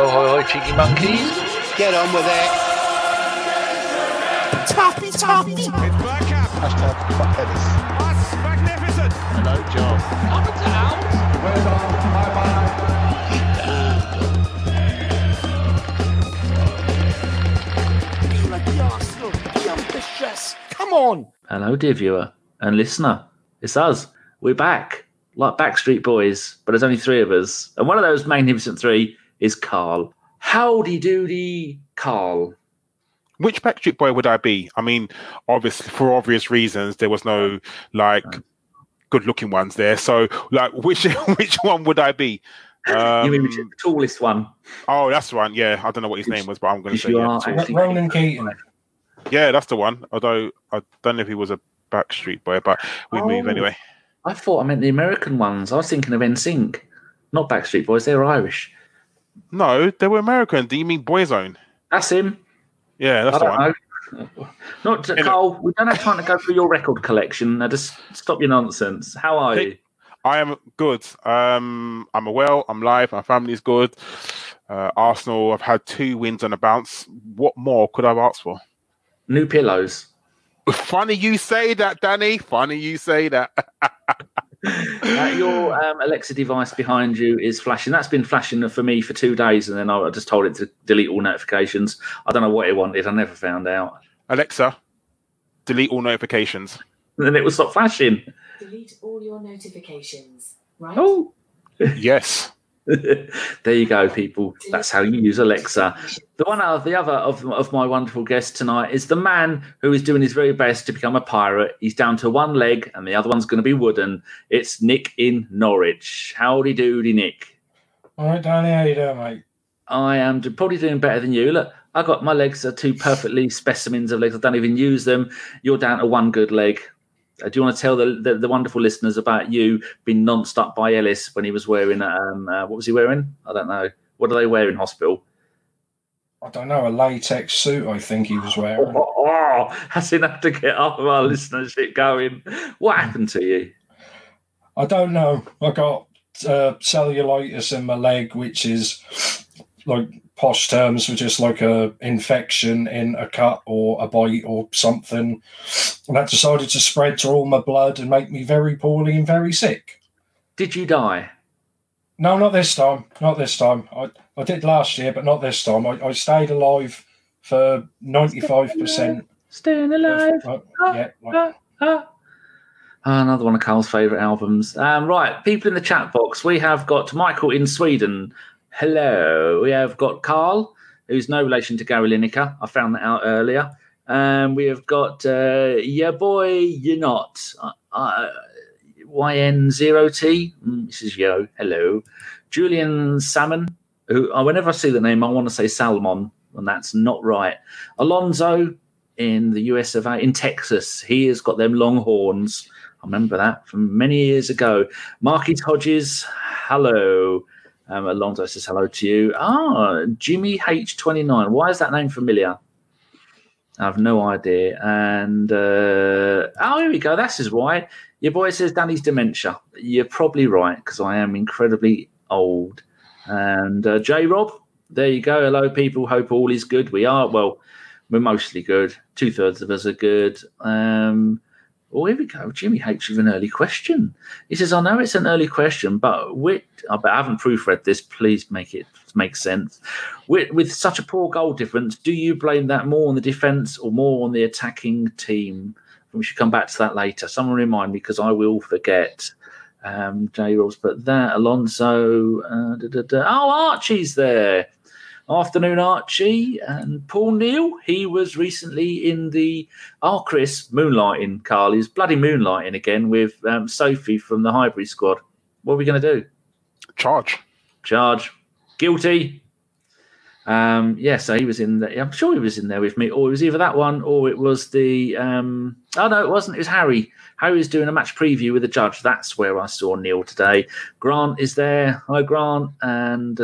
Ho, ho, ho, cheeky monkeys. Get on with it. Tappy, tappy. It's Bergkamp. Hashtag fuck Dennis. That's magnificent. Hello, John. Up and down. Well done. Bye-bye. You like the Arsenal. You like the stress. Come on. Hello, dear viewer and listener. It's us. We're back. Like Backstreet Boys, but there's only three of us. And one of those magnificent three is Carl. Howdy doody, Carl. Which Backstreet Boy would I be? I mean, obviously, for obvious reasons, there was no, like, good-looking ones there. So, like, which one would I be? You mean the tallest one? Oh, that's the one, yeah. I don't know what his name was, but I'm going to say Ronan Keating. Yeah, that's the one. Although, I don't know if he was a Backstreet Boy, but we move anyway. I thought I meant the American ones. I was thinking of NSYNC, not Backstreet Boys. They were Irish. No, they were American. Do you mean Boyzone? That's him. Yeah, that's the one. Not Carl. We don't have time to go through your record collection. Now, just stop your nonsense. How are you? I am good. I'm well. I'm live. My family's good. Arsenal. I've had 2 wins on a bounce. What more could I have asked for? New pillows. Funny you say that, Danny. Funny you say that. Your Alexa device behind you is flashing. That's been flashing for me for 2 days, and then I just told it to delete all notifications. I don't know what it wanted. I never found out. Alexa, delete all notifications. And then it will stop flashing. Delete all your notifications, right? Oh. Yes. There you go, people. That's how you use Alexa. The other of my wonderful guests tonight is the man who is doing his very best to become a pirate. He's down to one leg, and the other one's going to be wooden. It's Nick in Norwich. Howdy doody, Nick. All right, Danny, how you doing, mate? I am probably doing better than you. Look, I got my legs are two perfectly specimens of legs. I don't even use them. You're down to one good leg. Do you want to tell the wonderful listeners about you being nonced up by Ellis when he was wearing what was he wearing? I don't know. What do they wear in hospital? I don't know. A latex suit, I think he was wearing. That's enough to get half of our listenership going. What happened to you? I don't know. I got cellulitis in my leg, which is like posh terms for just like a infection in a cut or a bite or something, and that decided to spread to all my blood and make me very poorly and very sick. Did you die? No, not this time. Not this time. I did last year, but not this time. I stayed alive for 95%. Staying alive. Another one of Carl's favourite albums. Right, people in the chat box. We have got Michael in Sweden. Hello. We have got Carl, who's no relation to Gary Lineker. I found that out earlier. We have got your boy, you're not. YN0T. This is Yo. Hello. Julian Salmon, who whenever I see the name, I want to say Salmon, and that's not right. Alonzo in the US of A, in Texas. He has got them long horns. I remember that from many years ago. Marquis Hodges, hello. Alonso says hello to you. Jimmy H29. Why is that name familiar? I have no idea. And here we go. That's his why. Your boy says Danny's dementia. You're probably right because I am incredibly old. And J Rob, there you go. Hello, people. Hope all is good. We are. Well, we're mostly good. 2/3 of us are good. Here we go. Jimmy H with an early question. He says, I know it's an early question, but I haven't proofread this. Please make it make sense. With such a poor goal difference, do you blame that more on the defence or more on the attacking team? We should come back to that later. Someone remind me because I will forget. J Rolls, but there, Alonso. Archie's there. Afternoon, Archie. And Paul Neal, he was recently in the Chris moonlighting, Carl. He's bloody moonlighting again with Sophie from the Highbury squad. What are we going to do? Charge. Guilty. So he was in there. I'm sure he was in there with me, or it was either that one or it was the... oh, no, it wasn't. It was Harry. Harry was doing a match preview with the judge. That's where I saw Neil today. Grant is there. Hi, Grant. And...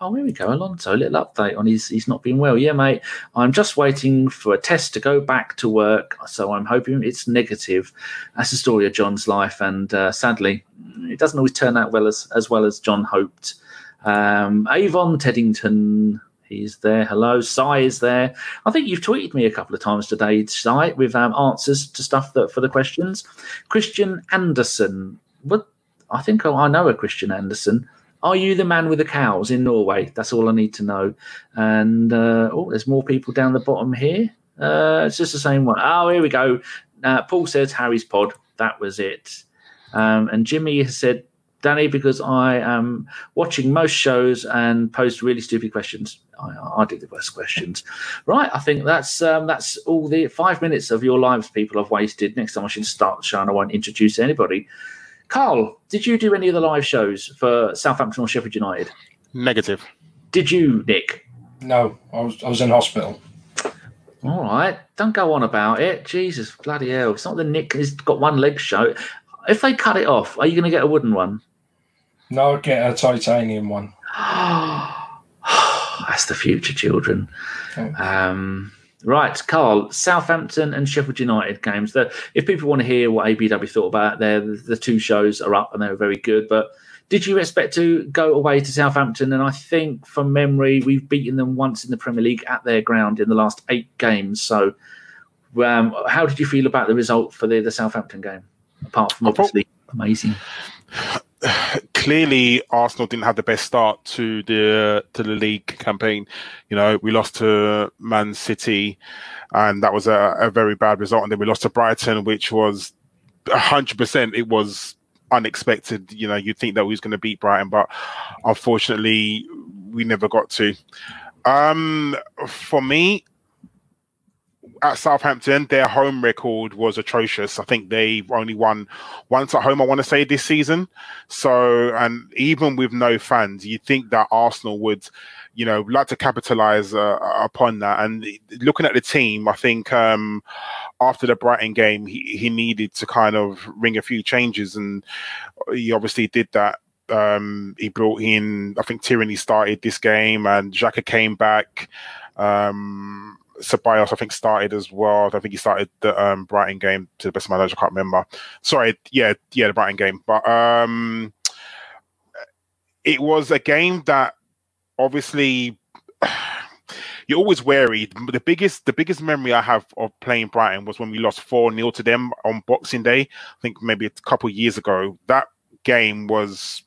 Oh, here we go, Alonso. A little update on he's not been well. Yeah, mate, I'm just waiting for a test to go back to work, so I'm hoping it's negative. That's the story of John's life, and sadly, it doesn't always turn out well as well as John hoped. Avon Teddington, he's there. Hello. Sai is there. I think you've tweeted me a couple of times today, Sai, with answers to stuff that for the questions. Christian Anderson. What? I think I know a Christian Anderson. Are you the man with the cows in Norway? That's all I need to know. And there's more people down the bottom here. It's just the same one. Oh, here we go. Paul says Harry's pod. That was it. And Jimmy has said, Danny, because I am watching most shows and post really stupid questions. I do the worst questions. Right, I think that's all the 5 minutes of your lives, people, I've wasted. Next time I should start the show and I won't introduce anybody. Carl, did you do any of the live shows for Southampton or Sheffield United? Negative. Did you, Nick? No, I was in hospital. All right, don't go on about it. Jesus, bloody hell. It's not that Nick has got one leg show. If they cut it off, are you going to get a wooden one? No, I'd get a titanium one. That's the future, children. Okay. Right, Carl, Southampton and Sheffield United games. If people want to hear what ABW thought about it, the two shows are up and they were very good. But did you expect to go away to Southampton? And I think, from memory, we've beaten them once in the Premier League at their ground in the last 8 games. So how did you feel about the result for the Southampton game, apart from obviously amazing? Clearly, Arsenal didn't have the best start to the league campaign. You know, we lost to Man City, and that was a very bad result. And then we lost to Brighton, which was 100%. It was unexpected. You know, you'd think that we was going to beat Brighton, but unfortunately, we never got to. For me, at Southampton, their home record was atrocious. I think they only won once at home, I want to say, this season. So, and even with no fans, you'd think that Arsenal would, you know, like to capitalise upon that. And looking at the team, I think after the Brighton game, he needed to kind of ring a few changes, and he obviously did that. He brought in, I think Tierney started this game, and Xhaka came back. Ceballos, I think, started as well. I think he started the Brighton game, to the best of my knowledge. I can't remember. Sorry, yeah, the Brighton game. But it was a game that obviously you're always wary. The biggest memory I have of playing Brighton was when we lost 4-0 to them on Boxing Day. I think maybe a couple of years ago. That game was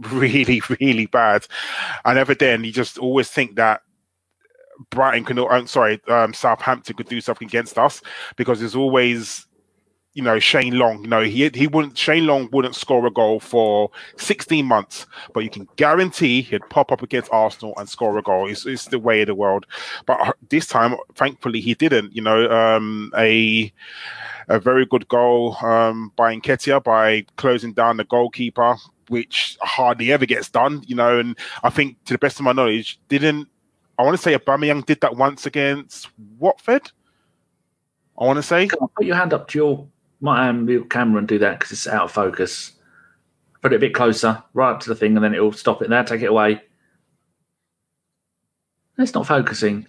really, really bad. And ever then, you just always think that Southampton could do something against us, because there's always, you know, Shane Long. No, Shane Long wouldn't score a goal for 16 months, but you can guarantee he'd pop up against Arsenal and score a goal. It's the way of the world. But this time, thankfully, he didn't. You know, a very good goal by Nketiah, by closing down the goalkeeper, which hardly ever gets done. You know, and I think, to the best of my knowledge, Aubameyang did that once against Watford. I want to say. Come on, put your hand up to your camera and do that, because it's out of focus. Put it a bit closer, right up to the thing, and then it'll stop it there. Take it away. It's not focusing.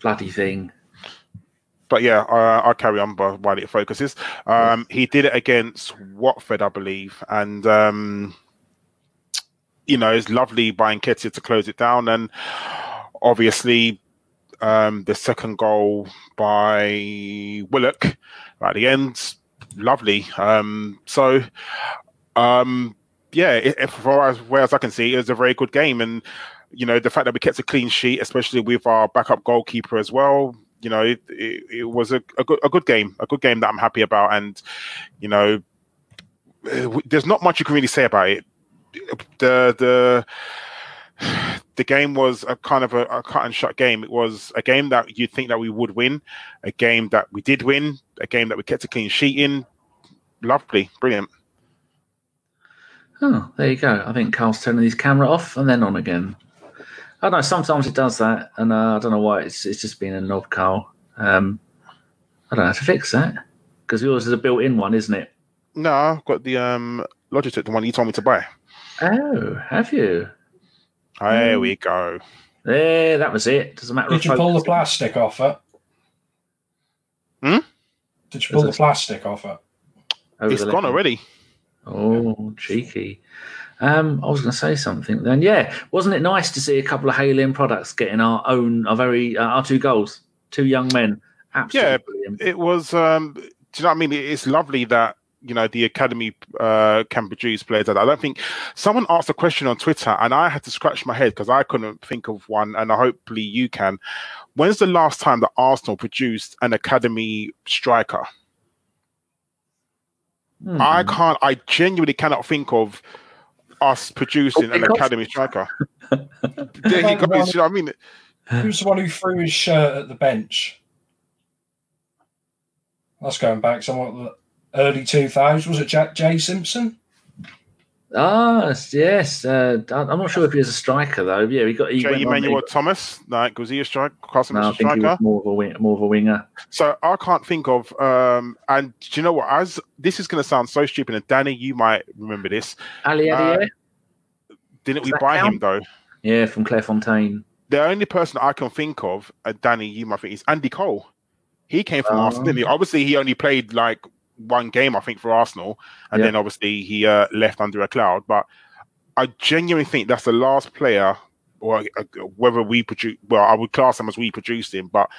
Bloody thing. But yeah, I'll carry on while it focuses. He did it against Watford, I believe, and you know, it's lovely by Nketiah to close it down. And obviously, the second goal by Willock at the end, lovely. As far as I can see, it was a very good game. And, you know, the fact that we kept a clean sheet, especially with our backup goalkeeper as well, you know, it was a good game that I'm happy about. And, you know, there's not much you can really say about it. The game was a kind of a cut and shut game. It was a game that you'd think that we would win, a game that we did win, a game that we kept a clean sheet in. Lovely, brilliant. Oh, there you go. I think Carl's turning his camera off and then on again. I don't know, sometimes it does that, and I don't know why. It's just been a knob, Carl. I don't know how to fix that, because yours is a built-in one, isn't it? No, I've got the Logitech, the one you told me to buy. Oh, have you? There we go. There, that was it. Doesn't matter. Did you pull the plastic off it? Did you pull the plastic off it? It's gone already. Oh, cheeky. I was going to say something then. Yeah, wasn't it nice to see a couple of Halion products getting our two goals? Two young men, absolutely. Yeah, brilliant. It was. Do you know what I mean? It's lovely that, you know, the academy can produce players like that. I don't think someone asked a question on Twitter, and I had to scratch my head because I couldn't think of one. And hopefully you can. When's the last time that Arsenal produced an academy striker? I genuinely cannot think of us producing an academy striker. There he goes. You know what I mean? Who's the one who threw his shirt at the bench? That's going back somewhat early 2000s. Was it Jack J. Simpson? Ah, yes. I'm not sure if he was a striker, though. Yeah, he got... Emmanuel Thomas. Like, was he a striker? No, I think he was more of a winger. So I can't think of... and do you know what? This is going to sound so stupid, and Danny, you might remember this. Ali Adier? Didn't we buy him, though? Yeah, from Clairefontaine. The only person I can think of, Danny, you might think, is Andy Cole. He came from Arsenal, didn't he? Obviously, he only played like one game, I think, for Arsenal. And then, obviously, he left under a cloud. But I genuinely think that's the last player, or whether we produce... Well, I would class him as we produced him, but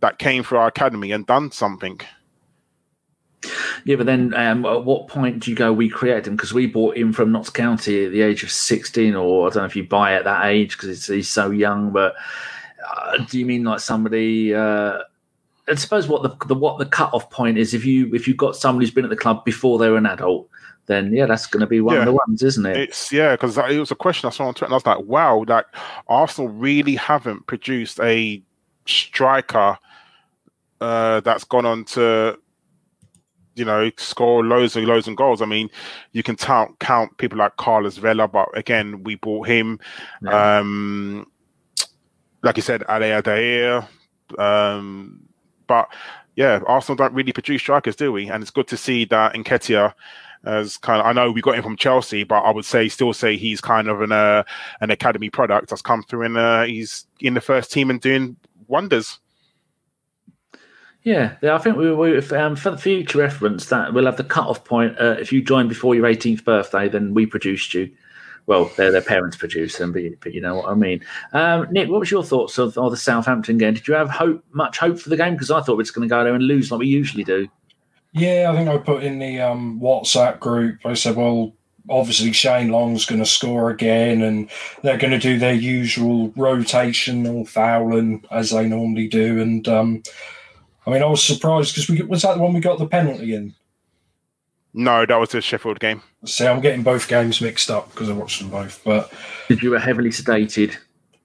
that came through our academy and done something. Yeah, but then at what point do you go, we create him? Because we bought him from Notts County at the age of 16, or I don't know if you buy at that age because he's so young. But do you mean like somebody? I suppose what the cut-off point is, if you've got somebody who's been at the club before they're an adult, then yeah, that's going to be one of the ones, isn't it? It's because it was a question I saw on Twitter, and I was like, wow, like Arsenal really haven't produced a striker that's gone on to, you know, score loads and loads of goals. I mean, you can count people like Carlos Vela, but again, we bought him. Yeah. Like you said, Ale Adair. But yeah, Arsenal don't really produce strikers, do we? And it's good to see that Nketiah as kind of, I know we got him from Chelsea, but I would still say he's kind of an academy product that's come through, and he's in the first team and doing wonders. Yeah, I think we for the future reference, that we'll have the cut-off point. If you join before your 18th birthday, then we produced you. Well, their parents produced them, but you know what I mean. Nick, what was your thoughts of the Southampton game? Did you have much hope for the game? Because I thought we were just going to go there and lose like we usually do. Yeah, I think I put in the WhatsApp group, I said, well, obviously Shane Long's going to score again, and they're going to do their usual rotational fouling as they normally do, and... I mean, I was surprised because was that the one we got the penalty in? No, that was the Sheffield game. See, I'm getting both games mixed up because I watched them both. But did you were heavily sedated?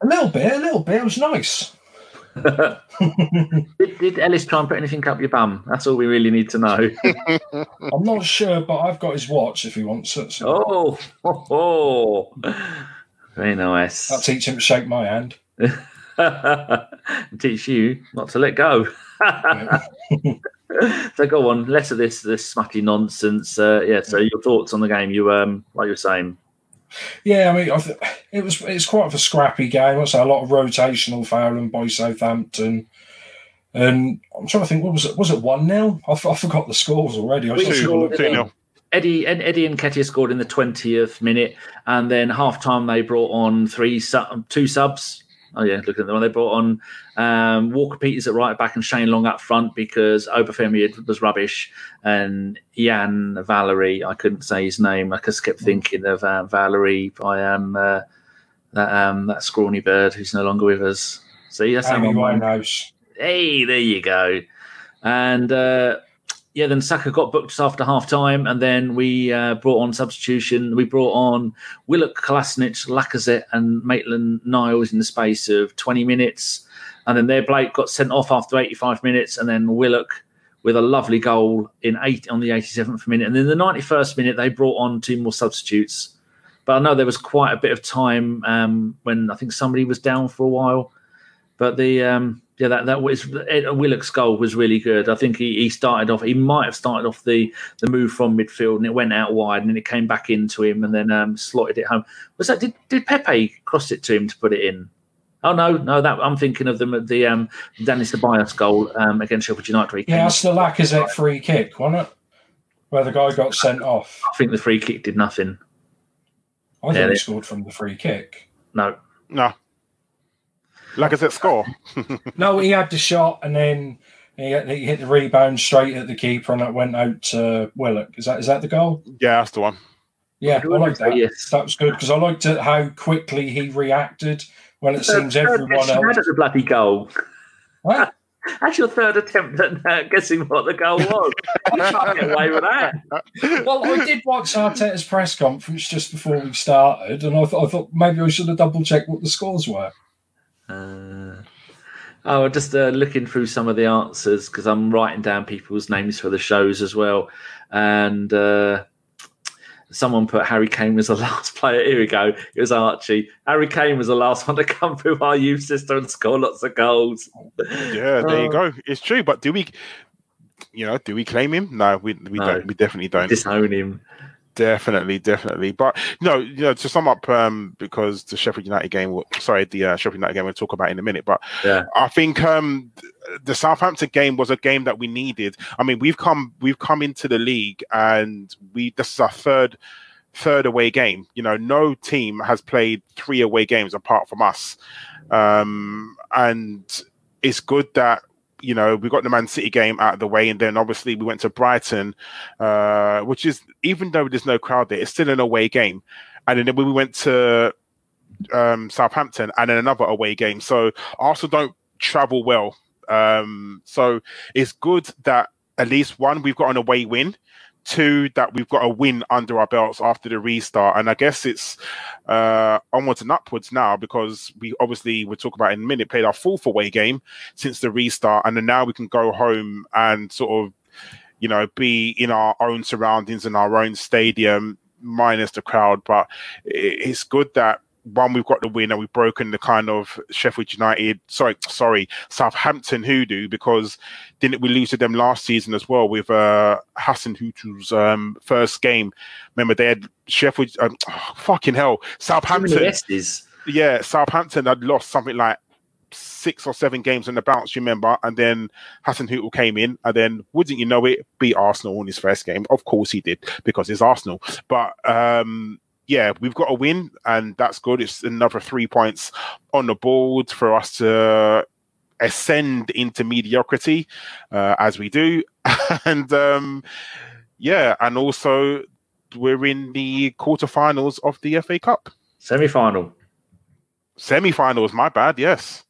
A little bit. It was nice. Did Ellis try and put anything up your bum? That's all we really need to know. I'm not sure, but I've got his watch if he wants it. So. Oh, very nice. That'll teach him to shake my hand. Teach you not to let go. So go on, less of this smutty nonsense. So your thoughts on the game? You like you were saying. Yeah, I mean, it's quite of a scrappy game. Also, a lot of rotational fouling by Southampton. And I'm trying to think, what was it? Was it 1-0? I forgot the scores already. Eddie and Nketiah scored in the 20th minute, and then half time they brought on two subs. Oh, yeah, looking at the one they brought on. Walker Peters at right back and Shane Long up front because Obafemi was rubbish. And Ian Valerie, I couldn't say his name. I just kept thinking of Valerie by that scrawny bird who's no longer with us. See, that's Amy Winehouse. Hey, there you go. And then Saka got booked after half time. And then we brought on substitution. We brought on Willock, Kolasinac, Lacazette, and Maitland-Niles in the space of 20 minutes. And then their Blake got sent off after 85 minutes, and then Willock with a lovely goal on the 87th minute. And then the 91st minute, they brought on two more substitutes. But I know there was quite a bit of time when I think somebody was down for a while. But the that was Willock's goal was really good. I think he started off. He might have started off the move from midfield, and it went out wide, and then it came back into him, and then slotted it home. Was that did Pepe cross it to him to put it in? Oh, no, that I'm thinking of the Danis Ceballos goal against Sheffield United. Yeah, that's the Lacazette free kick, wasn't it? Where the guy got sent off. I think the free kick did nothing. I thought he scored from the free kick. No. Lacazette score? No, he had the shot and then he hit the rebound straight at the keeper and that went out to Willock. Is that the goal? Yeah, that's the one. Yeah, I like that. Yes. That was good because I liked it how quickly he reacted when it seems everyone else. Had at the bloody goal. What? That's your third attempt at guessing what the goal was. You can't get away with that. Well, I did watch Arteta's press conference just before we started, and I thought maybe I should have double-checked what the scores were. I'm just looking through some of the answers because I'm writing down people's names for the shows as well. And someone put Harry Kane was the last player. Here we go. It was Archie. Harry Kane was the last one to come through our youth system and score lots of goals. Yeah, there you go. It's true, but do we claim him? No, we don't. We definitely don't. Disown him. Definitely. But you know, to sum up, because the Sheffield United game, we'll talk about in a minute. But yeah. I think the Southampton game was a game that we needed. I mean, we've come into the league, and this is our third away game. You know, no team has played 3 away games apart from us, and it's good that. You know, we got the Man City game out of the way, and then obviously we went to Brighton, which is, even though there's no crowd there, it's still an away game. And then we went to Southampton, and then another away game. So Arsenal don't travel well. So it's good that at least, 1, we've got an away win. 2, that we've got a win under our belts after the restart. And I guess it's onwards and upwards now, because we obviously, we'll talk about in a minute, played our 4th away game since the restart. And then now we can go home and sort of, you know, be in our own surroundings and our own stadium, minus the crowd. But it's good that, 1, we've got the win and we've broken the kind of Sheffield United, Southampton hoodoo, because didn't we lose to them last season as well with Hassan Hutu's first game? Remember, they had Sheffield, fucking hell, Southampton. Yeah, Southampton had lost something like 6 or 7 games on the bounce, remember? And then Hassan Hutel came in, and then, wouldn't you know it, beat Arsenal on his first game. Of course he did, because it's Arsenal. But, yeah, we've got a win, and that's good. It's another 3 points on the board for us to ascend into mediocrity, as we do. And, yeah, and also we're in the quarterfinals of the FA Cup. Semi-finals, my bad, yes.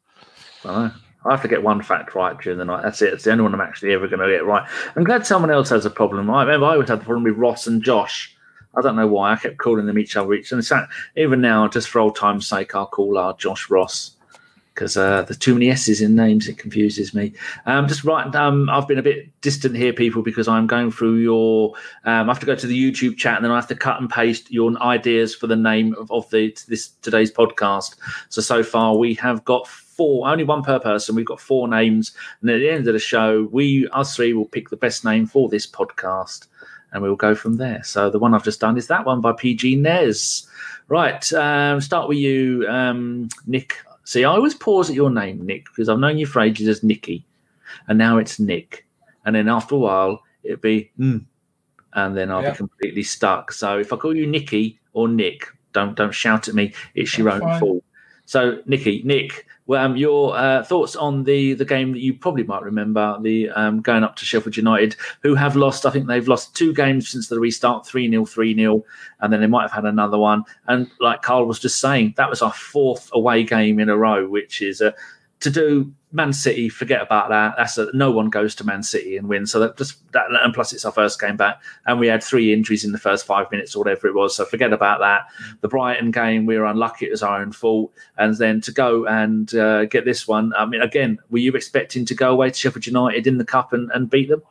I have to get one fact right during the night. That's it. It's the only one I'm actually ever going to get right. I'm glad someone else has a problem. I remember I always had the problem with Ross and Josh. I don't know why I kept calling them each other. And so even now, just for old time's sake, I'll call our Josh Ross because there's too many S's in names. It confuses me. Just right. I've been a bit distant here, people, because I'm going through your. I have to go to the YouTube chat, and then I have to cut and paste your ideas for the name of today's podcast. So far we have got 4, only one per person. We've got 4 names, and at the end of the show, us three will pick the best name for this podcast. And we'll go from there. So the one I've just done is that one by PG Nez. Right, start with you, Nick. See, I always pause at your name, Nick, because I've known you for ages as Nicky. And now it's Nick. And then after a while, it'll be, and then I'll be completely stuck. So if I call you Nicky or Nick, don't shout at me. It's your own fault. So, Nick, well, your thoughts on the game that you probably might remember, the going up to Sheffield United, who have lost, I think they've lost 2 games since the restart, 3-0, and then they might have had another one. And like Carl was just saying, that was our 4th away game in a row, which is to do Man City, forget about that. No one goes to Man City and wins. So that, and plus it's our first game back, and we had 3 injuries in the first 5 minutes or whatever it was. So forget about that. The Brighton game, we were unlucky. It was our own fault. And then to go and get this one. I mean, again, were you expecting to go away to Sheffield United in the cup and beat them?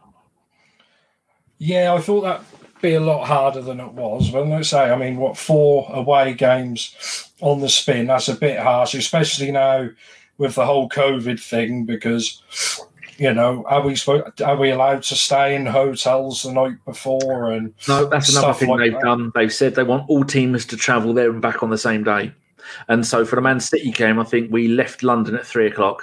Yeah, I thought that would be a lot harder than it was. But let's say, I mean, 4 away games on the spin? That's a bit harsh, especially now. With the whole COVID thing, because, you know, are we allowed to stay in hotels the night before? And no, that's another thing like they've done. They've said they want all teams to travel there and back on the same day. And so for the Man City game, I think we left London at 3:00.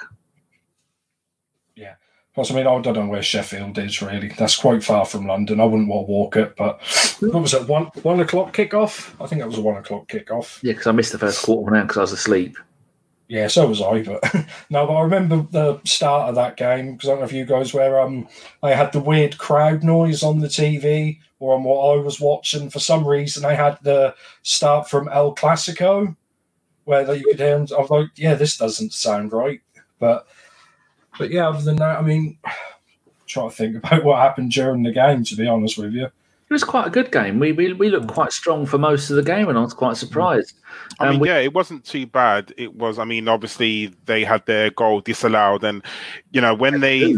Yeah. Because, I mean, I don't know where Sheffield is, really. That's quite far from London. I wouldn't want to walk it, but what was it, 1 o'clock kick-off? I think it was a 1 o'clock kick-off. Yeah, because I missed the first quarter of an hour because I was asleep. Yeah, so was I. But no, but I remember the start of that game, because I don't know if you guys were, they had the weird crowd noise on the TV or on what I was watching. For some reason, they had the start from El Clasico, where you could hear them. I was like, yeah, this doesn't sound right. But yeah, other than that, I mean, I'm trying to think about what happened during the game, to be honest with you. It was quite a good game. We looked quite strong for most of the game, and I was quite surprised. I mean, yeah, it wasn't too bad. It was, I mean, obviously they had their goal disallowed, and you know when they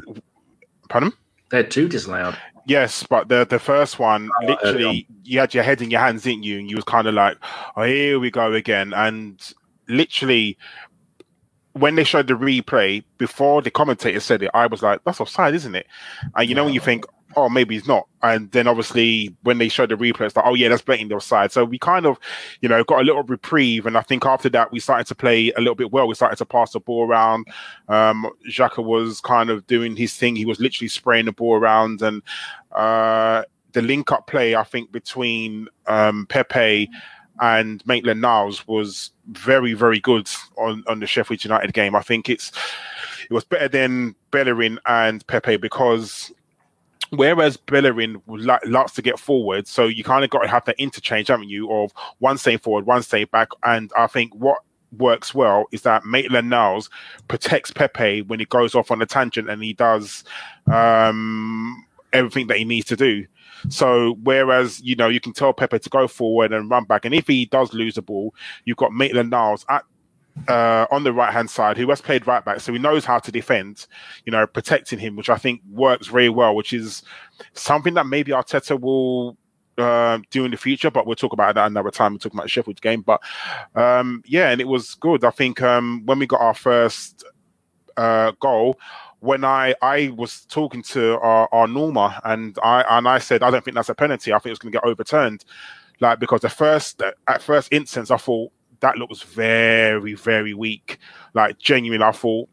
pardon? They had two disallowed. Yes, but the first one, literally, you had your head in your hands, didn't you? And you was kind of like, oh, here we go again. And literally, when they showed the replay, before the commentator said it, I was like, that's offside, isn't it? And you know when you think, oh, maybe it's not. And then obviously when they showed the replay, it's like, oh yeah, that's blatantly offside. So we kind of, you know, got a little reprieve. And I think after that, we started to play a little bit well. We started to pass the ball around. Xhaka was kind of doing his thing. He was literally spraying the ball around. And the link-up play, I think, between Pepe and Maitland-Niles was very, very good on the Sheffield United game. I think it was better than Bellerin and Pepe, because whereas Bellerin likes to get forward, so you kind of got to have that interchange, haven't you, of one stay forward, one stay back. And I think what works well is that Maitland-Niles protects Pepe when he goes off on a tangent and he does everything that he needs to do. So whereas, you know, you can tell Pepe to go forward and run back, and if he does lose the ball, you've got Maitland-Niles at on the right-hand side, who has played right back, so he knows how to defend, you know, protecting him, which I think works very well, which is something that maybe Arteta will do in the future, but we'll talk about that another time. We're talking about the Sheffield game, but yeah, and it was good. I think when we got our first goal, when I was talking to our Norma, and I said, I don't think that's a penalty. I think it's going to get overturned. Like, because at first instance, I thought that looks very, very weak. Like, genuinely, I thought,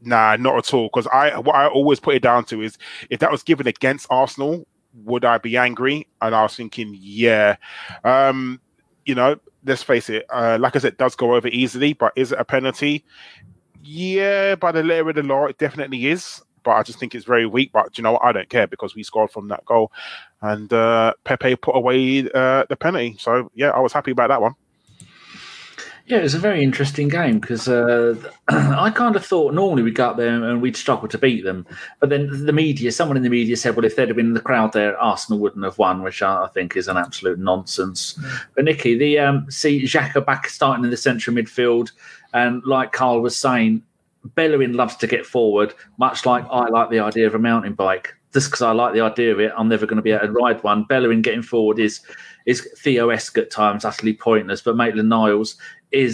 nah, not at all. Because what I always put it down to is, if that was given against Arsenal, would I be angry? And I was thinking, yeah. You know, let's face it. Lacazette does go over easily, but is it a penalty? Yeah, by the letter of the law, it definitely is. But I just think it's very weak. But you know what? I don't care, because we scored from that goal. And Pepe put away the penalty. So, yeah, I was happy about that one. Yeah, it was a very interesting game, because I kind of thought normally we'd go up there and we'd struggle to beat them. But then someone in the media said, well, if they'd have been in the crowd there, Arsenal wouldn't have won, which I think is an absolute nonsense. But, Nicky, see Xhaka back starting in the central midfield. And like Carl was saying, Bellerin loves to get forward, much like I like the idea of a mountain bike. Just because I like the idea of it, I'm never going to be able to ride one. Bellerin getting forward is Theo-esque at times, utterly pointless. But Maitland-Niles he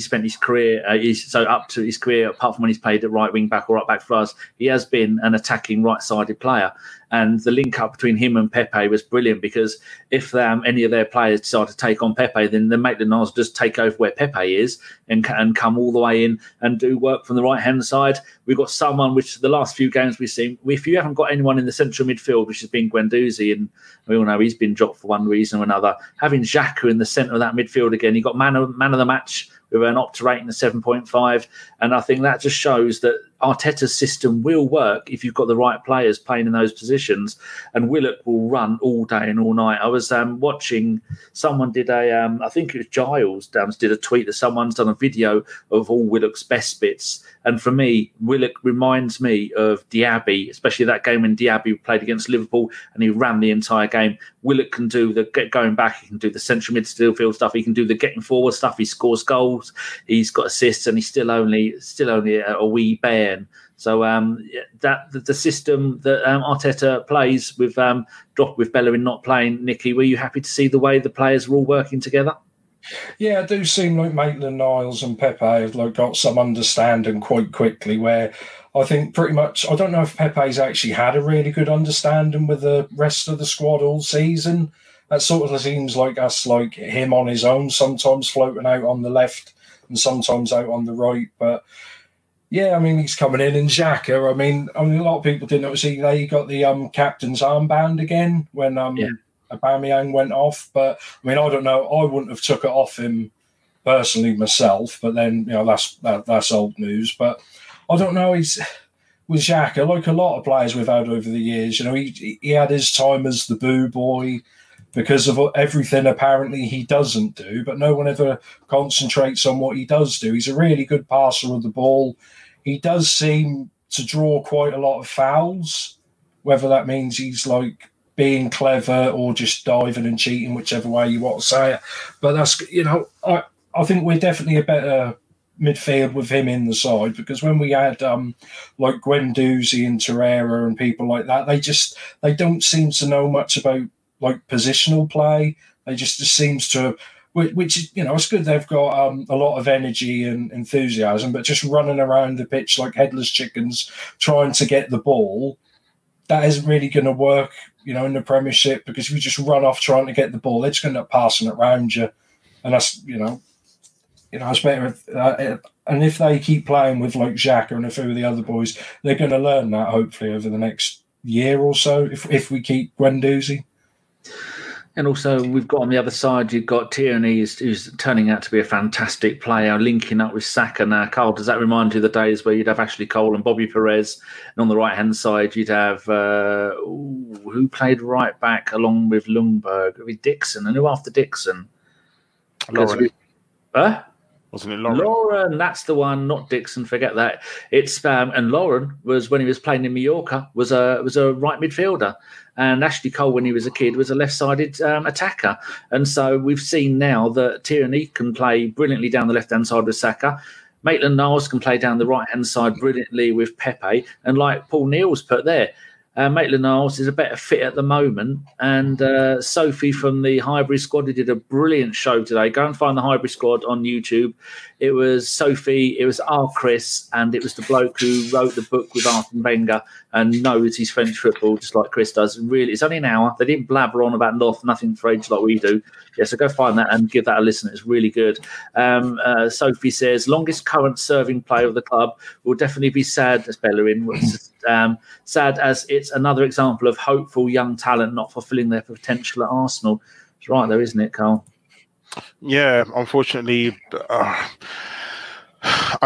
spent his career, so up to his career, apart from when he's played at right wing back or right back for us, he has been an attacking right-sided player. And the link up between him and Pepe was brilliant, because if any of their players decide to take on Pepe, then the Maitland-Niles just take over where Pepe is and come all the way in and do work from the right-hand side. We've got someone, which the last few games we've seen, if you haven't got anyone in the central midfield, which has been Guendouzi, and we all know he's been dropped for one reason or another, having Xhaka in the centre of that midfield again, he got man of the match with an Opta rating of 7.5, and I think that just shows that Arteta's system will work if you've got the right players playing in those positions. And Willock will run all day and all night. I was watching, someone did I think it was Giles did a tweet that someone's done a video of all Willock's best bits. And for me, Willock reminds me of Diaby, especially that game when Diaby played against Liverpool and he ran the entire game. Willock can do the going back, he can do the central midfield stuff, he can do the getting forward stuff, he scores goals, he's got assists, and he's still only a wee bear. So that the system that Arteta plays with Bellerin not playing, Nicky, were you happy to see the way the players were all working together? Yeah, it do seem like Maitland-Niles and Pepe have like got some understanding quite quickly, where I think pretty much, I don't know if Pepe's actually had a really good understanding with the rest of the squad all season. That sort of seems like us, like him on his own, sometimes floating out on the left and sometimes out on the right. But Yeah, I mean, he's coming in. And Xhaka, I mean, a lot of people didn't see they got the captain's armband again when Aubameyang went off. But, I mean, I don't know. I wouldn't have took it off him personally myself. But then, you know, that's old news. But I don't know. He's with Xhaka, like a lot of players we've had over the years, you know, he had his time as the boo boy because of everything apparently he doesn't do, but no one ever concentrates on what he does do. He's a really good passer of the ball. He does seem to draw quite a lot of fouls, whether that means he's like being clever or just diving and cheating, whichever way you want to say it. But that's, you know, I think we're definitely a better midfield with him in the side, because when we had like Guendouzi and Torreira and people like that, they don't seem to know much about like positional play. They just seems to, which, you know, it's good they've got a lot of energy and enthusiasm, but just running around the pitch like headless chickens trying to get the ball, that isn't really going to work, you know, in the Premiership, because if you just run off trying to get the ball, they're just going to end up passing it round you, and that's, you know. You know, it's better if, and if they keep playing with like Xhaka and a few of the other boys, they're going to learn that hopefully over the next year or so. If we keep Guendouzi, and also we've got on the other side, you've got Tierney, who's turning out to be a fantastic player, linking up with Saka now. Carl, does that remind you of the days where you'd have Ashley Cole and Bobby Perez, and on the right hand side you'd have who played right back along with Ljungberg, with Dixon, and who after Dixon? Lauren. Huh? Wasn't it Lauren? Lauren, that's the one, not Dixon. Forget that. It's and Lauren was, when he was playing in Mallorca, was a right midfielder, and Ashley Cole, when he was a kid, was a left-sided attacker. And so we've seen now that Tierney can play brilliantly down the left-hand side with Saka. Maitland-Niles can play down the right-hand side brilliantly with Pepe. And like Paul Neal's put there, Maitland-Niles is a better fit at the moment, and Sophie from the Highbury squad, who did a brilliant show today. Go and find the Highbury squad on YouTube. It was Sophie, it was R. Chris, and it was the bloke who wrote the book with Arsene Wenger and knows his French football just like Chris does. And really, it's only an hour. They didn't blabber on about nothing French like we do. Yeah, so go find that and give that a listen. It's really good. Sophie says, longest current serving player of the club, will definitely be sad as Bellerin was. Sad as it's another example of hopeful young talent not fulfilling their potential at Arsenal. It's right there, isn't it, Carl? Yeah, unfortunately, I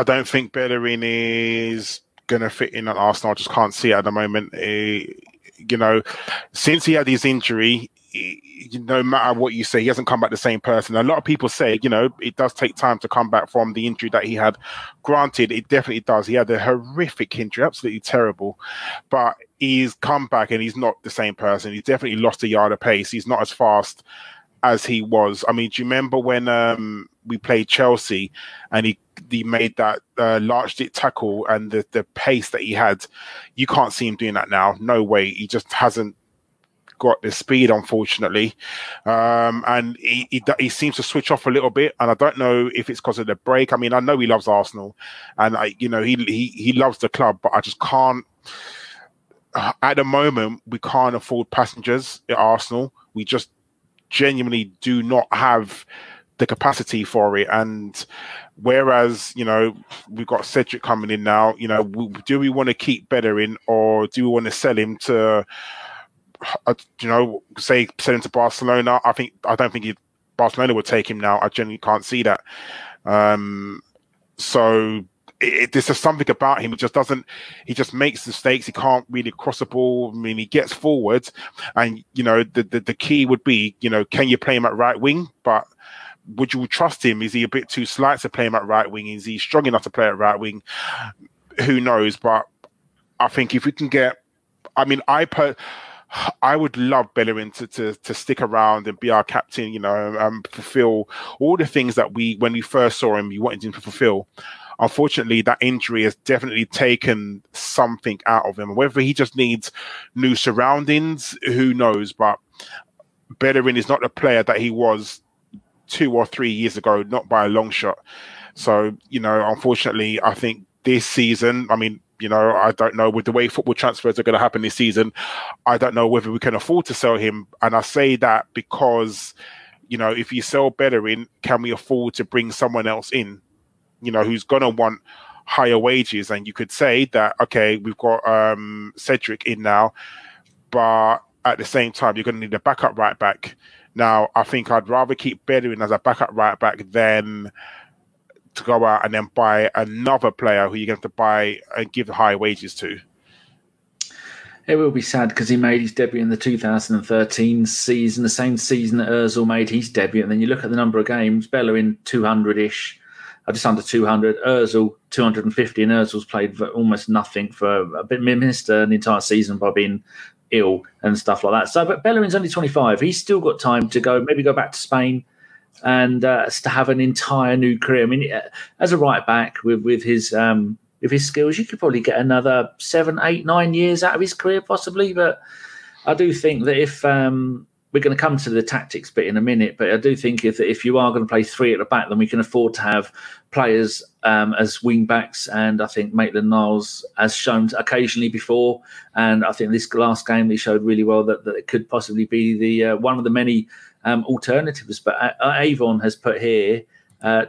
don't think Bellerin is going to fit in at Arsenal. I just can't see it at the moment. You know, since he had his injury, no matter what you say, he hasn't come back the same person. A lot of people say, you know, it does take time to come back from the injury that he had. Granted, it definitely does. He had a horrific injury, absolutely terrible. But he's come back and he's not the same person. He's definitely lost a yard of pace. He's not as fast as he was. I mean, do you remember when we played Chelsea and he made that large dip tackle, and the pace that he had? You can't see him doing that now. No way. He just hasn't got the speed, unfortunately, and he seems to switch off a little bit, and I don't know if it's because of the break. I mean, I know he loves Arsenal, and he loves the club, but I just can't. At the moment, we can't afford passengers at Arsenal. We just genuinely do not have the capacity for it. And whereas, you know, we've got Cedric coming in now, you know, do we want to keep Bellerin, or do we want to sell him to? You know, say send him to Barcelona. I don't think Barcelona would take him now. I genuinely can't see that. So there's just something about him. He just doesn't. He just makes mistakes. He can't really cross the ball. I mean, he gets forward, and you know, the key would be, you know, can you play him at right wing? But would you trust him? Is he a bit too slight to play him at right wing? Is he strong enough to play at right wing? Who knows? But I think if we can get, I mean, I would love Bellerin to stick around and be our captain, you know, fulfill all the things that when we first saw him, we wanted him to fulfill. Unfortunately, that injury has definitely taken something out of him. Whether he just needs new surroundings, who knows? But Bellerin is not the player that he was 2 or 3 years ago, not by a long shot. So, you know, unfortunately, I think this season, I mean, you know, I don't know, with the way football transfers are going to happen this season, I don't know whether we can afford to sell him. And I say that because, you know, if you sell Bellerin, can we afford to bring someone else in, you know, who's going to want higher wages. And you could say that, okay, we've got Cedric in now, but at the same time, you're going to need a backup right back. Now, I think I'd rather keep Bellerin as a backup right back than to go out and then buy another player who you're going to buy and give high wages to. It will be sad because he made his debut in the 2013 season, the same season that Ozil made his debut. And then you look at the number of games, Bellerin 200-ish, just under 200, Ozil 250, and Ozil's played for almost nothing for a bit, missed an entire season by being ill and stuff like that. So, but Bellerin's only 25. He's still got time to go, maybe go back to Spain and to have an entire new career. I mean, as a right back with his skills, you could probably get another 7, 8, 9 years out of his career possibly. But I do think that if we're going to come to the tactics bit in a minute, but I do think if you are going to play three at the back, then we can afford to have players as wing backs. And I think Maitland-Niles has shown occasionally before, and I think this last game they showed really well that it could possibly be the one of the many alternatives. But Avon has put here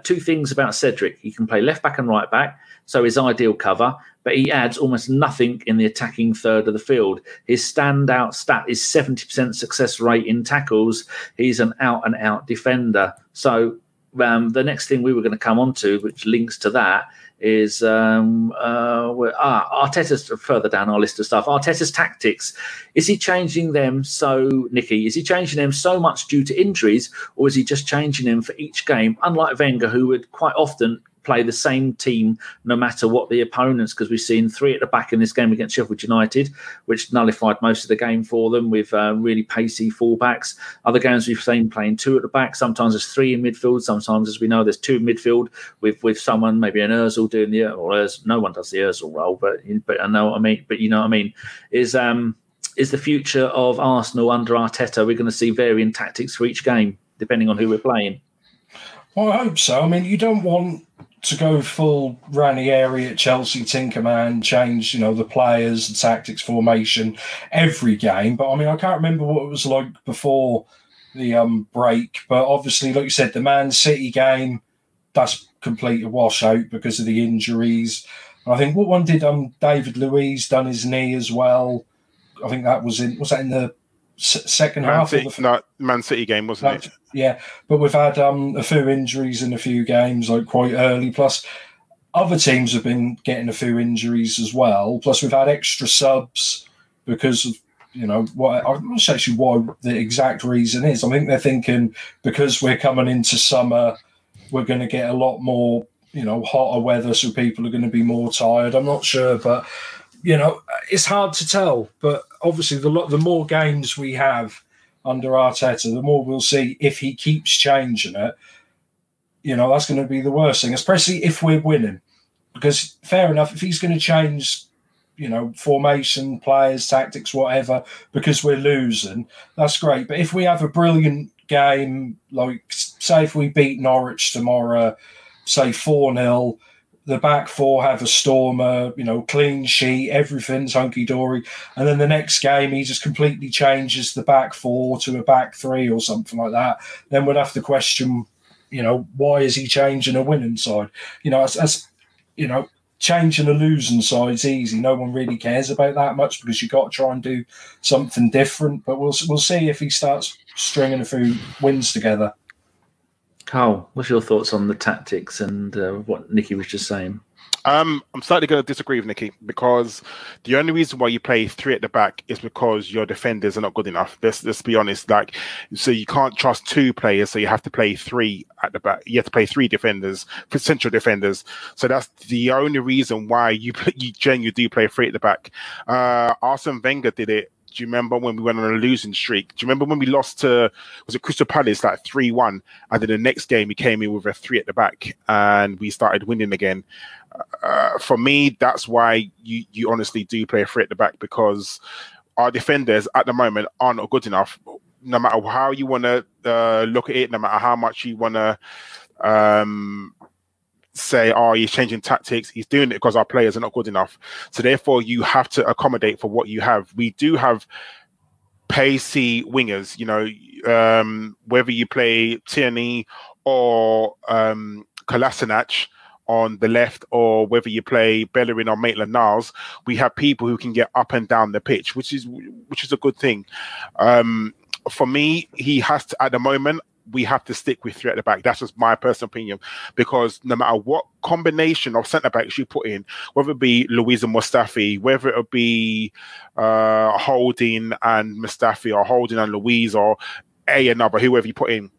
two things about Cedric. He can play left back and right back, so his ideal cover, but he adds almost nothing in the attacking third of the field. His standout stat is 70% success rate in tackles. He's an out-and-out defender. So the next thing we were going to come on to, which links to that, is Arteta's further down our list of stuff. Arteta's tactics. Is he changing them so, Nicky, is he changing them so much due to injuries, or is he just changing them for each game? Unlike Wenger, who would quite often play the same team no matter what the opponents, because we've seen three at the back in this game against Sheffield United, which nullified most of the game for them with really pacey fullbacks. Other games we've seen playing two at the back, sometimes there's three in midfield, sometimes, as we know, there's two in midfield with someone, maybe an Ozil doing the, or no one does the Ozil role, but I know what I mean, but you know what I mean, is the future of Arsenal under Arteta, we're going to see varying tactics for each game, depending on who we're playing. Well, I hope so. I mean, you don't want to go full Ranieri at Chelsea, Tinkerman, change, you know, the players, the tactics, formation, every game. But, I mean, I can't remember what it was like before the break. But, obviously, like you said, the Man City game, that's complete a washout because of the injuries. I think, what one did David Luiz done his knee as well? I think that was in, was that in the second half? Man City game, wasn't it? Yeah, but we've had a few injuries in a few games, like quite early. Plus, other teams have been getting a few injuries as well. Plus, we've had extra subs because of, you know, what I'm not sure actually why the exact reason is. I think they're thinking because we're coming into summer, we're going to get a lot more, you know, hotter weather, so people are going to be more tired. I'm not sure, but, you know, it's hard to tell. But obviously, the more games we have under Arteta, the more we'll see if he keeps changing it. You know, that's going to be the worst thing, especially if we're winning. Because, fair enough, if he's going to change, you know, formation, players, tactics, whatever, because we're losing, that's great. But if we have a brilliant game, like, say if we beat Norwich tomorrow, say 4-0, the back four have a stormer, you know, clean sheet, everything's hunky-dory. And then the next game, he just completely changes the back four to a back three or something like that. Then we'd have to question, you know, why is he changing a winning side? You know, as you know, changing a losing side's easy. No one really cares about that much because you've got to try and do something different. But we'll see if he starts stringing a few wins together. Carl, what's your thoughts on the tactics and what Nicky was just saying? I'm slightly going to disagree with Nicky, because the only reason why you play three at the back is because your defenders are not good enough. Let's be honest. Like, so you can't trust two players, so you have to play three at the back. You have to play three defenders, central defenders. So that's the only reason why you genuinely do play three at the back. Arsene Wenger did it. Do you remember when we went on a losing streak? Do you remember when we lost to, was it Crystal Palace, like 3-1? And then the next game, we came in with a three at the back and we started winning again. For me, that's why you honestly do play a three at the back, because our defenders at the moment are not good enough. No matter how you want to look at it, no matter how much you want to say, oh, he's changing tactics, he's doing it because our players are not good enough. So therefore, you have to accommodate for what you have. We do have pacey wingers, you know, whether you play Tierney or Kolasinac on the left, or whether you play Bellerin or Maitland-Niles, we have people who can get up and down the pitch, which is a good thing. For me, he has to, at the moment, we have to stick with three at the back. That's just my personal opinion, because no matter what combination of centre-backs you put in, whether it be Luiz and Mustafi, whether it be Holding and Mustafi, or Holding and Luiz, or another, whoever you put in,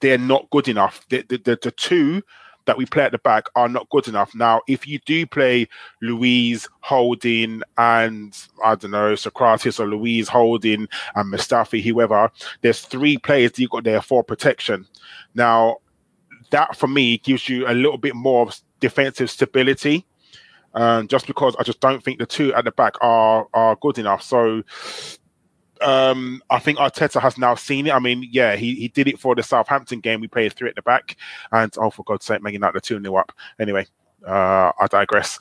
they're not good enough. The two that we play at the back are not good enough. Now, if you do play Luiz, Holding, and I don't know, Sokratis, or Luiz, Holding, and Mustafi, whoever, there's three players that you've got there for protection. Now, that for me gives you a little bit more of defensive stability, just because I just don't think the two at the back are good enough. So I think Arteta has now seen it. I mean, yeah, he did it for the Southampton game. We played three at the back, and oh, for God's sake, making out the 2-0 up. Anyway, I digress.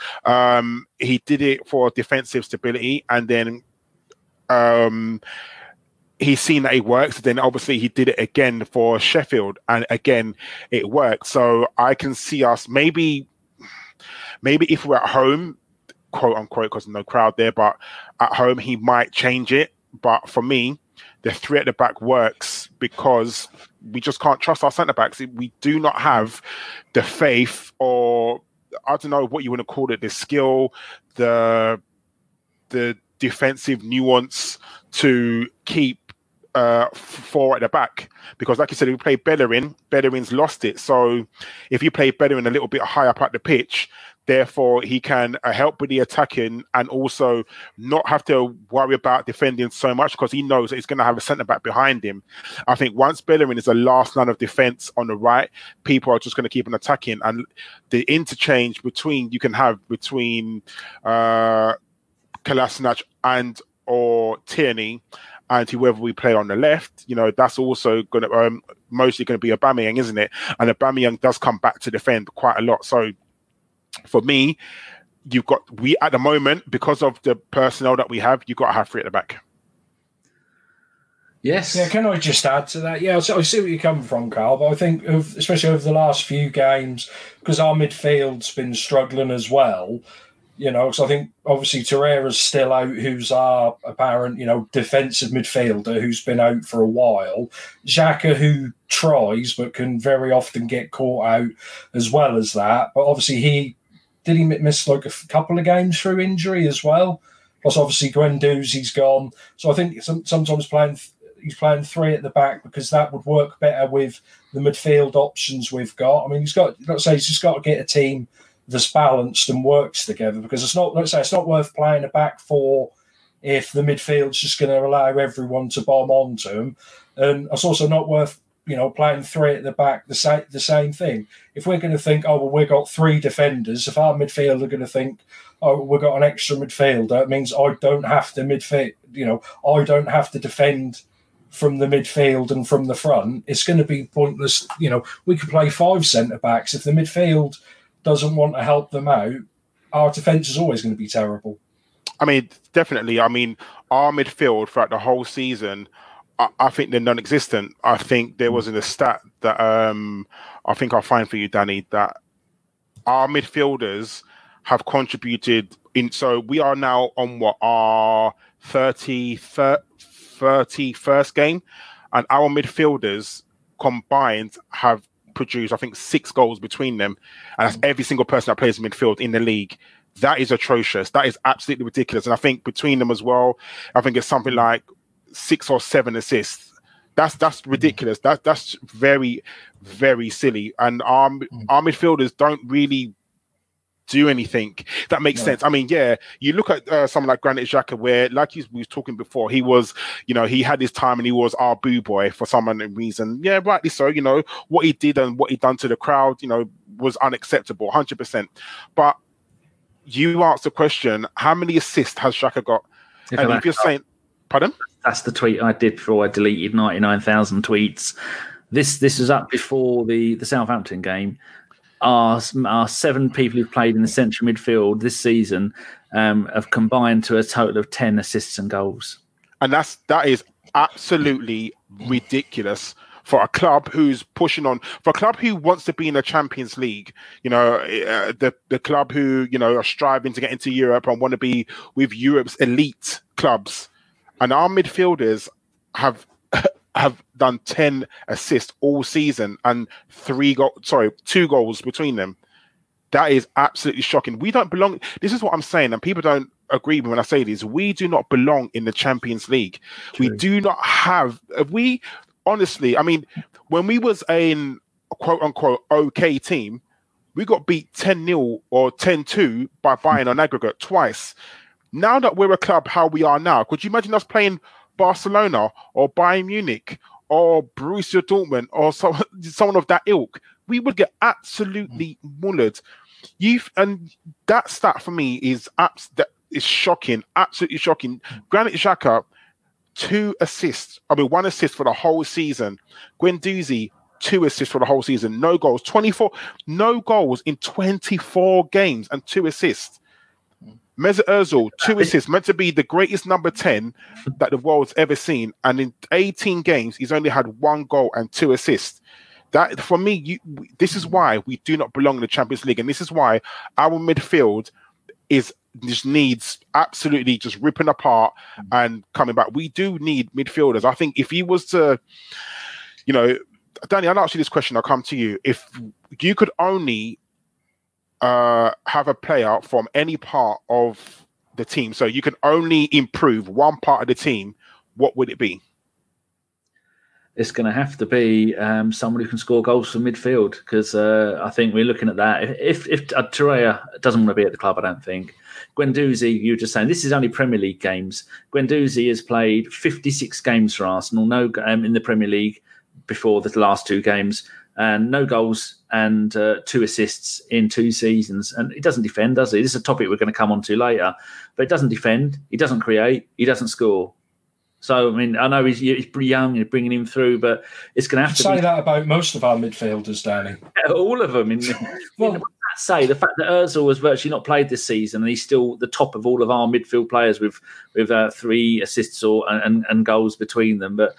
He did it for defensive stability, and then he's seen that it works. Then obviously he did it again for Sheffield, and again it worked. So I can see us maybe if we're at home, quote unquote, because no crowd there, but at home he might change it. But for me, the three at the back works because we just can't trust our centre-backs. We do not have the faith, or I don't know what you want to call it, the skill, the defensive nuance to keep four at the back. Because like you said, if you play Bellerin, Bellerin's lost it. So if you play Bellerin a little bit higher up at the pitch, therefore, he can help with the attacking and also not have to worry about defending so much because he knows that he's going to have a centre-back behind him. I think once Bellerin is the last line of defence on the right, people are just going to keep on attacking. And the interchange you can have between Kolasinac and or Tierney and whoever we play on the left, that's also going to mostly going to be Aubameyang, isn't it? And Aubameyang does come back to defend quite a lot. So for me, we at the moment, because of the personnel that we have, you've got to have three at the back. Yes. Yeah, can I just add to that? Yeah, I see where you're coming from, Carl, but I think, especially over the last few games, because our midfield's been struggling as well, because I think, obviously, Torreira's still out, who's our apparent, defensive midfielder who's been out for a while. Xhaka, who tries, but can very often get caught out as well as that. But obviously, he missed like a couple of games through injury as well. Plus, obviously, Guendouzi's gone. So I think sometimes he's playing three at the back because that would work better with the midfield options we've got. I mean, he's just got to get a team that's balanced and works together because it's not worth playing a back four if the midfield's just going to allow everyone to bomb onto them. And it's also not worth playing three at the back, the same thing. If we're going to think, we've got three defenders, if our midfield are going to think, we've got an extra midfielder, it means I don't have to midfield, I don't have to defend from the midfield and from the front. It's going to be pointless. We could play five centre-backs. If the midfield doesn't want to help them out, our defence is always going to be terrible. I mean, definitely. I mean, our midfield throughout the whole season, I think they're non-existent. I think there wasn't a stat that I think I'll find for you, Danny, that our midfielders have contributed in. So we are now on our 31st game, and our midfielders combined have produced, I think, 6 goals between them. And that's every single person that plays midfield in the league. That is atrocious. That is absolutely ridiculous. And I think between them as well, I think it's something like 6 or 7 assists. That's ridiculous. That's very, very silly. And our midfielders don't really do anything that makes sense. I mean, yeah, you look at someone like Granit Xhaka, where, like we were talking before, he was, he had his time and he was our boo boy for some reason. Yeah, rightly so. What he did and what he done to the crowd, was unacceptable, 100%. But you asked the question: how many assists has Xhaka got? And if you're saying, pardon? That's the tweet I did before I deleted 99,000 tweets. This was up before the Southampmpton game. Our 7 people who've played in the central midfield this season have combined to a total of 10 assists and goals. And that is absolutely ridiculous. for a club who's pushing on, for a club who wants to be in the Champions League, you know, the club who, you know, are striving to get into Europe and want to be with Europe's elite clubs. And our midfielders have done 10 assists all season and two goals between them. That is absolutely shocking. We don't belong. This is what I'm saying, and people don't agree with me when I say this. We do not belong in the Champions League. True. We do not have. We honestly, I mean, when we was in quote unquote okay team, we got beat 10-0 or 10-2 by Bayern on aggregate twice. Now that we're a club, how we are now, could you imagine us playing Barcelona or Bayern Munich or Borussia Dortmund or someone of that ilk? We would get absolutely mullered. And that stat for me is shocking, absolutely shocking. Granit Xhaka, 1 assist for the whole season. Guendouzi, 2 assists for the whole season. No goals, 24. No goals in 24 games and 2 assists. Mesut Ozil, 2 assists, meant to be the greatest number 10 that the world's ever seen. And in 18 games, he's only had 1 goal and 2 assists. That, for me, this is why we do not belong in the Champions League. And this is why our midfield just needs absolutely just ripping apart and coming back. We do need midfielders. I think if he was to, you know, Danny, I'll ask you this question. I'll come to you. If you could only have a player from any part of the team, so you can only improve one part of the team, what would it be? It's going to have to be someone who can score goals from midfield, because I think we're looking at that. If Torreira doesn't want to be at the club, I don't think. Guendouzi, you were just saying, this is only Premier League games. Guendouzi has played 56 games for Arsenal, in the Premier League before the last 2 games, and no goals and 2 assists in 2 seasons. And he doesn't defend, does he? This is a topic we're going to come on to later. But he doesn't defend, he doesn't create, he doesn't score. So, I mean, I know he's young, you're bringing him through, but it's going to have to say that about most of our midfielders, Danny. Yeah, all of them. The fact that Ozil has virtually not played this season and he's still the top of all of our midfield players with 3 assists and goals between them. But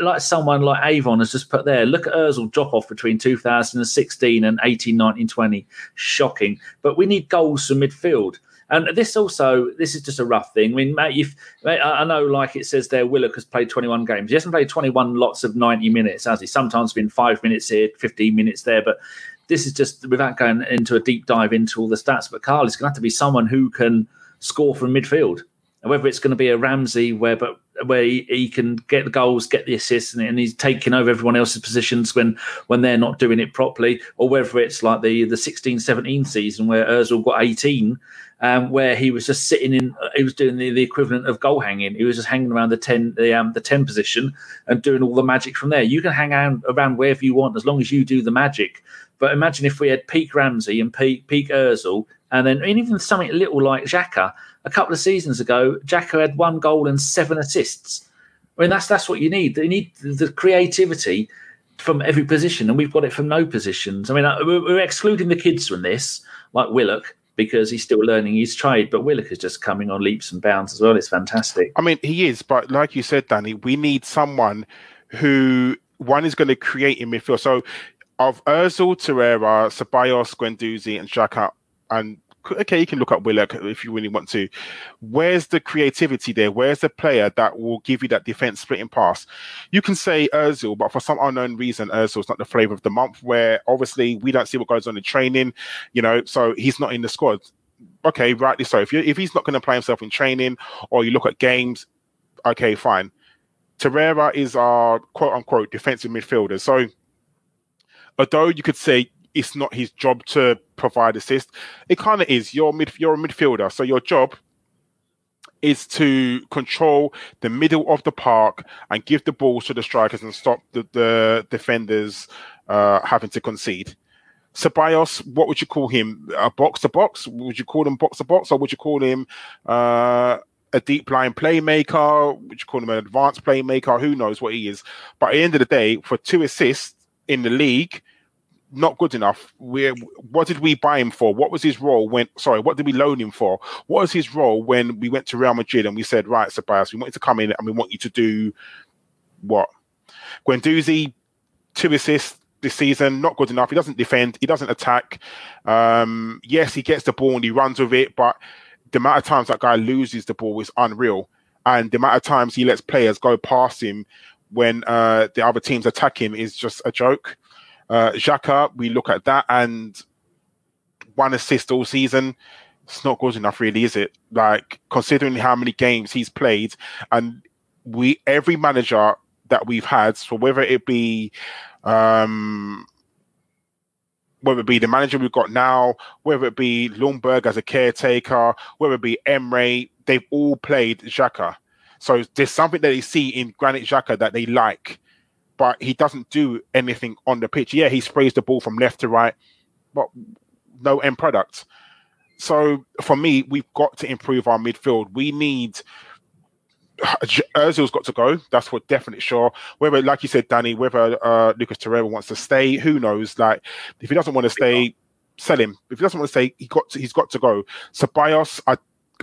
like someone like Avon has just put there, look at Ozil drop off between 2016 and 18, 19, 20. Shocking. But we need goals from midfield. And this is just a rough thing. I mean, Matt, I know, like it says there, Willock has played 21 games. He hasn't played 21 lots of 90 minutes, has he? Sometimes been 5 minutes here, 15 minutes there. But this is just, without going into a deep dive into all the stats, but Carl, it's going to have to be someone who can score from midfield. And whether it's going to be a Ramsey where he can get the goals, get the assists, and he's taking over everyone else's positions when they're not doing it properly, or whether it's like the 16-17 season where Ozil got 18, where he was just sitting in, he was doing the equivalent of goal hanging. He was just hanging around the 10 position and doing all the magic from there. You can hang around wherever you want as long as you do the magic. But imagine if we had peak Ramsey and peak Ozil, and even something little like Xhaka. A couple of seasons ago, Xhaka had 1 goal and 7 assists. I mean, that's what you need. You need the creativity from every position, and we've got it from no positions. I mean, we're excluding the kids from this, like Willock, because he's still learning his trade, but Willock is just coming on leaps and bounds as well. It's fantastic. I mean, he is, but like you said, Danny, we need someone who, one, is going to create in midfield. So of Ozil, Torreira, Ceballos, Guendouzi and Xhaka, and okay, you can look up Willock if you really want to. Where's the creativity there? Where's the player that will give you that defense splitting pass? You can say Ozil, but for some unknown reason, Ozil's not the flavor of the month, where obviously we don't see what goes on in training, you know, so he's not in the squad. Okay, rightly so. If he's not going to play himself in training, or you look at games, okay, fine. Torreira is our quote-unquote defensive midfielder. So although you could say it's not his job to provide assist, it kind of is. You're a midfielder, so your job is to control the middle of the park and give the balls to the strikers and stop the defenders having to concede. Ceballos, what would you call him? A box-to-box? Would you call him box-to-box, or would you call him a deep-line playmaker? Would you call him an advanced playmaker? Who knows what he is? But at the end of the day, for 2 assists in the league, not good enough. What did we buy him for? What was his role what did we loan him for? What was his role when we went to Real Madrid and we said, right, Ceballos, we want you to come in and we want you to do what? Guendouzi, 2 assists this season, not good enough. He doesn't defend, he doesn't attack. Yes, he gets the ball and he runs with it, but the amount of times that guy loses the ball is unreal. And the amount of times he lets players go past him when the other teams attack him is just a joke. Xhaka, we look at that, and 1 assist all season. It's not good enough, really, is it? Like, considering how many games he's played, and every manager that we've had, so whether it be the manager we've got now, whether it be Lundberg as a caretaker, whether it be Emery, they've all played Xhaka. So there's something that they see in Granit Xhaka that they like, but he doesn't do anything on the pitch. Yeah, he sprays the ball from left to right, but no end product. So for me, we've got to improve our midfield. We need... Ozil's got to go. That's for definite sure. Whether, like you said, Danny, whether Lucas Torreira wants to stay, who knows? Like, if he doesn't want to stay, sell him. If he doesn't want to stay, he's got to go. Ceballos,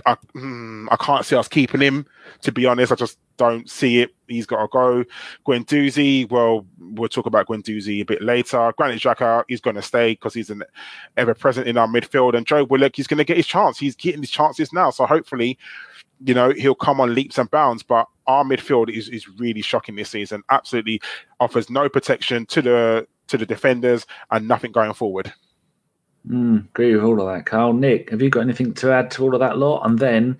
I can't see us keeping him. To be honest, I just don't see it. He's got to go. Guendouzi, well, we'll talk about Guendouzi a bit later. Granit Xhaka, he's going to stay because he's an ever-present in our midfield. And Joe Willock, he's going to get his chance. He's getting his chances now. So hopefully, you know, he'll come on leaps and bounds. But our midfield is really shocking this season. Absolutely offers no protection to the defenders and nothing going forward. Agree with all of that, Carl. Nick, have you got anything to add to all of that lot? And then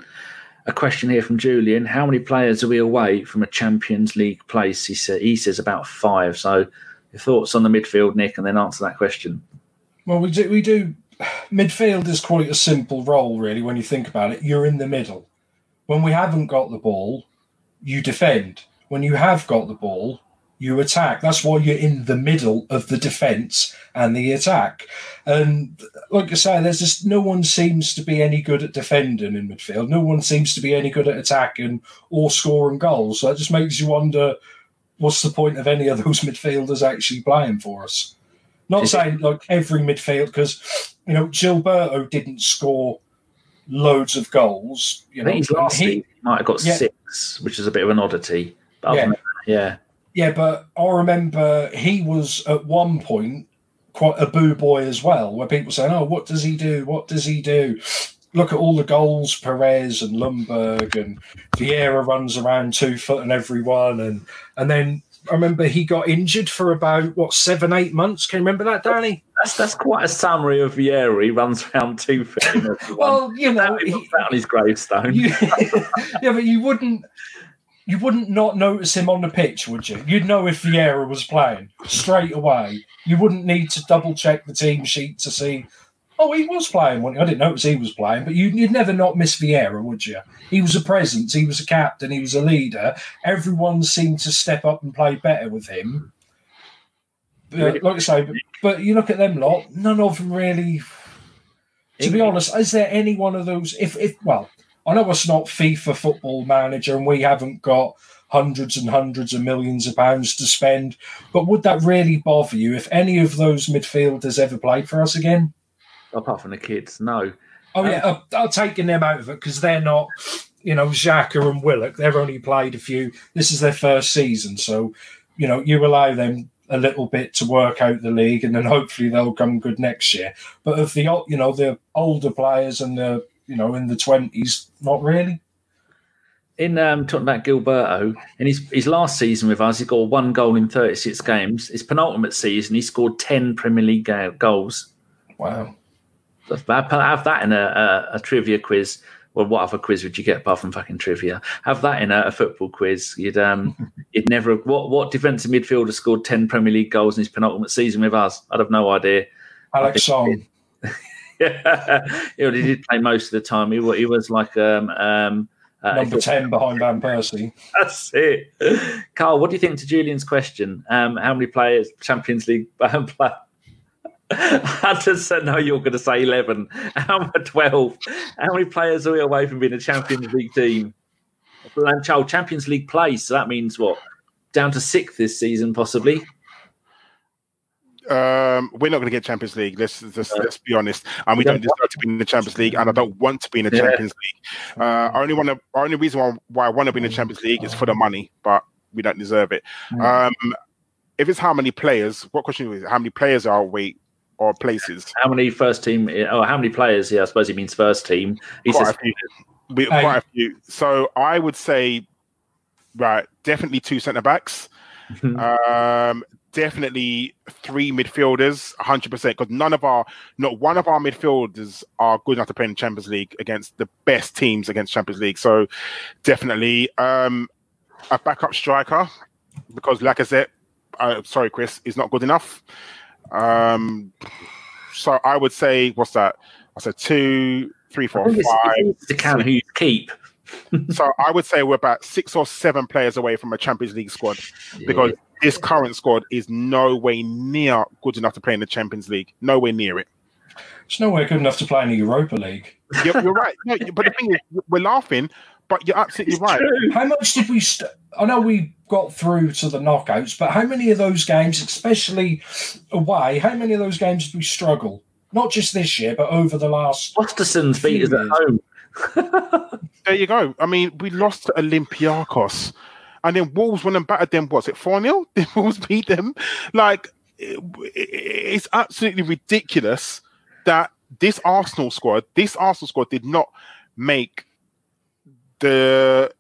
a question here from Julian. How many players are we away from a Champions League place? He says about 5. So your thoughts on the midfield, Nick, and then answer that question. Well, we do. Midfield is quite a simple role, really, when you think about it. You're in the middle. When we haven't got the ball, you defend. When you have got the ball, you attack. That's why you're in the middle of the defence and the attack. And like I say, there's just no one seems to be any good at defending in midfield. No one seems to be any good at attacking or scoring goals. So that just makes you wonder, what's the point of any of those midfielders actually playing for us? Not saying like every midfield, because, you know, Gilberto didn't score loads of goals. You know, I think his last week he might have got 6, which is a bit of an oddity. But yeah, but I remember he was at one point quite a boo boy as well, where people saying, oh, what does he do? What does he do? Look at all the goals Perez and Lundberg and Vieira runs around 2 foot and everyone. And then I remember he got injured for about, 7-8 months. Can you remember that, Danny? That's quite a summary of Vieira. He runs around 2 feet. Well, you know. He puts that on his gravestone. But you wouldn't not notice him on the pitch, would you? You'd know if Vieira was playing straight away. You wouldn't need to double-check the team sheet to see, he was playing. I didn't notice he was playing, but you'd never not miss Vieira, would you? He was a presence. He was a captain. He was a leader. Everyone seemed to step up and play better with him. But, like I say, but you look at them lot, none of them really... To be honest, is there any one of those... I know it's not FIFA Football Manager and we haven't got hundreds and hundreds of millions of pounds to spend, but would that really bother you if any of those midfielders ever played for us again? Apart from the kids, no. I'll take them out of it because they're not, you know, Xhaka and Willock, they've only played a few. This is their first season, so, you know, you allow them a little bit to work out the league and then hopefully they'll come good next year. But of the, you know, the older players and the, you know, in the 20s, not really. In talking about Gilberto, in his last season with us, he got 1 goal in 36 games. His penultimate season, he scored 10 Premier League goals. Wow. Have that in a trivia quiz. Well, what other quiz would you get apart from fucking trivia? Have that in a football quiz. You'd never. What defensive midfielder scored 10 Premier League goals in his penultimate season with us? I'd have no idea. Alexa. He did play most of the time. He was like number 10 behind Van Persie. That's it. Carl, what do you think to Julian's question? How many players Champions League play? I just know you're going to say 11. How about 12? How many players are we away from being a Champions League team? Champions League place. So that means what? Down to 6th this season, possibly. We're not going to get Champions League. Let's be honest. And we don't deserve to be in the Champions League. And I don't want to be in the Champions League. Only reason why I want to be in the Champions League is for the money. But we don't deserve it. If it's how many players, what question is it? How many players are away or places? How many first team? Oh, how many players? Yeah, I suppose he means first team. He says quite a few. So I would say, right, definitely 2 centre backs. Definitely 3 midfielders, 100%, because not one of our midfielders are good enough to play in the Champions League against the best teams against Champions League. So definitely a backup striker, because Lacazette, sorry Chris, is not good enough. So I would say, what's that? I said 2, 3, 4, 5. To count who you keep. So I would say we're about 6 or 7 players away from a Champions League squad, because this current squad is no way near good enough to play in the Champions League. Nowhere near it. It's nowhere good enough to play in the Europa League. You're right. No, but the thing is, we're laughing, but you're absolutely right. True. How much did we... I know we got through to the knockouts, but how many of those games, especially away, how many of those games did we struggle? Not just this year, but over the last... Gustafson's beat us at home. There you go. I mean, we lost to Olympiacos, and then Wolves went and battered them. What's it, 4-0? Then Wolves beat them. Like, it's absolutely ridiculous that this Arsenal squad did not make the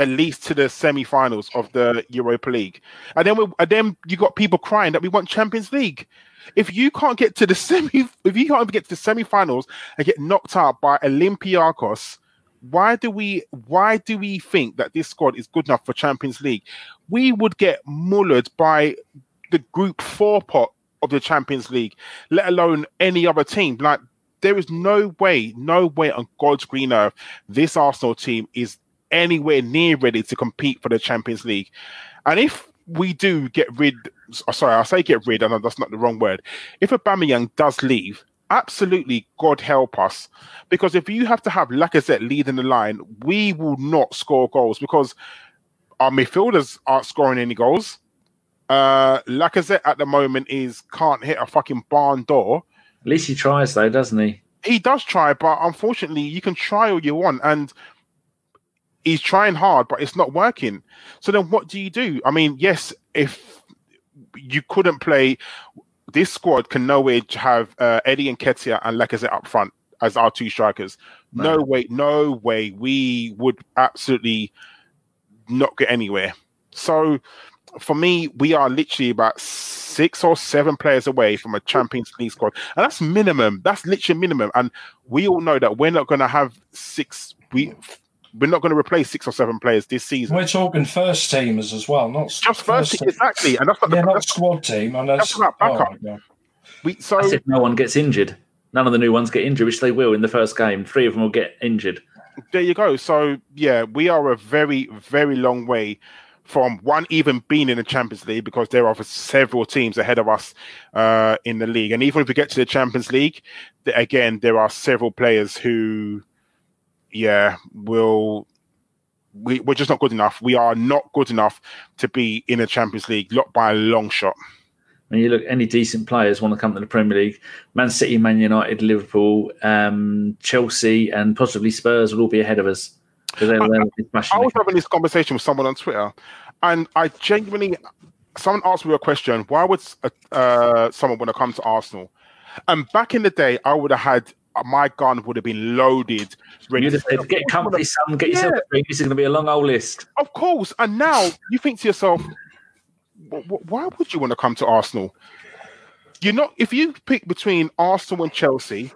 at least to the semi-finals of the Europa League. And then you got people crying that we want Champions League. If you can't get to the semi-finals and get knocked out by Olympiacos, why do we think that this squad is good enough for Champions League? We would get mullered by the Group 4 pot of the Champions League, let alone any other team. Like, there is no way on God's green earth this Arsenal team is anywhere near ready to compete for the Champions League. And if we do that's not the wrong word. If Aubameyang does leave, absolutely, God help us. Because if you have to have Lacazette leading the line, we will not score goals because our midfielders aren't scoring any goals. Lacazette at the moment can't hit a fucking barn door. At least he tries though, doesn't he? He does try, but unfortunately you can try all you want and he's trying hard, but it's not working. So then what do you do? I mean, yes, if you couldn't play... This squad can nowhere have Eddie Nketiah and Lacazette up front as our 2 strikers. No way. We would absolutely not get anywhere. So, for me, we are literally about 6 or 7 players away from a Champions League squad. And that's minimum. That's literally minimum. And we all know that we're not going to have 6... We're not going to replace 6 or 7 players this season. We're talking first teamers as well, not just first team, exactly. And that's not not squad team. And that's about backup. Yeah. That's if no one gets injured. None of the new ones get injured, which they will in the first game. 3 of them will get injured. There you go. So yeah, we are a very, very long way from one even being in the Champions League, because there are several teams ahead of us in the league. And even if we get to the Champions League, again, there are several players who. Yeah, we're just not good enough. We are not good enough to be in the Champions League, not by a long shot. When you look, any decent players want to come to the Premier League. Man City, Man United, Liverpool, Chelsea, and possibly Spurs will all be ahead of us. I was having this conversation with someone on Twitter, and someone asked me a question: why would someone want to come to Arsenal? And back in the day, I would have had. My gun would have been loaded. Ready. You'd have said, get comfy, son, get yourself a drink. This is going to be a long old list. Of course. And now you think to yourself, why would you want to come to Arsenal? You're not. If you pick between Arsenal and Chelsea,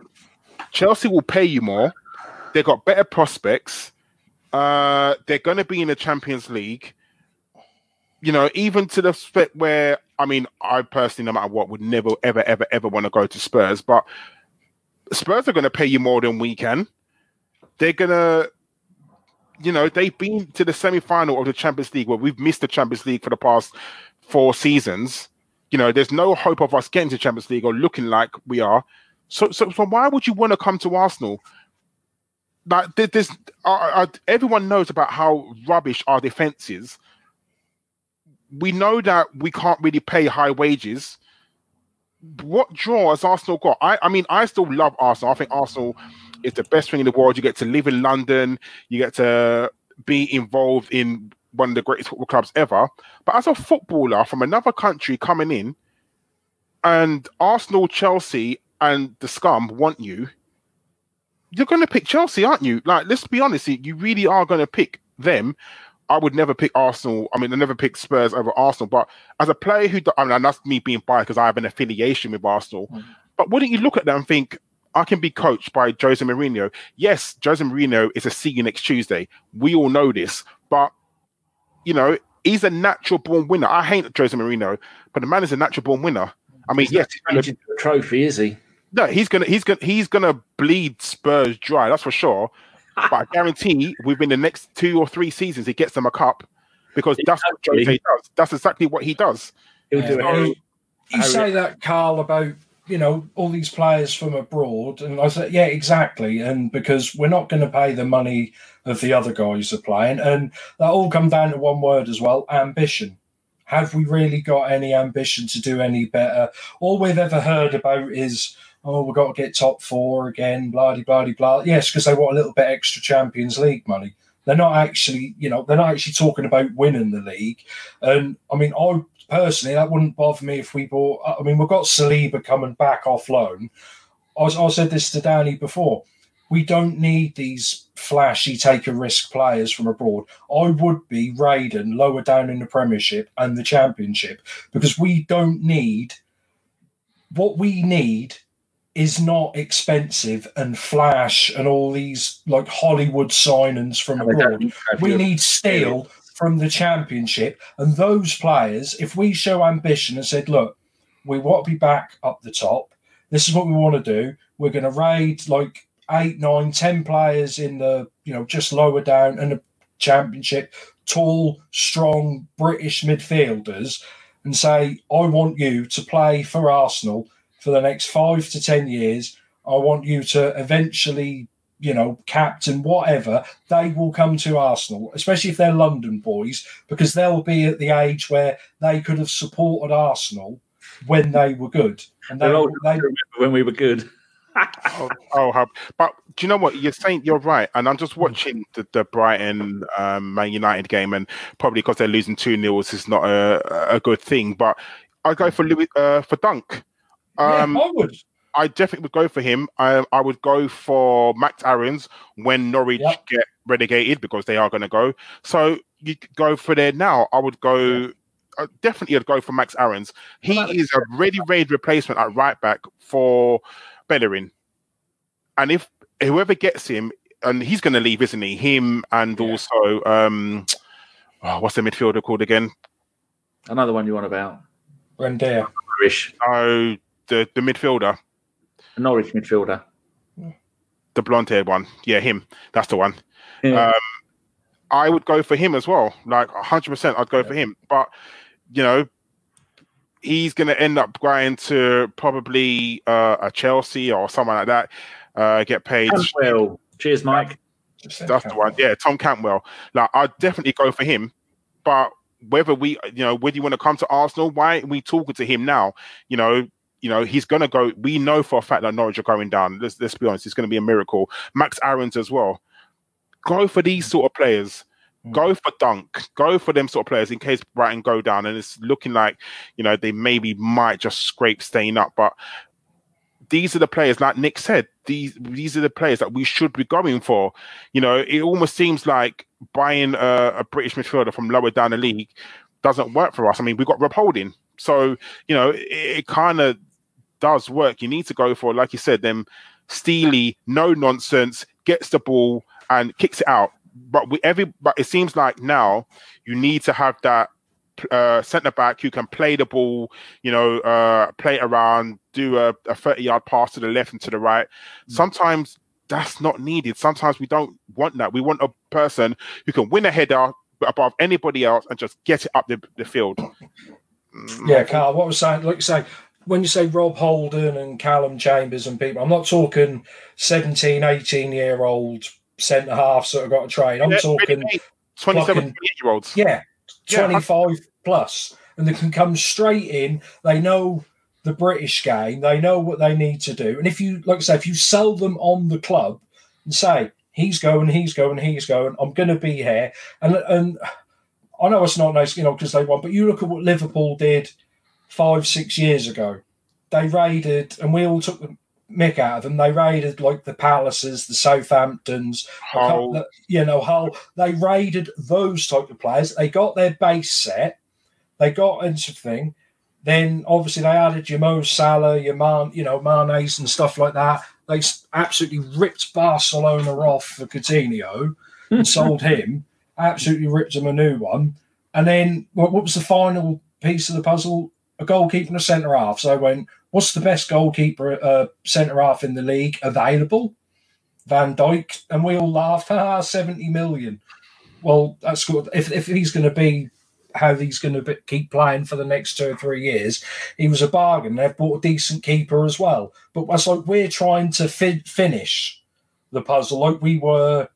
Chelsea will pay you more. They've got better prospects. They're going to be in the Champions League. You know, even to the spec where, I mean, I personally, no matter what, would never, ever, ever, ever want to go to Spurs. But Spurs are going to pay you more than we can. They're going to, you know, they've been to the semi-final of the Champions League, where we've missed the Champions League for the past 4 seasons. You know, there's no hope of us getting to Champions League or looking like we are. So why would you want to come to Arsenal? Like, there's, everyone knows about how rubbish our defence is. We know that we can't really pay high wages. What draw has Arsenal got? I mean, I still love Arsenal. I think Arsenal is the best thing in the world. You get to live in London. You get to be involved in one of the greatest football clubs ever. But as a footballer from another country coming in, and Arsenal, Chelsea, and the scum want you, you're going to pick Chelsea, aren't you? Like, let's be honest, you really are going to pick them. I would never pick Arsenal. I mean, I never picked Spurs over Arsenal. But as a player who, I mean, and that's me being biased because I have an affiliation with Arsenal. Mm. But wouldn't you look at that and think, I can be coached by Jose Mourinho? Yes, Jose Mourinho is a see you next Tuesday. We all know this. But, you know, he's a natural-born winner. I hate Jose Mourinho, but the man is a natural-born winner. I mean, he's yes, not he's a trophy, is he? No, he's gonna bleed Spurs dry. That's for sure. But I guarantee within the next 2 or 3 seasons, he gets them a cup because exactly. That's what Jose does. That's exactly what he does. He'll do it. You say that, Carl, about all these players from abroad, and I said, yeah, exactly. And because we're not going to pay the money of the other guys are playing, and that all come down to one word as well: ambition. Have we really got any ambition to do any better? All we've ever heard about is, oh, we've got to get top 4 again, blah-de-blah-de-blah. Yes, because they want a little bit extra Champions League money. They're not actually, they're not actually talking about winning the league. And, I mean, I personally, that wouldn't bother me if we bought... I mean, we've got Saliba coming back off loan. I said this to Danny before. We don't need these flashy take-a-risk players from abroad. I would be raiding lower down in the Premiership and the Championship because we don't need... What we need is not expensive and flash and all these like Hollywood signings from abroad. We need steel from the Championship. And those players, if we show ambition and said, look, we want to be back up the top. This is what we want to do. We're going to raid like 8, 9, 10 players in the, just lower down in the Championship, tall, strong British midfielders, and say, I want you to play for Arsenal for the next 5 to 10 years. I want you to eventually, captain whatever. They will come to Arsenal, especially if they're London boys, because they'll be at the age where they could have supported Arsenal when they were good. And they remember when we were good. But do you know what you're saying? You're right, and I'm just watching the Brighton Man United game, and probably because they're losing 2-0, it's not a good thing. But I go for Luiz, for Dunk. I would. I definitely would go for him. I would go for Max Aarons when Norwich get relegated, because they are going to go. So you could go for there now. I would go. Yeah. Definitely, I'd go for Max Aarons. He is a ready-made replacement at right back for Bellerin, and if whoever gets him, and he's going to leave, isn't he? Him and also, what's the midfielder called again? Another one you want about? Rendeir. Norwich. Oh, the midfielder. The Norwich midfielder. The blonde-haired one. Yeah, him. That's the one. Yeah. I would go for him as well. Like 100%, I'd go for him. But he's going to end up going to probably a Chelsea or someone like that, get paid. Cantwell. Cheers, Mike. That's the one. Yeah, Tom Cantwell. Like, I'd definitely go for him. But whether whether you want to come to Arsenal, why aren't we talking to him now? He's going to go. We know for a fact that Norwich are going down. Let's be honest. It's going to be a miracle. Max Aarons as well. Go for these sort of players. Go for Dunk. Go for them sort of players in case Brighton go down, and it's looking like they might just scrape staying up. But these are the players, like Nick said. These are the players that we should be going for. It almost seems like buying a British midfielder from lower down the league doesn't work for us. I mean, we've got Rob Holding, so it kind of does work. You need to go for, like you said, them steely, no nonsense, gets the ball and kicks it out. But it seems like now you need to have that centre back who can play the ball, play it around, do a 30-yard pass to the left and to the right. Sometimes that's not needed. Sometimes we don't want that. We want a person who can win a header above anybody else and just get it up the field. Yeah, Carl, what was that? Like you say, when you say Rob Holding and Callum Chambers and people, I'm not talking 17, 18-year-old centre halves that have got to train. I'm talking 27, 28-year-olds. Yeah, 25 plus. And they can come straight in. They know the British game. They know what they need to do. And if you, like I say, if you sell them on the club and say, he's going, I'm going to be here. And I know it's not nice, you know, because they won, but you look at what Liverpool did 5-6 years ago. They raided, and we all took the mick out of them. They raided like the Palaces, the Southamptons, Hull. Hull. They raided those type of players. They got their base set. They got into thing. Then obviously they added your Mo Salah, your Mane's and stuff like that. They absolutely ripped Barcelona off for Coutinho and sold him. Absolutely ripped him a new one. And then what was the final piece of the puzzle? A goalkeeper and a centre-half. So I went, what's the best goalkeeper centre-half in the league available? Van Dijk. And we all laughed, 70 million. Well, that's good. If he's going to be how he's going to keep playing for the next 2 or 3 years, he was a bargain. They've bought a decent keeper as well. But it's like we're trying to finish the puzzle like we were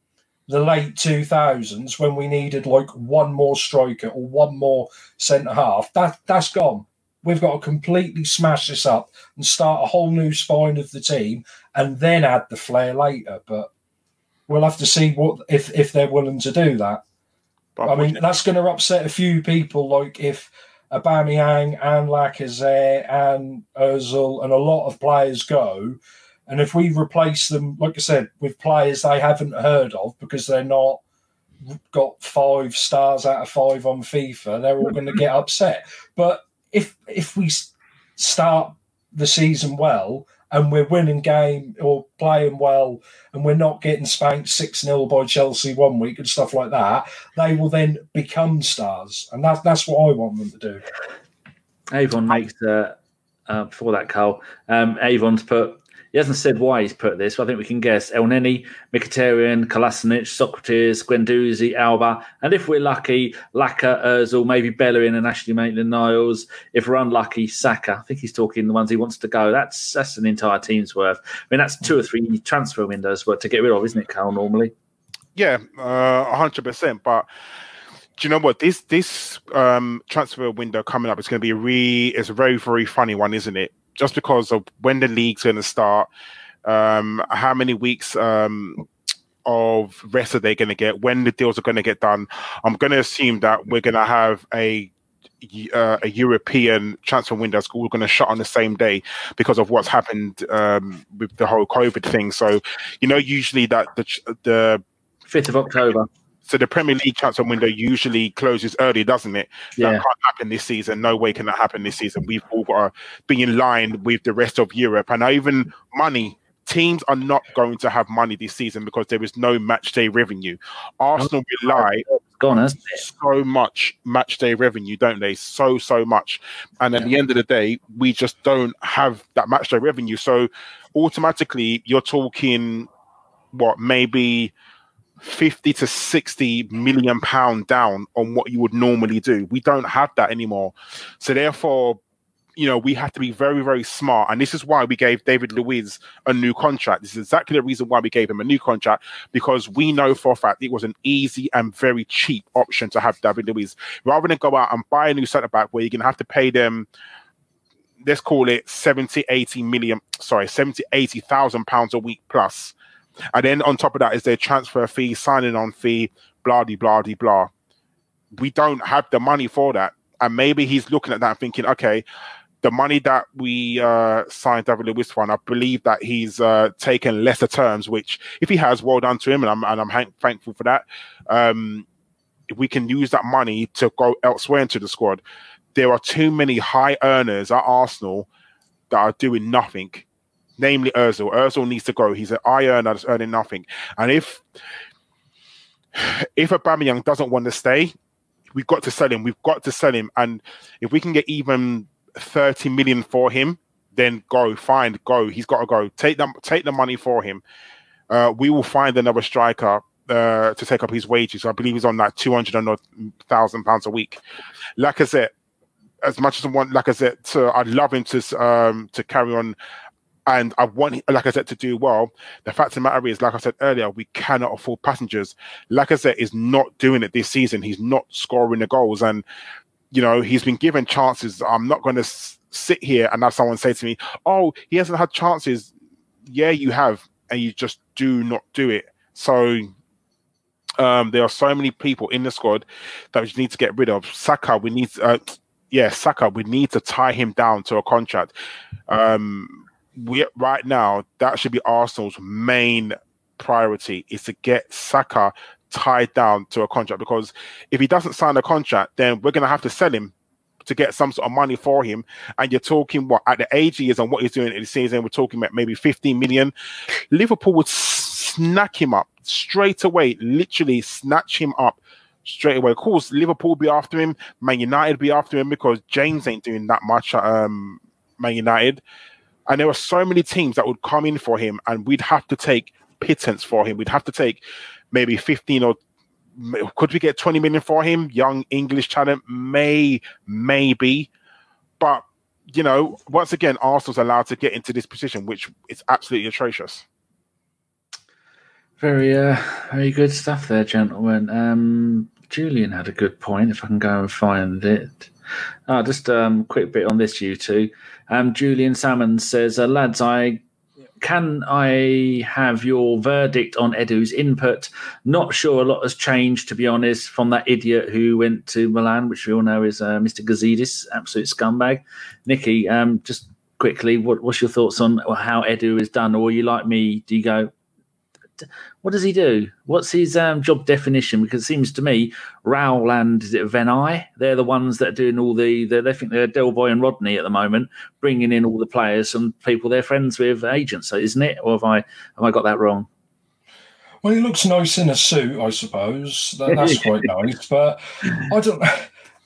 the late 2000s when we needed like one more striker or one more centre-half. That's gone. We've got to completely smash this up and start a whole new spine of the team and then add the flair later. But we'll have to see what if they're willing to do that. But I mean, that's going to upset a few people, like if Aubameyang and Lacazette and Ozil and a lot of players go, and if we replace them, like I said, with players they haven't heard of because they're not got 5 stars out of 5 on FIFA, they're all going to get upset. But if we start the season well and we're winning game or playing well and we're not getting spanked 6-0 by Chelsea one week and stuff like that, they will then become stars. And that's what I want them to do. Avon makes, before that, Carl, Avon's put, he hasn't said why he's put this, but I think we can guess. El Neni, Mkhitaryan, Kolasinac, Sokratis, Guendouzi, Alba, and if we're lucky, Laka, Ozil, maybe Bellerin and Ashley Maitland-Niles. If we're unlucky, Saka. I think he's talking the ones he wants to go. That's an entire team's worth. I mean, that's 2 or 3 transfer windows to get rid of, isn't it, Carl, normally? Yeah, 100%. But do you know what? This transfer window coming up is going to be it's a very, very funny one, isn't it? Just because of when the league's going to start, how many weeks of rest are they going to get, when the deals are going to get done. I'm going to assume that we're going to have a European transfer window that's all going to shut on the same day because of what's happened with the whole COVID thing. So, you know, usually that the 5th of October. So the Premier League transfer window usually closes early, doesn't it? Yeah. That can't happen this season. No way can that happen this season. We've all got to be in line with the rest of Europe. And even money, teams are not going to have money this season because there is no match day revenue. Arsenal rely on so much match day revenue, don't they? So much. And at the end of the day, we just don't have that match day revenue. So automatically, you're talking, what, maybe 50 to 60 million pound down on what you would normally do. We don't have that anymore. So therefore, you know, we have to be very, very smart. And this is why we gave David Luiz a new contract. This is exactly the reason why we gave him a new contract, because we know for a fact it was an easy and very cheap option to have David Luiz. Rather than go out and buy a new centre-back where you're going to have to pay them, let's call it 70,000 pounds a week plus. And then on top of that is their transfer fee, signing on fee, blah, de, blah, de, blah. We don't have the money for that. And maybe he's looking at that and thinking, okay, the money that we signed David Luiz for, and I believe that he's taken lesser terms, which if he has, well done to him. And I'm thankful for that. We can use that money to go elsewhere into the squad. There are too many high earners at Arsenal that are doing nothing. Namely, Ozil. Ozil needs to go. He's an high earner that's earning nothing. And if Aubameyang doesn't want to stay, we've got to sell him. We've got to sell him. And if we can get even 30 million for him, then go. Fine, go. He's got to go. Take the money for him. We will find another striker to take up his wages. I believe he's on like 200,000 pounds a week. Lacazette, as much as I want Lacazette to, I'd love him to carry on. And I want Lacazette to do well. The fact of the matter is, like I said earlier, we cannot afford passengers. Lacazette is not doing it this season. He's not scoring the goals. And, you know, he's been given chances. I'm not going to sit here and have someone say to me, oh, he hasn't had chances. Yeah, you have. And you just do not do it. So There are so many people in the squad that we need to get rid of. Saka, we need to, Saka, we need to tie him down to a contract. Right now, that should be Arsenal's main priority, is to get Saka tied down to a contract, because if he doesn't sign a contract, then we're going to have to sell him to get some sort of money for him. And you're talking, what, at the age he is and what he's doing in the season, we're talking about maybe 15 million. Liverpool would snack him up straight away, literally snatch him up straight away. Of course, Liverpool will be after him. Man United will be after him, because James ain't doing that much at Man United. And there were so many teams that would come in for him, and we'd have to take pittance for him. We'd have to take maybe 15 or could we get 20 million for him? Young English talent, maybe. But, you know, once again, Arsenal's allowed to get into this position, which is absolutely atrocious. Very good stuff there, gentlemen. Julian had a good point, if I can go and find it. Just a quick bit on this, you two. Julian Salmon says, lads, can I have your verdict on Edu's input? Not sure a lot has changed, to be honest, from that idiot who went to Milan, which we all know is Mr. Gazidis, absolute scumbag. Nicky, just quickly, what's your thoughts on how Edu is done? Or you like me, do you go, what does he do? What's his job definition? Because it seems to me, Raul and Venai, they're the ones that are doing all the... They think they're Del Boy and Rodney at the moment, bringing in all the players and people they're friends with, agents, isn't it? Or have I got that wrong? Well, he looks nice in a suit, I suppose. That's quite nice. But I don't know.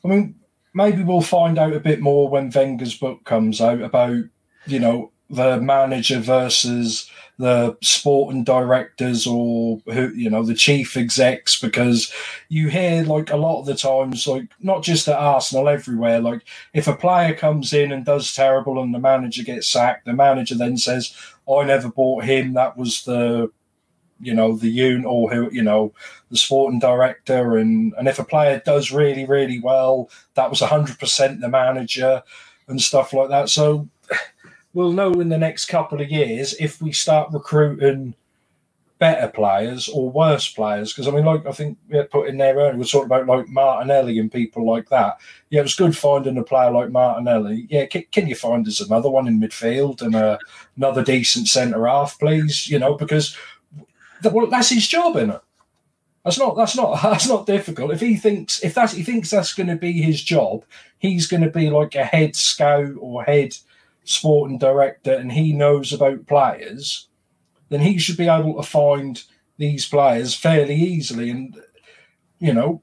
I mean, maybe we'll find out a bit more when Wenger's book comes out about, you know, the manager versus the sporting directors, or who, you know, the chief execs, because you hear, like, a lot of the times, like, not just at Arsenal, everywhere, like, if a player comes in and does terrible and the manager gets sacked, the manager then says, I never bought him, that was the, you know, the unit, or who, you know, the sporting director, and if a player does really, really well, that was 100% the manager and stuff like that. So we'll know in the next couple of years if we start recruiting better players or worse players. Because, I mean, like I think we had put in there earlier, we were talking about, like, Martinelli and people like that. Yeah, it was good finding a player like Martinelli. Yeah, can you find us another one in midfield and another decent centre-half, please? You know, because that's his job, innit? That's not difficult. If he thinks that's going to be his job, he's going to be like a head scout or head sporting director, and he knows about players, then he should be able to find these players fairly easily. And, you know,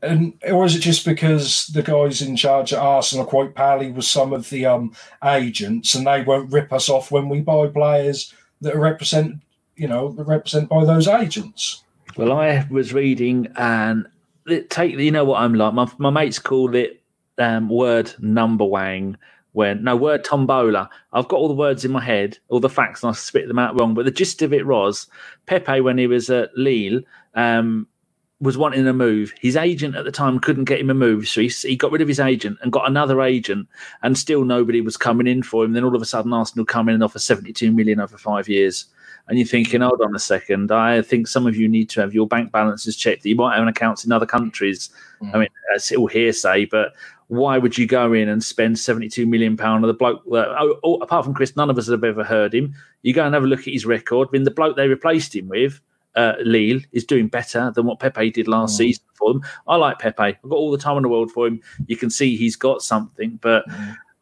and or is it just because the guys in charge at Arsenal are quite pally with some of the agents, and they won't rip us off when we buy players that are represented by those agents? Well, I was reading, and you know what I'm like. My mates call it word number wang. Word tombola. I've got all the words in my head, all the facts, and I spit them out wrong. But the gist of it was, Pepe, when he was at Lille, was wanting a move. His agent at the time couldn't get him a move, so he got rid of his agent and got another agent, and still nobody was coming in for him. Then all of a sudden, Arsenal come in and offer 72 million over 5 years. And you're thinking, hold on a second, I think some of you need to have your bank balances checked. You might have an account in other countries. I mean, that's all hearsay, but why would you go in and spend £72 million on the bloke? Apart from Chris, none of us have ever heard him. You go and have a look at his record. I mean, the bloke they replaced him with, Lille, is doing better than what Pepe did last season for them. I like Pepe. I've got all the time in the world for him. You can see he's got something, but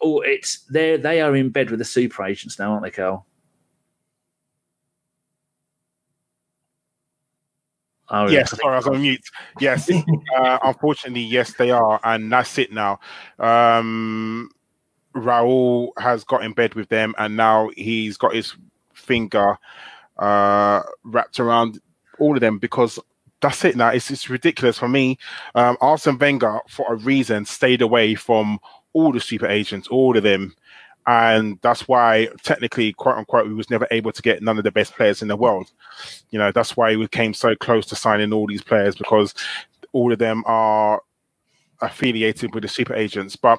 they are in bed with the super agents now, aren't they, Carl? Oh, yes, sorry, I was on mute. Yes, unfortunately, yes, they are, and that's it now. Raul has got in bed with them, and now he's got his finger wrapped around all of them, because that's it now. It's ridiculous for me. Arsene Wenger, for a reason, stayed away from all the super agents, all of them. And that's why, technically, quote unquote, we was never able to get none of the best players in the world. You know, that's why we came so close to signing all these players, because all of them are affiliated with the super agents. But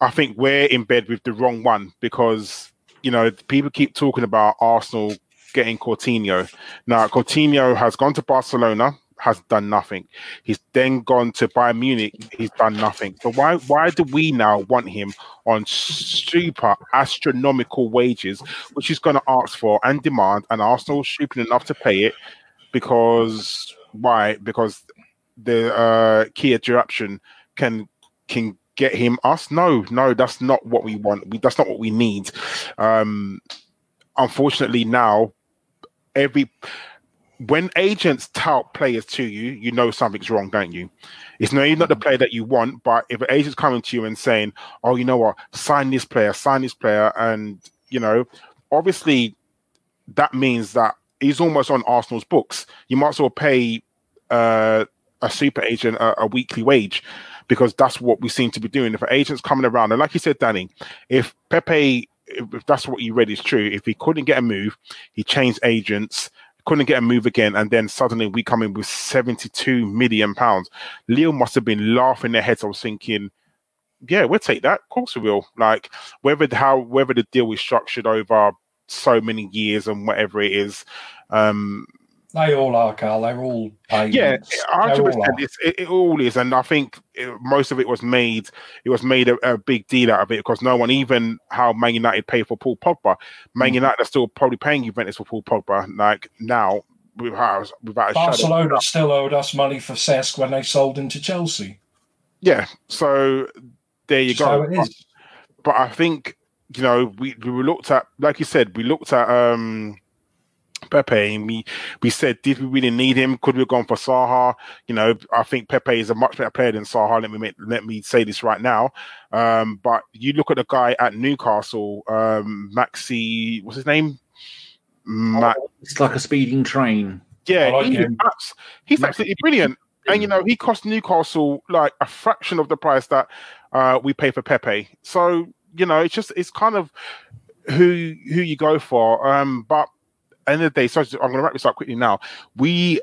I think we're in bed with the wrong one, because, you know, people keep talking about Arsenal getting Coutinho. Now, Coutinho has gone to Barcelona, has done nothing. He's then gone to Bayern Munich, he's done nothing. So why do we now want him on super astronomical wages, which he's going to ask for and demand, and Arsenal stupid enough to pay it? Because why? Because the Kia disruption can get him us? No, that's not what we want. That's not what we need. Unfortunately, now when agents tout players to you, you know something's wrong, don't you? It's no, you're not the player that you want, but if an agent's coming to you and saying, "Oh, you know what? Sign this player," and you know, obviously, that means that he's almost on Arsenal's books. You might as well pay a super agent a weekly wage, because that's what we seem to be doing. If an agent's coming around, and like you said, Danny, if Pepe, if that's what you read is true, if he couldn't get a move, he changed agents, couldn't get a move again, and then suddenly we come in with £72 million. Leo must have been laughing their heads. I was thinking, yeah, we'll take that. Of course we will. Like, whether the deal is structured over so many years and whatever it is, they all are, Carl. They're all payments. Yeah, 100%. It all is, and I think most of it was made. It was made a big deal out of it, because no one, even how Man United paid for Paul Pogba. Man United are still probably paying Juventus for Paul Pogba. Like now, without a Barcelona still owed us money for Cesc when they sold him to Chelsea. Yeah, so there you go. So it is. But I think, you know, we looked at, like you said, Pepe, and we said, did we really need him? Could we have gone for Saha? You know, I think Pepe is a much better player than Saha. Let me say this right now. But you look at the guy at Newcastle, Maxi, what's his name? It's like a speeding train. Yeah, like he's absolutely brilliant. And you know, he cost Newcastle like a fraction of the price that we pay for Pepe. So you know, it's kind of who you go for. But end of the day, so I'm going to wrap this up quickly now. The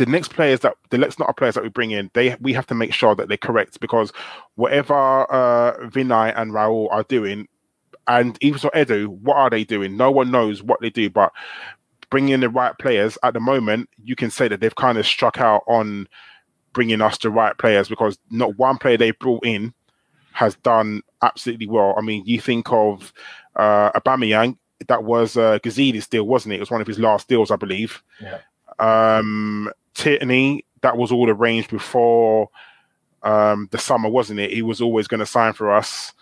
next lot of players that we bring in, we have to make sure that they're correct, because whatever Vinay and Raul are doing, and even so Edu, what are they doing? No one knows what they do, but bringing in the right players at the moment, you can say that they've kind of struck out on bringing us the right players, because not one player they brought in has done absolutely well. I mean, you think of Aubameyang. That was Gazidis' deal, wasn't it? It was one of his last deals, I believe. Yeah. Tierney, that was all arranged before the summer, wasn't it? He was always going to sign for us.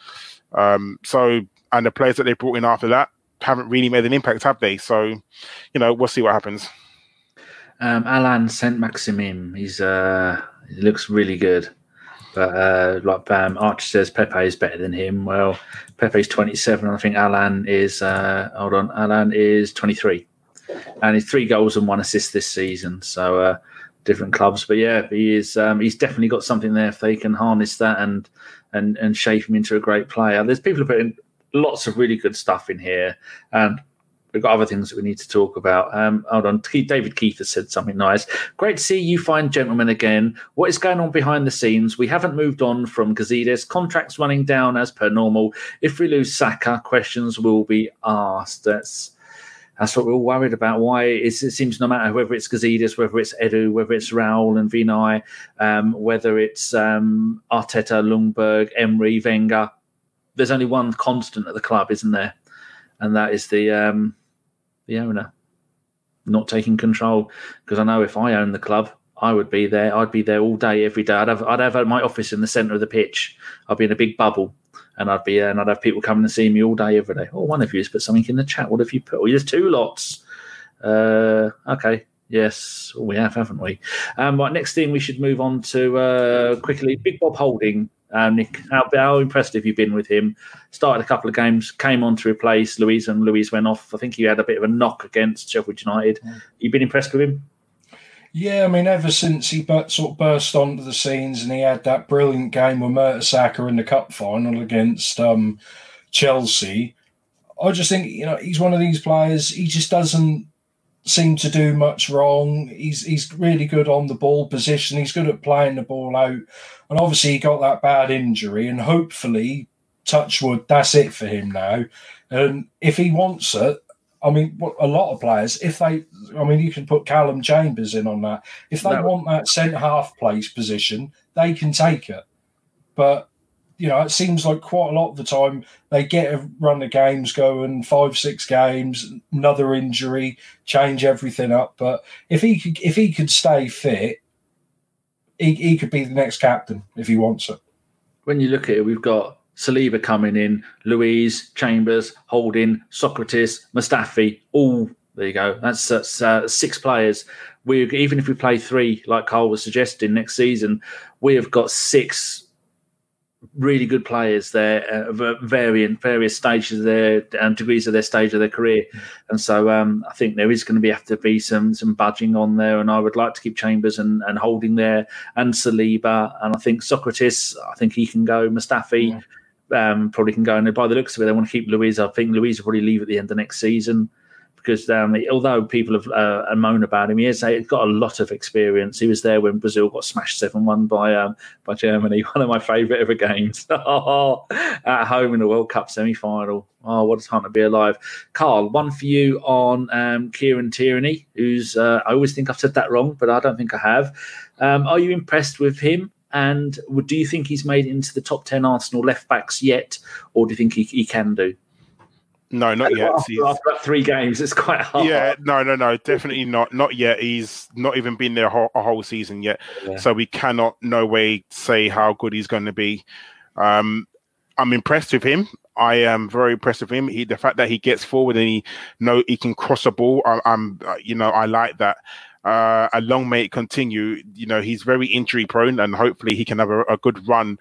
And the players that they brought in after that haven't really made an impact, have they? So, you know, we'll see what happens. Alan Saint-Maximin, he looks really good. But Archie says Pepe is better than him. Well, Pepe's 27, and I think Alan is Alan is 23, and he's 3 goals and 1 assist this season. So different clubs, but yeah, he is. He's definitely got something there if they can harness that and shape him into a great player. There's people putting lots of really good stuff in here, and we've got other things that we need to talk about. David Keith has said something nice. Great to see you fine gentlemen again. What is going on behind the scenes? We haven't moved on from Gazidis. Contracts running down as per normal. If we lose Saka, questions will be asked. That's what we're all worried about. Why it seems no matter whether it's Gazidis, whether it's Edu, whether it's Raul and Vinay, whether it's Arteta, Ljungberg, Emery, Wenger, there's only one constant at the club, isn't there? And that is the owner not taking control, because I know if I owned the club, I would be there. I'd be there all day, every day. I'd have my office in the centre of the pitch. I'd be in a big bubble, and I'd have people coming to see me all day, every day. Oh, one of you has put something in the chat. What have you put? Oh, there's 2 lots. Okay. Yes, we have, haven't we? Right, next thing we should move on to quickly. Big Bob Holding. Nick, how impressed have you been with him? Started a couple of games, came on to replace Luiz, and Luiz went off. I think he had a bit of a knock against Sheffield United. You've been impressed with him? Yeah, I mean, ever since he sort of burst onto the scenes and he had that brilliant game with Mertesacker in the cup final against Chelsea, I just think, you know, he's one of these players, he just doesn't seem to do much wrong. He's really good on the ball position. He's good at playing the ball out. And obviously he got that bad injury, and hopefully, touch wood, that's it for him now. And if he wants it, I mean, a lot of players, if they, I mean, you can put Callum Chambers in on that. If they want that centre-half place position, they can take it. But, you know, it seems like quite a lot of the time they get a run of games going, 5-6 games, another injury, change everything up. But if he could stay fit, he could be the next captain if he wants it. When you look at it, we've got Saliba coming in, Luiz, Chambers, Holding, Sokratis, Mustafi, all, there you go. That's 6 players. We, even if we play 3, like Carl was suggesting, next season, we have got 6 really good players there, various stages of their degrees of their stage of their career. And so I think there is going to have to be some budging on there. And I would like to keep Chambers and Holding there and Saliba. And I think Sokratis, I think he can go. Mustafi probably can go. And by the looks of it, they want to keep Luiz. I think Luiz will probably leave at the end of next season. Because although people have moaned about him, he's got a lot of experience. He was there when Brazil got smashed 7-1 by Germany. One of my favourite ever games at home in the World Cup semi-final. Oh, what a time to be alive. Carl, one for you on Kieran Tierney, who's I always think I've said that wrong, but I don't think I have. Are you impressed with him? And do you think he's made it into the top 10 Arsenal left-backs yet? Or do you think he can do? No, not yet. After 3 games, it's quite hard. Yeah, no, definitely not. Not yet. He's not even been there a whole season yet. Yeah. So we cannot, no way, say how good he's going to be. I'm impressed with him. I am very impressed with him. The fact that he gets forward and he can cross a ball, I like that. A long may it continue. You know, he's very injury prone, and hopefully he can have a good run.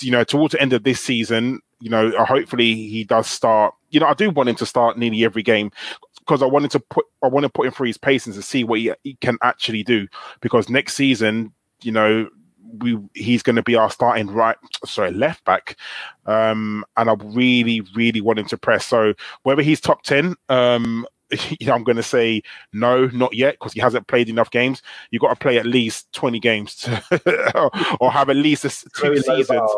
You know, towards the end of this season, you know, hopefully he does start. You know, I do want him to start nearly every game because I want to put him through his paces and see what he can actually do. Because next season, you know, he's going to be our starting left back, and I really, really want him to press. So whether he's top 10, you know, I'm going to say no, not yet, because he hasn't played enough games. You've got to play at least 20 games or have at least 2 seasons.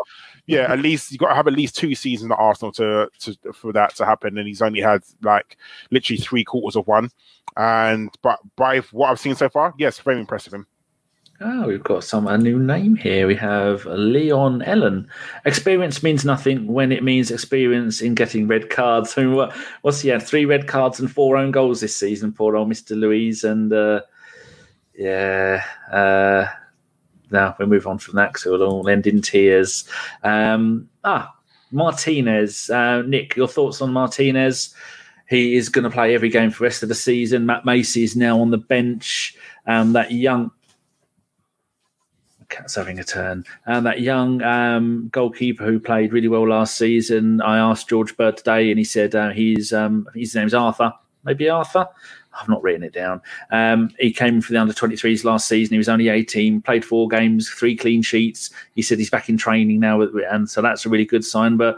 Yeah, at least you've got to have at least 2 seasons at Arsenal for that to happen. And he's only had like literally 3/4 of one. And but by what I've seen so far, yes, very impressive him. Oh, we've got a new name here. We have Leon Ellen. Experience means nothing when it means experience in getting red cards. I mean, what's he had? 3 red cards and 4 own goals this season. Poor old Mr. Luiz. And now we'll move on from that because it'll all end in tears. Martinez. Nick, your thoughts on Martinez? He is going to play every game for the rest of the season. Matt Macy is now on the bench. That young... Cat's having a turn. And that young goalkeeper who played really well last season, I asked George Bird today, and he said his name's Arthur. Maybe Arthur? I've not written it down. He came for the under-23s last season. He was only 18, played 4 games, 3 clean sheets. He said he's back in training now, and so that's a really good sign. But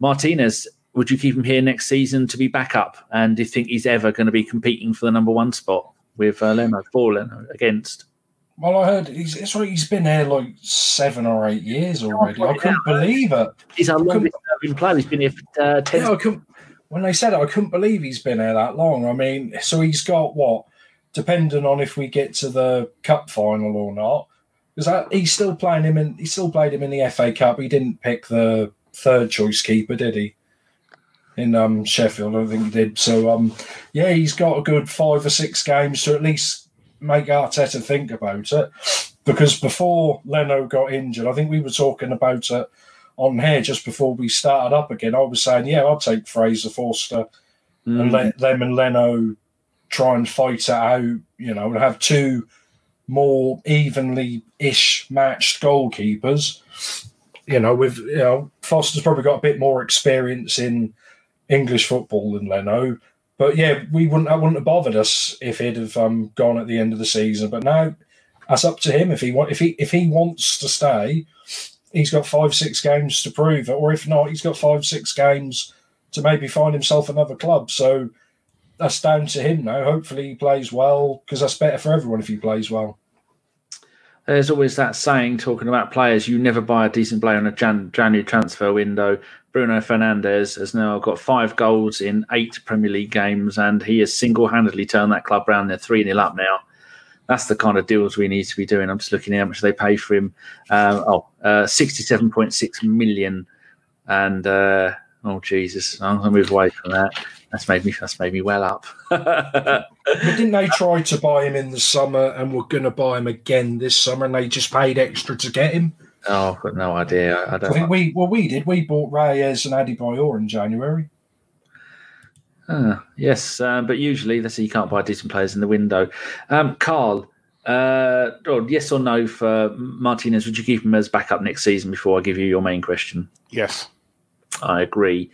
Martinez, would you keep him here next season to be back up? And do you think he's ever going to be competing for the #1 spot with Leno, for Leno, against? Well, I heard he's been here like 7 or 8 years already. I couldn't believe it. He's our longest-serving player. He's been here for 10 years. When they said it, I couldn't believe he's been here that long. I mean, so he's got what? Depending on if we get to the cup final or not, because he still played him in the FA Cup. He didn't pick the third choice keeper, did he? In Sheffield, I think he did. So yeah, he's got a good 5 or 6 games to at least make Arteta think about it, because before Leno got injured, I think we were talking about it on here just before we started up again. I was saying, yeah, I'll take Fraser Forster and let them and Leno try and fight it out, you know, and have 2 more evenly-ish matched goalkeepers. You know, Forster's probably got a bit more experience in English football than Leno. But yeah, that wouldn't have bothered us if he'd have gone at the end of the season. But now that's up to him. If he wants to stay, he's got 5-6 games to prove it. Or if not, he's got 5-6 games to maybe find himself another club. So that's down to him now. Hopefully he plays well, because that's better for everyone if he plays well. There's always that saying, talking about players, you never buy a decent player on a January transfer window. Bruno Fernandes has now got 5 goals in 8 Premier League games, and he has single-handedly turned that club round. They're 3-0 up now. That's the kind of deals we need to be doing. I'm just looking at how much they pay for him. 67.6 million. And, Jesus, I'm going to move away from that. That's made me well up. Didn't they try to buy him in the summer and were going to buy him again this summer, and they just paid extra to get him? Oh, I've got no idea. We did. We bought Reyes and Adebayor in January. Yes, but usually that's, you can't buy decent players in the window. Carl, yes or no for Martinez? Would you keep him as backup next season? Before I give you your main question, yes, I agree.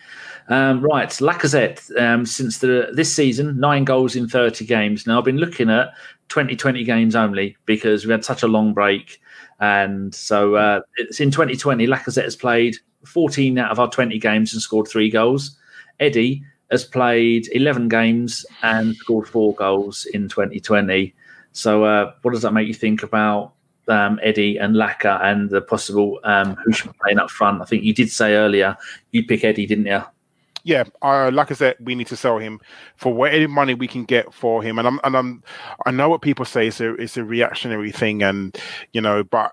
Right, Lacazette. Since this season, 9 goals in 30 games. Now I've been looking at 2020 games only because we had such a long break. And so it's in 2020, Lacazette has played 14 out of our 20 games and scored 3 goals. Eddie has played 11 games and scored 4 goals in 2020. So what does that make you think about Eddie and Laka and the possible who should be playing up front? I think you did say earlier you'd pick Eddie, didn't you? Yeah, Lacazette, we need to sell him for whatever money we can get for him. And I know what people say it's a reactionary thing, and but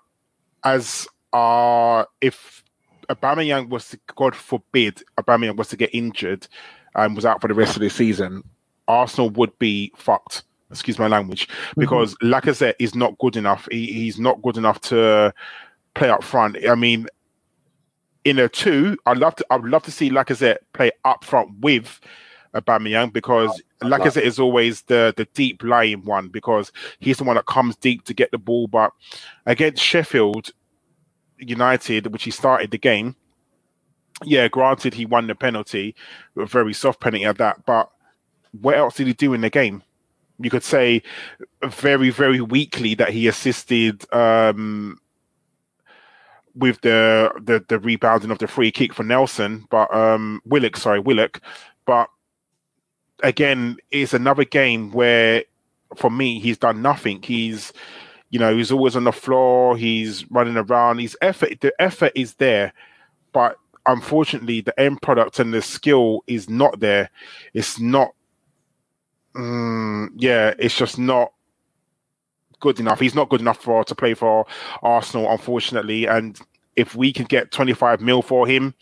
if Aubameyang was to, God forbid, Aubameyang was to get injured and was out for the rest of the season, Arsenal would be fucked. Excuse my language, because Lacazette is not good enough. He's not good enough to play up front. I mean, in a 2, I'd love to see Lacazette play up front with Aubameyang, because Lacazette is always the deep lying one, because he's the one that comes deep to get the ball. But against Sheffield United, which he started the game, granted he won the penalty, a very soft penalty at that. But what else did he do in the game? You could say very, very weakly that he assisted. With the rebounding of the free kick for Nelson, but Willock. But again, it's another game where, for me, he's done nothing. He's, he's always on the floor. He's running around. The effort is there, but unfortunately, the end product and the skill is not there. It's not. It's just not good enough. He's not good enough to play for Arsenal, unfortunately. And if we can get 25 mil for him,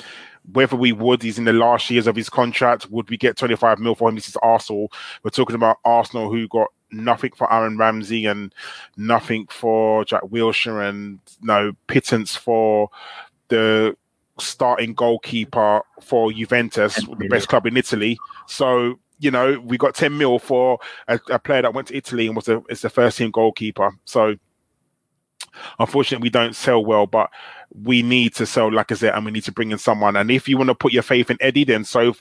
whether we would, he's in the last years of his contract, would we get 25 mil for him? This is Arsenal. We're talking about Arsenal, who got nothing for Aaron Ramsey and nothing for Jack Wilshere, and no pittance for the starting goalkeeper for Juventus, the best club in Italy. So we got 10 mil for a player that went to Italy and is the first team goalkeeper. So unfortunately, we don't sell well, but we need to sell Lacazette and we need to bring in someone. And if you want to put your faith in Eddie, then so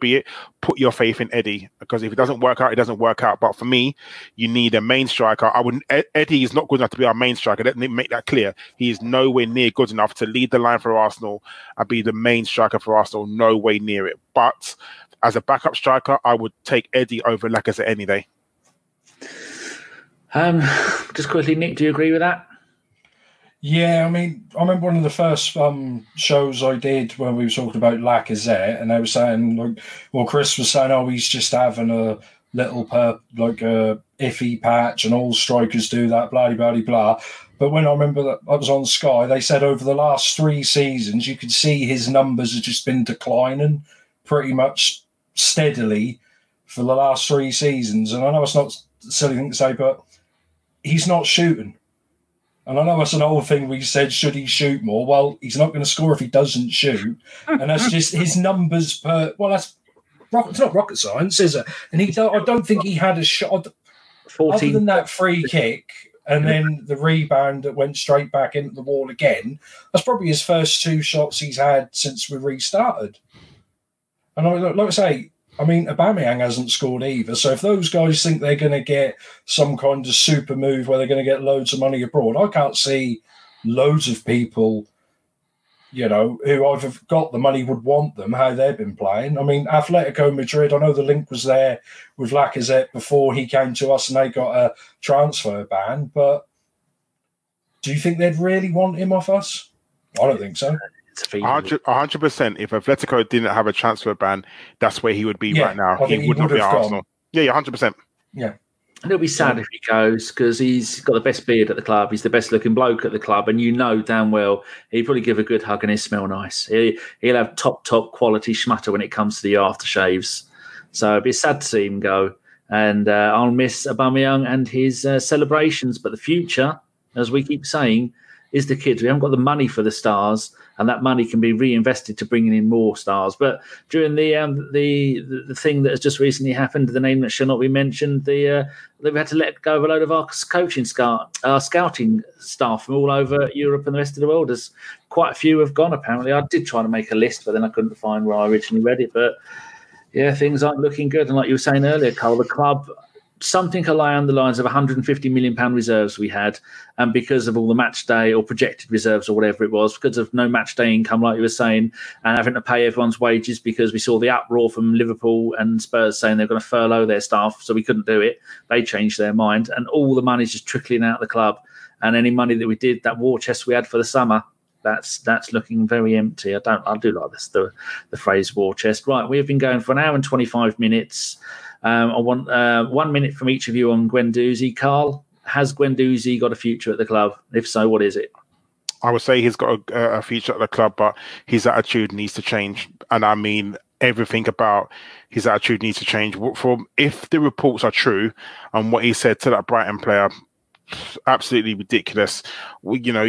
be it. Put your faith in Eddie, because if it doesn't work out, it doesn't work out. But for me, you need a main striker. Eddie is not good enough to be our main striker. Let me make that clear. He is nowhere near good enough to lead the line for Arsenal and be the main striker for Arsenal. No way near it. But as a backup striker, I would take Eddie over Lacazette any day. Just quickly, Nick, do you agree with that? Yeah, I mean, I remember one of the first shows I did when we were talking about Lacazette, and they were saying, Chris was saying, he's just having a little iffy patch, and all strikers do that, blah, blah, blah. But when I remember that I was on Sky, they said over the last 3 seasons, you could see his numbers have just been declining pretty much steadily for the last 3 seasons. And I know it's not a silly thing to say, but he's not shooting. And I know it's an old thing we said, should he shoot more? Well, he's not going to score if he doesn't shoot. And that's just his numbers it's not rocket science, is it? And I don't think he had a shot. 14. Other than that free kick and then the rebound that went straight back into the wall again, that's probably his first 2 shots he's had since we restarted. And like I say, I mean, Aubameyang hasn't scored either. So if those guys think they're going to get some kind of super move where they're going to get loads of money abroad, I can't see loads of people, who either got the money would want them, how they've been playing. I mean, Atletico Madrid, I know the link was there with Lacazette before he came to us and they got a transfer ban. But do you think they'd really want him off us? I don't think so. It's a feeling. 100%. If Atletico didn't have a transfer ban, that's where he would be right now. He would not be at Arsenal. Yeah, 100%. Yeah. And it'll be sad if he goes, because he's got the best beard at the club. He's the best looking bloke at the club. And you know damn well he'd probably give a good hug and he'd smell nice. He'll have top quality schmutter when it comes to the aftershaves. So it'd be sad to see him go. And I'll miss Aubameyang and his celebrations. But the future, as we keep saying, is the kids. We haven't got the money for the stars, and that money can be reinvested to bringing in more stars. But during the thing that has just recently happened, the name that shall not be mentioned, we had to let go of a load of our scouting staff from all over Europe and the rest of the world. As quite a few have gone, apparently. I did try to make a list, but then I couldn't find where I originally read it. But yeah, things aren't looking good. And like you were saying earlier, Carl, the club, something along the lines of £150 million reserves we had, and because of all the match day or projected reserves or whatever it was, because of no match day income, like you were saying, and having to pay everyone's wages because we saw the uproar from Liverpool and Spurs saying they're going to furlough their staff, so we couldn't do it. They changed their mind, and all the money's just trickling out of the club. And any money that we did, that war chest we had for the summer, that's looking very empty. I do like this, the phrase war chest. Right, we've been going for an hour and 25 minutes. I want 1 minute from each of you on Guendouzi. Carl, has Guendouzi got a future at the club? If so, what is it? I would say he's got a future at the club, but his attitude needs to change. And I mean, everything about his attitude needs to change. From if the reports are true, and what he said to that Brighton player, absolutely ridiculous. You know,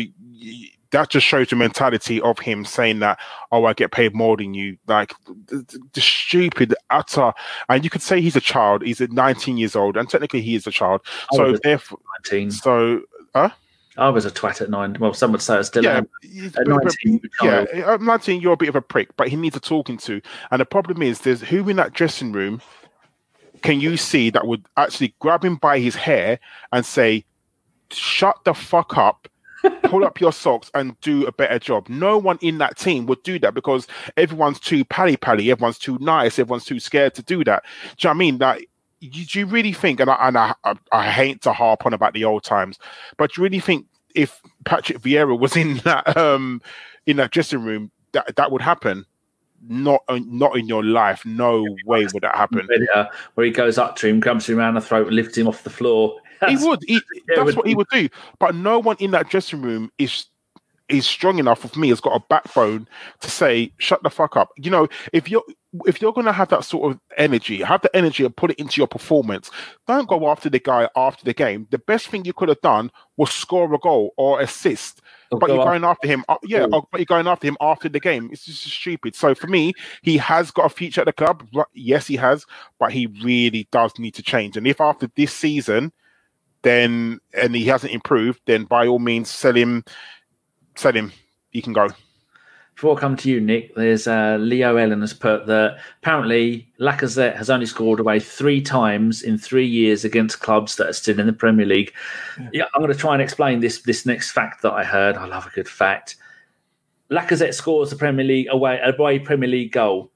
that just shows the mentality of him saying that, oh, I get paid more than you. Like, the stupid, utter... And you could say he's a child. He's 19 years old, and technically he is a child. So, therefore... 19. So, I was a twat at 9. Well, some would say I still am. At 19, at 19, you're a bit of a prick, but he needs a talking to. And the problem is, there's who in that dressing room can you see that would actually grab him by his hair and say, shut the fuck up, pull up your socks and do a better job. No one in that team would do that, because everyone's too pally-pally, everyone's too nice, everyone's too scared to do that. Do you know what I mean? That, do you really think, and I hate to harp on about the old times, but do you really think if Patrick Vieira was in that dressing room, that would happen? Not in your life. No way would that happen. Where he goes up to him, grabs him around the throat, lifts him off the floor. That's what he would do. But no one in that dressing room is strong enough, for me, has got a backbone to say, shut the fuck up. You know, if you're going to have that sort of energy, have the energy and put it into your performance. Don't go after the guy after the game. The best thing you could have done was score a goal or assist. But you're going after him after the game. It's just stupid. So for me, he has got a future at the club. Yes, he has, but he really does need to change. And if after this season, then and he hasn't improved, then by all means, sell him. He can go. Before I come to you, Nick, there's Leo Ellen has put that apparently Lacazette has only scored away 3 times in 3 years against clubs that are still in the Premier League. Yeah, I'm going to try and explain this next fact that I heard. I love a good fact. Lacazette scores the Premier League away Premier League goal.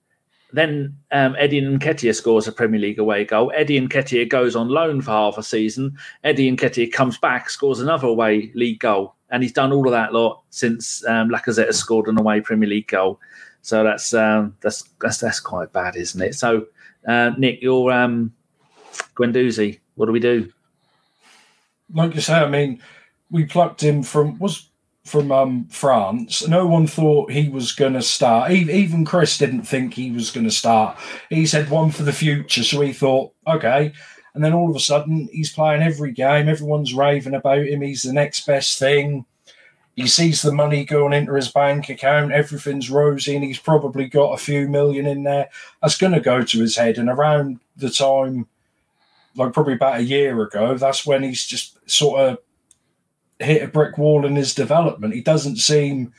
Then Eddie Nketiah scores a Premier League away goal. Eddie Nketiah goes on loan for half a season. Eddie Nketiah comes back, scores another away league goal. And he's done all of that lot since Lacazette has scored an away Premier League goal. So that's quite bad, isn't it? So, Nick, you're Guendouzi. What do we do? Like you say, I mean, we plucked him from France. No one thought he was going to start. Even Chris didn't think he was going to start. He said one for the future, so he thought, okay. And then all of a sudden, he's playing every game. Everyone's raving about him. He's the next best thing. He sees the money going into his bank account. Everything's rosy, and he's probably got a few million in there. That's going to go to his head. And around the time, like probably about a year ago, that's when he's just sort of hit a brick wall in his development. He doesn't seem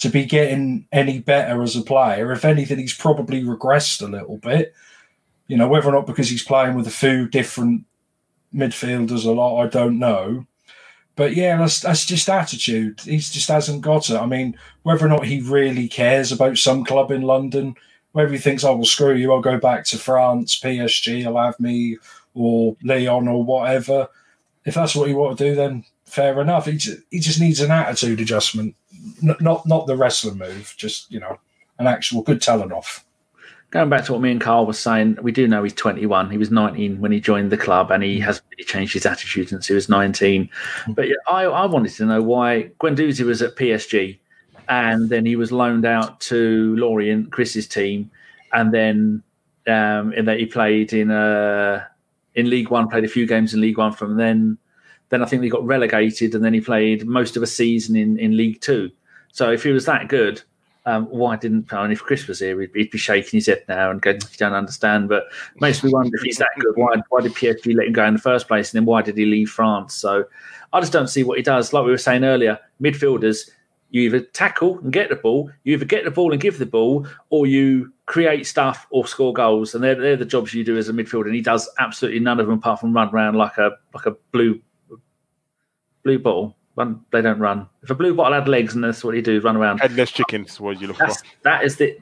to be getting any better as a player. If anything, he's probably regressed a little bit. You know, whether or not because he's playing with a few different midfielders a lot, I don't know. But yeah, that's just attitude. He just hasn't got it. I mean, whether or not he really cares about some club in London, whether he thinks, oh, well, screw you, I'll go back to France, PSG, I'll have me, or Lyon, or whatever. If that's what you want to do, then fair enough. He just needs an attitude adjustment, not the wrestling move, just, you know, an actual good telling off. Going back to what me and Carl were saying, we do know he's 21. He was 19 when he joined the club, and he hasn't really changed his attitude since he was 19. But yeah, I wanted to know why Guendouzi was at PSG, and then he was loaned out to Lorient, Chris's team, and then in that he played in League One, played a few games in League One from then. Then I think they got relegated, and then he played most of a season in League Two. So if he was that good, why didn't? I mean, if Chris was here, he'd be shaking his head now and going, "You don't understand." But it makes me wonder if he's that good. Why did PSG let him go in the first place? And then why did he leave France? So I just don't see what he does. Like we were saying earlier, midfielders, you either tackle and get the ball, you either get the ball and give the ball, or you create stuff or score goals. And they're the jobs you do as a midfielder. And he does absolutely none of them apart from run around like a blue bottle. They don't run. If a blue bottle had legs, and that's what he do, run around. Headless chicken is what you look for. That is the...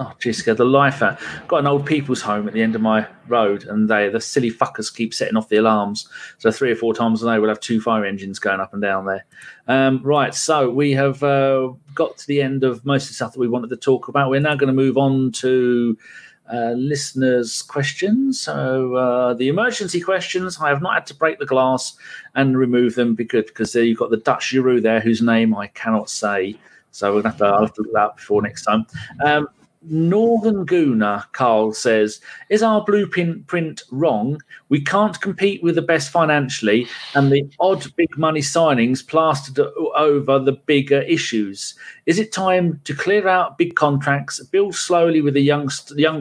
Oh, geez, the life out. Got an old people's home at the end of my road, and the silly fuckers keep setting off the alarms. So 3 or 4 times a day, we'll have 2 fire engines going up and down there. Right, so we have got to the end of most of the stuff that we wanted to talk about. We're now going to move on to... listeners' questions. So the emergency questions, I have not had to break the glass and remove them because there you've got the Dutch Giroud there, whose name I cannot say. So we'll I'll have to look that up before next time. Northern Gooner, Carl, says, is our blueprint wrong? We can't compete with the best financially, and the odd big money signings plastered over the bigger issues. Is it time to clear out big contracts, build slowly with the younger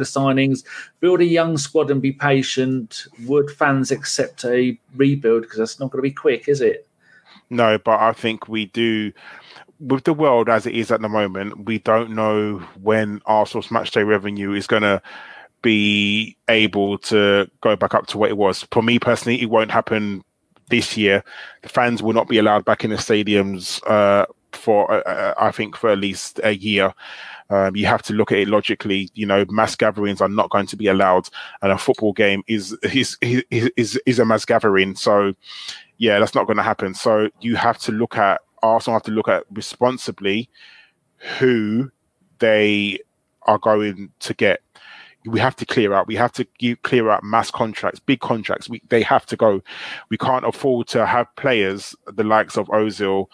signings, build a young squad and be patient? Would fans accept a rebuild? Because that's not going to be quick, is it? No, but I think we do... With the world as it is at the moment, we don't know when Arsenal's matchday revenue is going to be able to go back up to what it was. For me personally, it won't happen this year. The fans will not be allowed back in the stadiums for at least a year. You have to look at it logically. You know, mass gatherings are not going to be allowed, and a football game is a mass gathering. So, yeah, that's not going to happen. So you have to look at. Arsenal have to look at responsibly who they are going to get. We have to clear out. We have to clear out mass contracts, big contracts. They have to go. We can't afford to have players, the likes of Ozil,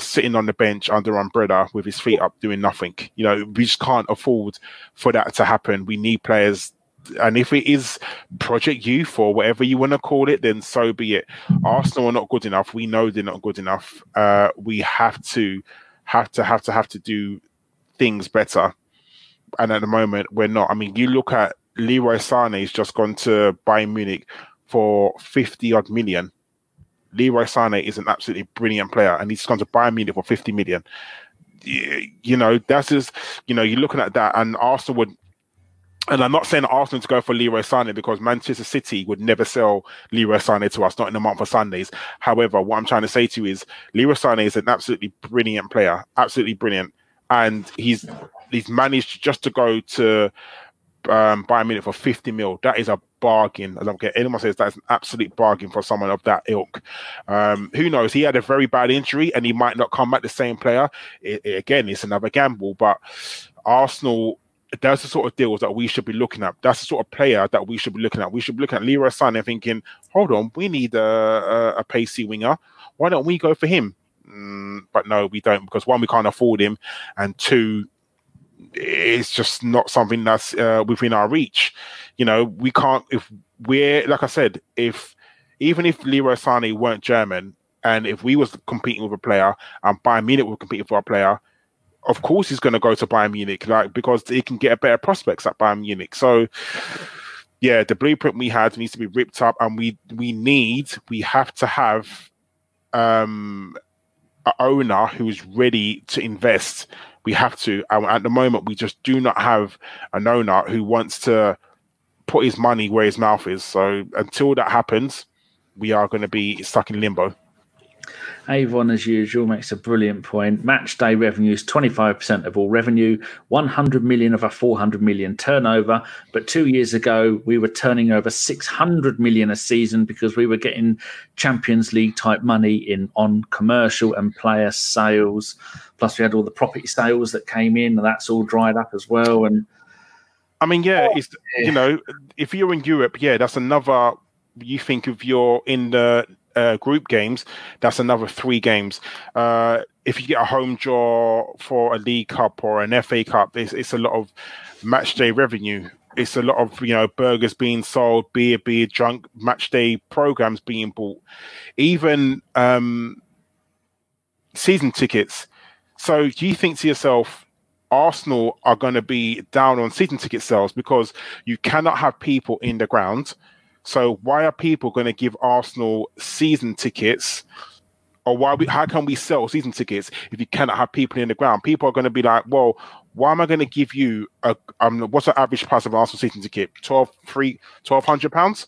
sitting on the bench under umbrella with his feet up doing nothing. You know, we just can't afford for that to happen. We need players. And if it is Project Youth or whatever you want to call it, then so be it. Arsenal are not good enough. We know they're not good enough. We have to do things better. And at the moment, we're not. I mean, you look at Leroy Sane. He's just gone to Bayern Munich for 50-odd million. Leroy Sane is an absolutely brilliant player, and he's gone to Bayern Munich for 50 million. You know, that's just, you know, you're looking at that, and Arsenal would. And I'm not saying Arsenal to go for Leroy Sané, because Manchester City would never sell Leroy Sané to us, not in a month of Sundays. However, what I'm trying to say to you is Leroy Sané is an absolutely brilliant player, absolutely brilliant. And he's managed just to go to Bayern Munich for 50 mil. That is a bargain. I don't care. Anyone says that's an absolute bargain for someone of that ilk. Who knows? He had a very bad injury and he might not come back the same player. Again, it's another gamble, but Arsenal... That's the sort of deals that we should be looking at. That's the sort of player that we should be looking at. We should be looking at Leroy Sané and thinking, hold on, we need a pacey winger. Why don't we go for him? But no, we don't, because one, we can't afford him, and two, it's just not something that's within our reach. You know, we can't, if we're, like I said, even if Leroy Sané weren't German, and if we was competing with a player and Bayern Munich were competing for a player, of course he's going to go to Bayern Munich, because he can get a better prospects at Bayern Munich. So, yeah, the blueprint we had needs to be ripped up, and we have to have an owner who is ready to invest. We have to. And at the moment, we just do not have an owner who wants to put his money where his mouth is. So until that happens, we are going to be stuck in limbo. Avon, as usual, makes a brilliant point. Match day revenues, 25% of all revenue, 100 million of our 400 million turnover. But 2 years ago, we were turning over 600 million a season because we were getting Champions League type money in on commercial and player sales. Plus, we had all the property sales that came in, and that's all dried up as well. And I mean, yeah, it's, you know, if you're in Europe, yeah, that's another. You think if you're in the group games, that's another 3 games. If you get a home draw for a League Cup or an FA Cup, it's a lot of match day revenue. It's a lot of, you know, burgers being sold, beer drunk, match day programs being bought, even season tickets. So do you think to yourself, Arsenal are going to be down on season ticket sales because you cannot have people in the ground? So why are people going to give Arsenal season tickets, or how can we sell season tickets if you cannot have people in the ground? People are going to be like, well, why am I going to give you a what's the average price of Arsenal season ticket? £1,200.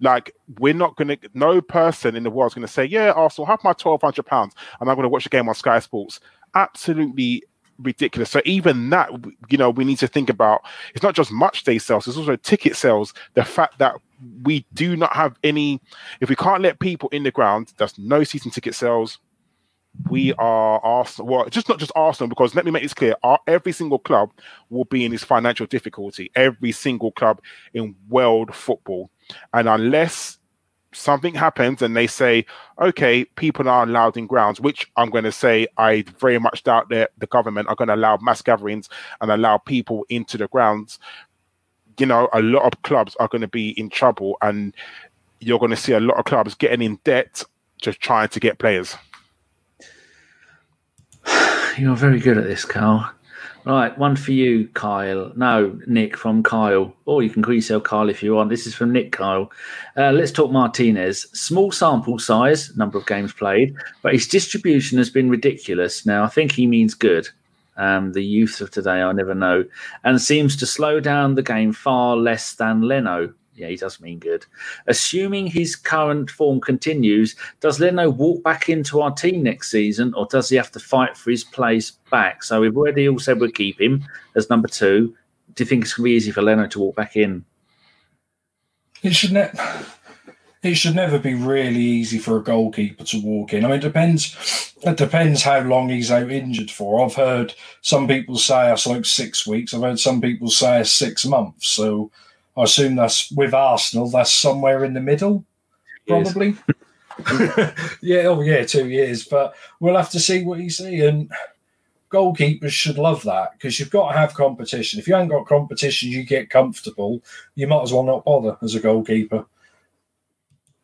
Like, we're not going to, no person in the world is going to say, yeah, Arsenal, have my £1,200, and I'm going to watch the game on Sky Sports. Absolutely ridiculous. So even that, you know, we need to think about. It's not just match day sales; it's also ticket sales. The fact that we do not have any. If we can't let people in the ground, there's no season ticket sales. We are Arsenal. Well, just not just Arsenal, because let me make this clear: every single club will be in this financial difficulty. Every single club in world football, and unless something happens and they say, okay, people are allowed in grounds, which I'm going to say I very much doubt that the government are going to allow mass gatherings and allow people into the grounds, you know, a lot of clubs are going to be in trouble, and you're going to see a lot of clubs getting in debt just trying to get players. You're very good at this, Carl. Right, one for you, Kyle. No, Nick from Kyle. Or you can call yourself Kyle if you want. This is from Nick Kyle. Let's talk Martinez. Small sample size, number of games played, but his distribution has been ridiculous. Now, I think he means good. The youth of today, I never know. And seems to slow down the game far less than Leno. Yeah, he does mean good. Assuming his current form continues, does Leno walk back into our team next season, or does he have to fight for his place back? So we've already all said we'll keep him as number 2. Do you think it's going to be easy for Leno to walk back in? It should never be really easy for a goalkeeper to walk in. I mean, it depends how long he's out injured for. I've heard some people say it's like 6 weeks. I've heard some people say it's 6 months. So I assume that's with Arsenal, that's somewhere in the middle, probably. Yeah, 2 years. But we'll have to see what you see. And goalkeepers should love that, because you've got to have competition. If you haven't got competition, you get comfortable. You might as well not bother as a goalkeeper.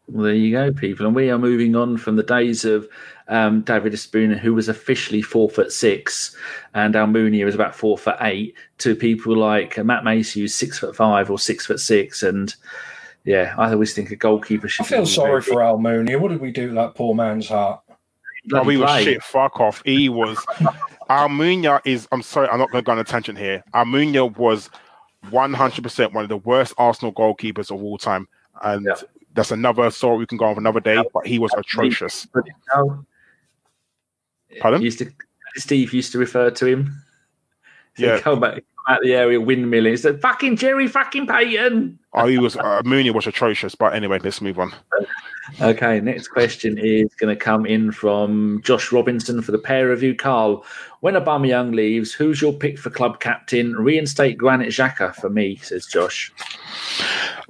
Well, there you go, people. And we are moving on from the days of David Ospina, who was officially 4'6", and Almunia was about 4'8", to people like Matt Macy, who's 6'5" or 6'6". And yeah, I always think a goalkeeper should. I feel sorry for Almunia. What did we do to that poor man's heart? Oh, we were shit. Fuck off. He was. Almunia is. I'm sorry, I'm not going to go on a tangent here. Almunia was 100% one of the worst Arsenal goalkeepers of all time, and. Yeah. That's another story we can go on for another day, but he was atrocious. Pardon? Steve used to refer to him. So yeah. Come out the area windmilling. He said, fucking Jerry, fucking Payton. Oh, he was, Mooney was atrocious. But anyway, let's move on. Okay, next question is going to come in from Josh Robinson for the pair of you. Carl, when Aubameyang leaves, who's your pick for club captain? Reinstate Granit Xhaka for me, says Josh.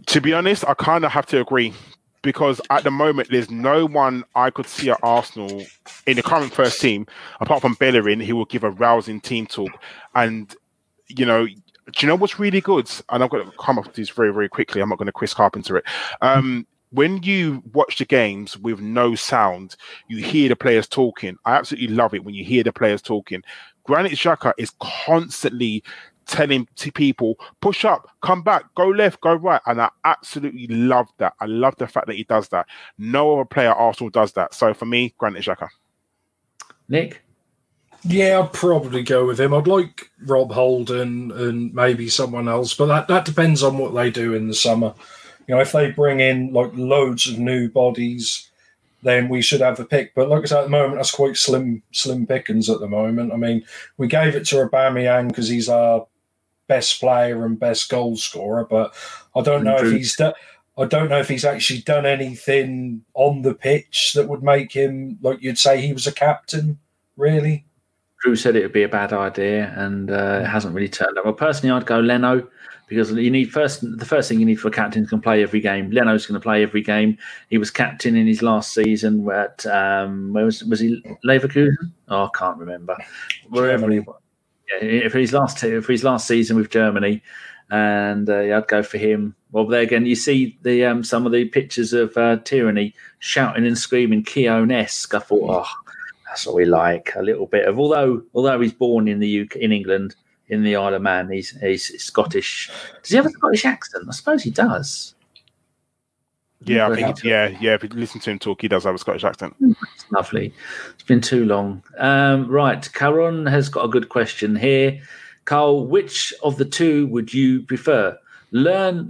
To be honest, I kind of have to agree, because at the moment, there's no one I could see at Arsenal in the current first team, apart from Bellerin, who will give a rousing team talk. And, you know, do you know what's really good? And I'm going to come up with this very, very quickly. I'm not going to Chris Carpenter it. When you watch the games with no sound, you hear the players talking. I absolutely love it when you hear the players talking. Granit Xhaka is constantly telling people, push up, come back, go left, go right. And I absolutely love that. I love the fact that he does that. No other player at Arsenal does that. So for me, Granit Xhaka. Nick? Yeah, I'd probably go with him. I'd like Rob Holden and maybe someone else, but that depends on what they do in the summer. You know, if they bring in like loads of new bodies, then we should have a pick. But like I said, at the moment, that's quite slim pickings at the moment. I mean, we gave it to Aubameyang because he's our best player and best goal scorer, but I don't know if he's actually done anything on the pitch that would make him, like you'd say, he was a captain, really. Drew said it would be a bad idea, and it hasn't really turned up. Well, personally, I'd go Leno, because you need the first thing you need for a captain can play every game. Leno's going to play every game. He was captain in his last season at where was he Leverkusen? Oh, I can't remember. Wherever he was. Yeah, for his last season with Germany, and I'd go for him. Well, there again, you see the some of the pictures of Tierney shouting and screaming Keown-esque. I thought, oh, that's what we like. A little bit of although he's born in the UK, in England, in the Isle of Man, he's Scottish. Does he have a Scottish accent? I suppose he does. Yeah, I think yeah. If you listen to him talk, he does have a Scottish accent. It's lovely. It's been too long. Right, Caron has got a good question here. Carl, which of the two would you prefer? Loan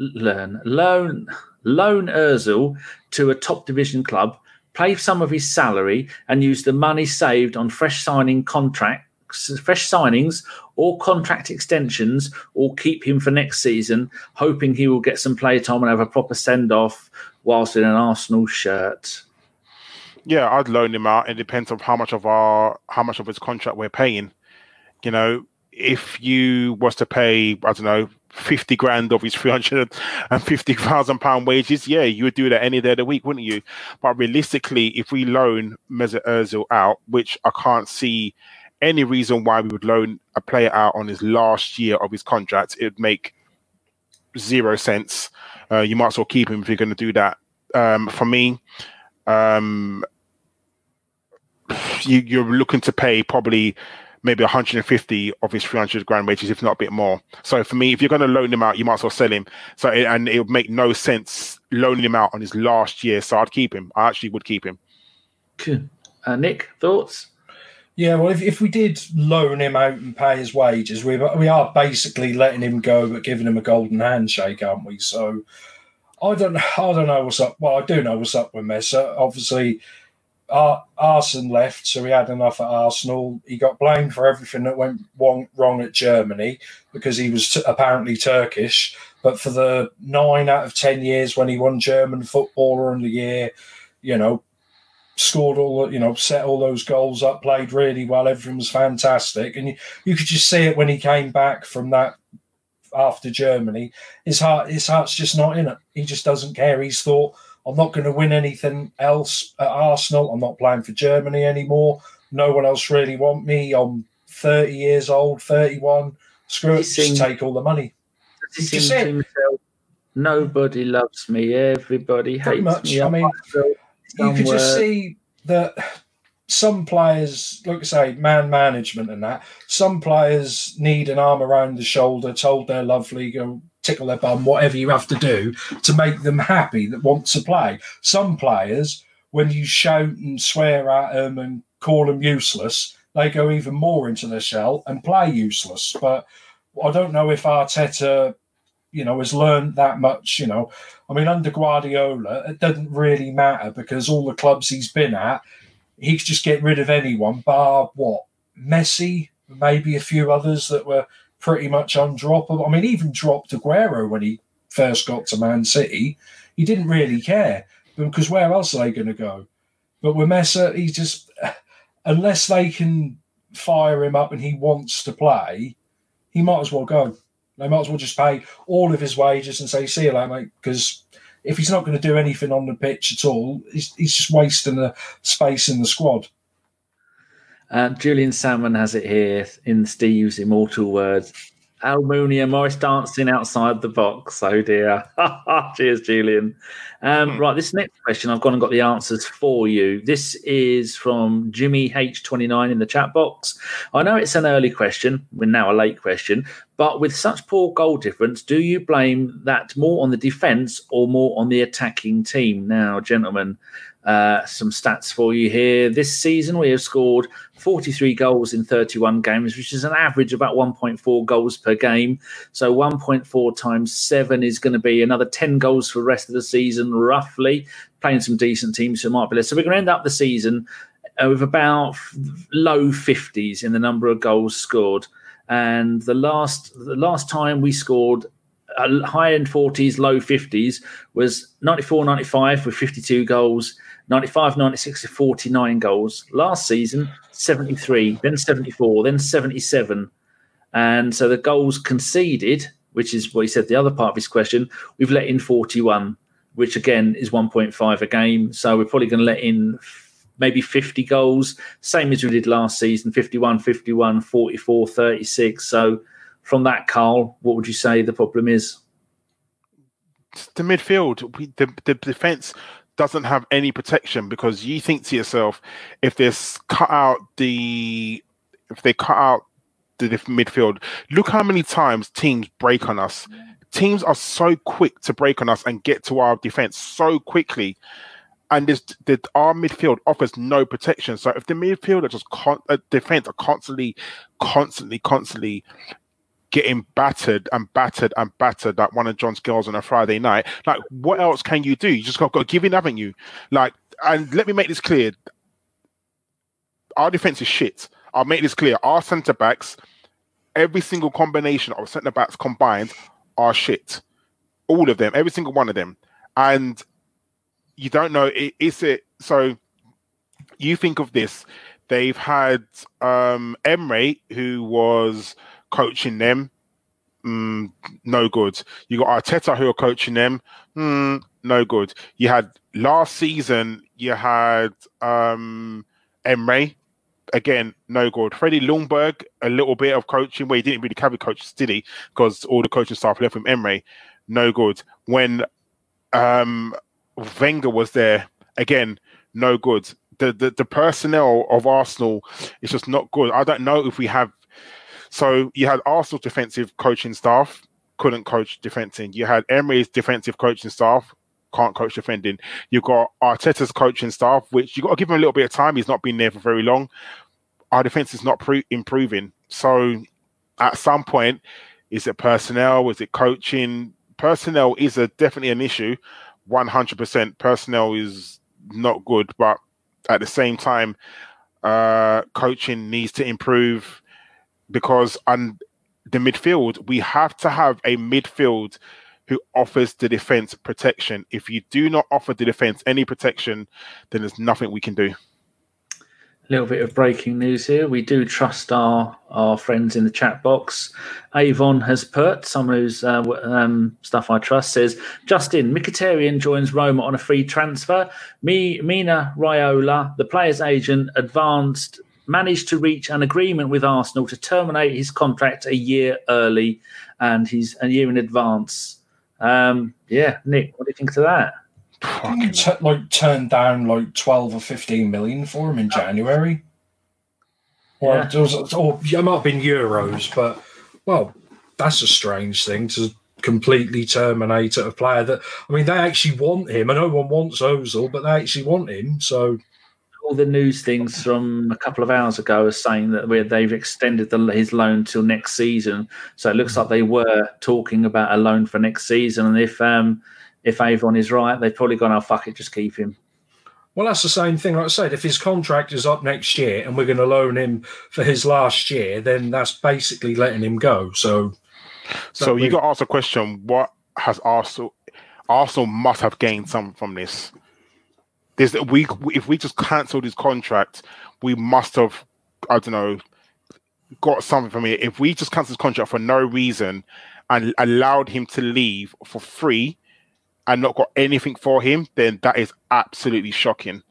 Ozil to a top division club, pay some of his salary, and use the money saved on fresh signings, or contract extensions, or keep him for next season, hoping he will get some play time and have a proper send off whilst in an Arsenal shirt. Yeah, I'd loan him out. It depends on how much of his contract we're paying. You know, if you was to pay, I don't know, 50 grand of his £350,000 wages, yeah, you would do that any day of the week, wouldn't you? But realistically, if we loan Mesut Ozil out, which I can't see any reason why we would loan a player out on his last year of his contract, it would make 0 sense. You might as well keep him if you're going to do that. For me, you're looking to pay probably maybe 150 of his 300 grand wages, if not a bit more. So for me, if you're going to loan him out, you might as well sell him. And it would make no sense loaning him out on his last year. So I'd keep him. I actually would keep him. Cool. Nick, thoughts? Yeah, well, if we did loan him out and pay his wages, we are basically letting him go, but giving him a golden handshake, aren't we? So I don't know what's up. Well, I do know what's up with Mesut. Obviously, Arsene left, so he had enough at Arsenal. He got blamed for everything that went wrong at Germany because he was apparently Turkish. But for the 9 out of 10 years when he won German Footballer of the Year, you know, scored all, you know, set all those goals up, played really well. Everything was fantastic, and you could just see it when he came back from that after Germany. His heart's just not in it. He just doesn't care. He's thought, I'm not going to win anything else at Arsenal. I'm not playing for Germany anymore. No one else really want me. I'm 30 years old, 31. Screw it, just take all the money. Does he sing to himself, nobody loves me, everybody hates me? I mean, you could just see that some players, like I say, man management and that, some players need an arm around the shoulder, told they're lovely, go tickle their bum, whatever you have to do to make them happy, that want to play. Some players, when you shout and swear at them and call them useless, they go even more into their shell and play useless. But I don't know if Arteta, you know, has learned that much, you know. I mean, under Guardiola, it doesn't really matter because all the clubs he's been at, he could just get rid of anyone, bar, what, Messi, maybe a few others that were pretty much undroppable. I mean, even dropped Aguero when he first got to Man City. He didn't really care because where else are they going to go? But with Messi, he just, unless they can fire him up and he wants to play, he might as well go. They might as well just pay all of his wages and say, see you later, mate, because if he's not going to do anything on the pitch at all, he's just wasting the space in the squad. Julian Salmon has it here in Steve's immortal words. Almunia Morris dancing outside the box. Oh, dear. Cheers, Julian. Right, this next question, I've gone and got the answers for you. This is from Jimmy H29 in the chat box. I know it's an early question. We're now a late question. But with such poor goal difference, do you blame that more on the defence or more on the attacking team? Now, gentlemen, some stats for you here. This season, we have scored 43 goals in 31 games, which is an average about 1.4 goals per game. So 1.4 times 7 is going to be another 10 goals for the rest of the season, roughly, playing some decent teams who might be less. So we're going to end up the season with about low 50s in the number of goals scored. And the last time we scored high end 40s, low 50s was 94-95 with 52 goals, 95-96 with 49 goals. Last season, 73, then 74, then 77. And so the goals conceded, which is what he said, the other part of his question, we've let in 41, which again is 1.5 a game. So we're probably going to let in maybe 50 goals, same as we did last season, 51, 51, 44, 36. So from that, Carl, what would you say the problem is? The midfield, the defence doesn't have any protection, because you think to yourself, if they cut out the midfield, look how many times teams break on us. Teams are so quick to break on us and get to our defence so quickly. And our midfield offers no protection. So if the midfield are defense are constantly getting battered, like one of John's girls on a Friday night, like what else can you do? You just got to give in, haven't you? Like, and let me make this clear: our defense is shit. I'll make this clear: our centre backs, every single combination of centre backs combined, are shit. All of them, every single one of them, and. You don't know, is it? So you think of this. They've had Emery, who was coaching them. No good. You got Arteta, who are coaching them. No good. You had last season, you had Emery. Again, no good. Freddie Ljungberg, a little bit of coaching. Well, he didn't really have a coach, did he? Because all the coaching staff left from Emery. No good. When... Wenger was there, again, no good. The personnel of Arsenal is just not good. I don't know if we have... So you had Arsenal's defensive coaching staff, couldn't coach defending. You had Emery's defensive coaching staff, can't coach defending. You've got Arteta's coaching staff, which you've got to give him a little bit of time. He's not been there for very long. Our defence is not improving. So at some point, is it personnel? Is it coaching? Personnel is definitely an issue. 100% personnel is not good, but at the same time, coaching needs to improve, because on the midfield, we have to have a midfield who offers the defence protection. If you do not offer the defence any protection, then there's nothing we can do. A little bit of breaking news here. We do trust our friends in the chat box. Avon has put, someone whose stuff I trust, says, Justin, Mkhitaryan joins Roma on a free transfer. Mina Raiola, the player's agent, managed to reach an agreement with Arsenal to terminate his contract a year early, and he's a year in advance. Nick, what do you think of that? Turned down 12 or 15 million for him in January. Yeah. It might have been euros, but that's a strange thing to completely terminate at a player that, I mean, they actually want him. I know one wants Ozil, but they actually want him. So all the news things from a couple of hours ago are saying that they've extended his loan till next season. So it looks like they were talking about a loan for next season, and if Avon is right, they've probably gone, oh, fuck it, just keep him. Well, that's the same thing. Like I said, if his contract is up next year and we're going to loan him for his last year, then that's basically letting him go. So you got to ask the question, what has Arsenal must have gained some from this? If we just cancelled his contract, we must have, I don't know, got something from it. If we just cancelled his contract for no reason and allowed him to leave for free, and not got anything for him, then that is absolutely shocking.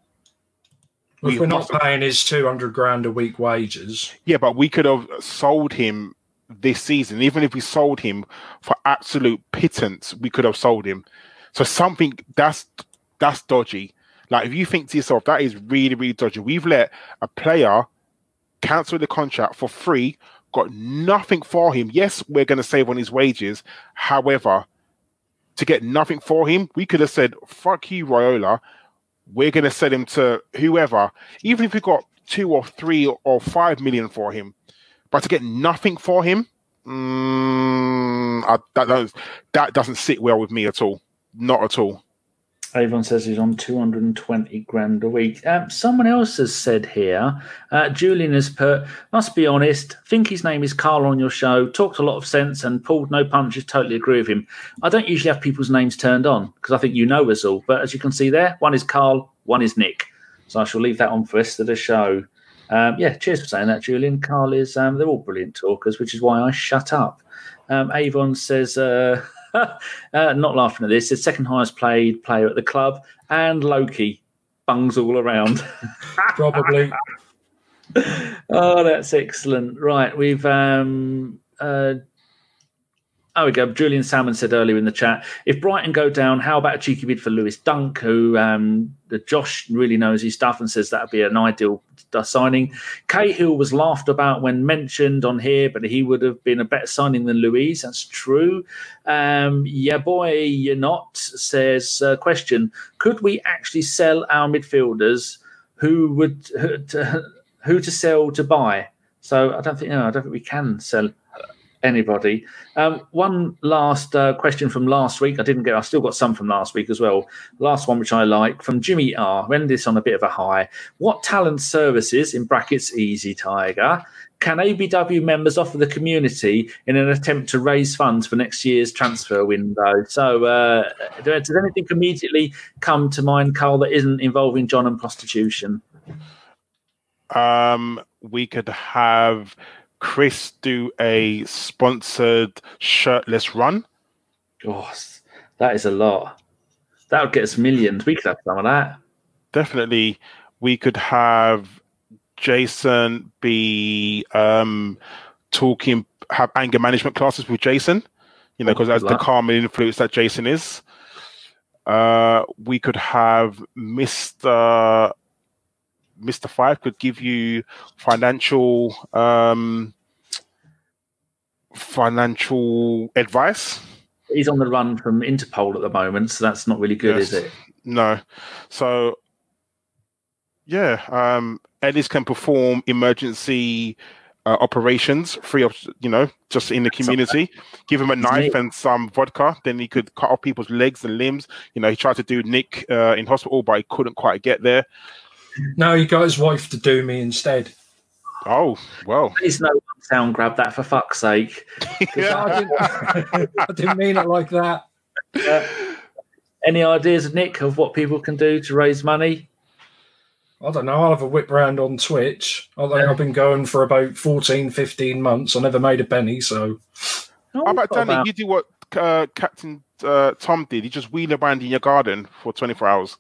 If we're not paying his $200,000 a week wages. Yeah, but we could have sold him this season. Even if we sold him for absolute pittance, we could have sold him. So something that's dodgy. Like, if you think to yourself, that is really, really dodgy. We've let a player cancel the contract for free got nothing for him. Yes, we're going to save on his wages. However, to get nothing for him, we could have said, fuck you, Raiola. We're going to sell him to whoever, even if we got 2 or 3 or 5 million for him. But to get nothing for him, that doesn't sit well with me at all. Not at all. Avon says he's on 220 grand a week. Someone else has said here, Julian has put, must be honest, think his name is Carl on your show, talked a lot of sense and pulled no punches, totally agree with him. I don't usually have people's names turned on because I think you know us all. But as you can see there, one is Carl, one is Nick. So I shall leave that on for the rest of the show. Yeah, cheers for saying that, Julian. Carl is, they're all brilliant talkers, which is why I shut up. Avon says... not laughing at this. It's second highest played player at the club, and Loki bungs all around. Probably. Oh, that's excellent. Right, we've. There we go. Julian Salmon said earlier in the chat, if Brighton go down, how about a cheeky bid for Lewis Dunk, who Josh really knows his stuff and says that would be an ideal signing. Cahill was laughed about when mentioned on here, but he would have been a better signing than Luiz. That's true. Yeah, boy, you're not, says, question, could we actually sell our midfielders? Who to sell to buy? So I don't think we can sell anybody. One last question from last week. I still got some from last week as well. Last one, which I like, from Jimmy R. When this on a bit of a high. What talent services, in brackets, Easy Tiger, can ABW members offer the community in an attempt to raise funds for next year's transfer window? So does anything immediately come to mind, Carl, that isn't involving John and prostitution? We could have... Chris do a sponsored shirtless run. Gosh, that is a lot. That would get us millions. We could have some of that. Definitely. We could have Jason be have anger management classes with Jason, because that's the calming influence that Jason is. We could have Mr. Five could give you financial advice. He's on the run from Interpol at the moment, so that's not really good, yes. Is it? No. So, yeah, Ellis can perform emergency operations free of, just in the community. Give him a knife and some vodka, then he could cut off people's legs and limbs. He tried to do Nick in hospital, but he couldn't quite get there. No, you got his wife to do me instead. Oh, well. Please no sound grab that, for fuck's sake. I didn't mean it like that. Any ideas, Nick, of what people can do to raise money? I don't know. I'll have a whip round on Twitch. I think I've been going for about 14, 15 months. I never made a penny, so... Oh, how about, Danny, you do what Captain Tom did. You just wheel around in your garden for 24 hours.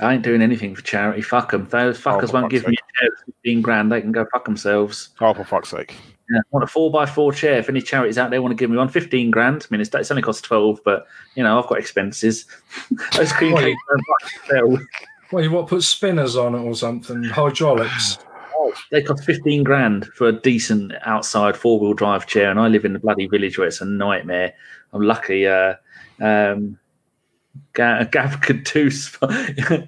I ain't doing anything for charity. Fuck them. Those fuckers won't give me a chair for 15 grand. They can go fuck themselves. Oh, for fuck's sake. Yeah, I want a 4x4 chair. If any charities out there want to give me one, 15 grand. I mean, it's only cost 12, but, I've got expenses. Those cream cakes don't fucking sell. Well, you want to put spinners on it or something? Hydraulics? They cost 15 grand for a decent outside 4-wheel drive chair, and I live in the bloody village where it's a nightmare. I'm lucky. Gav could do sponsored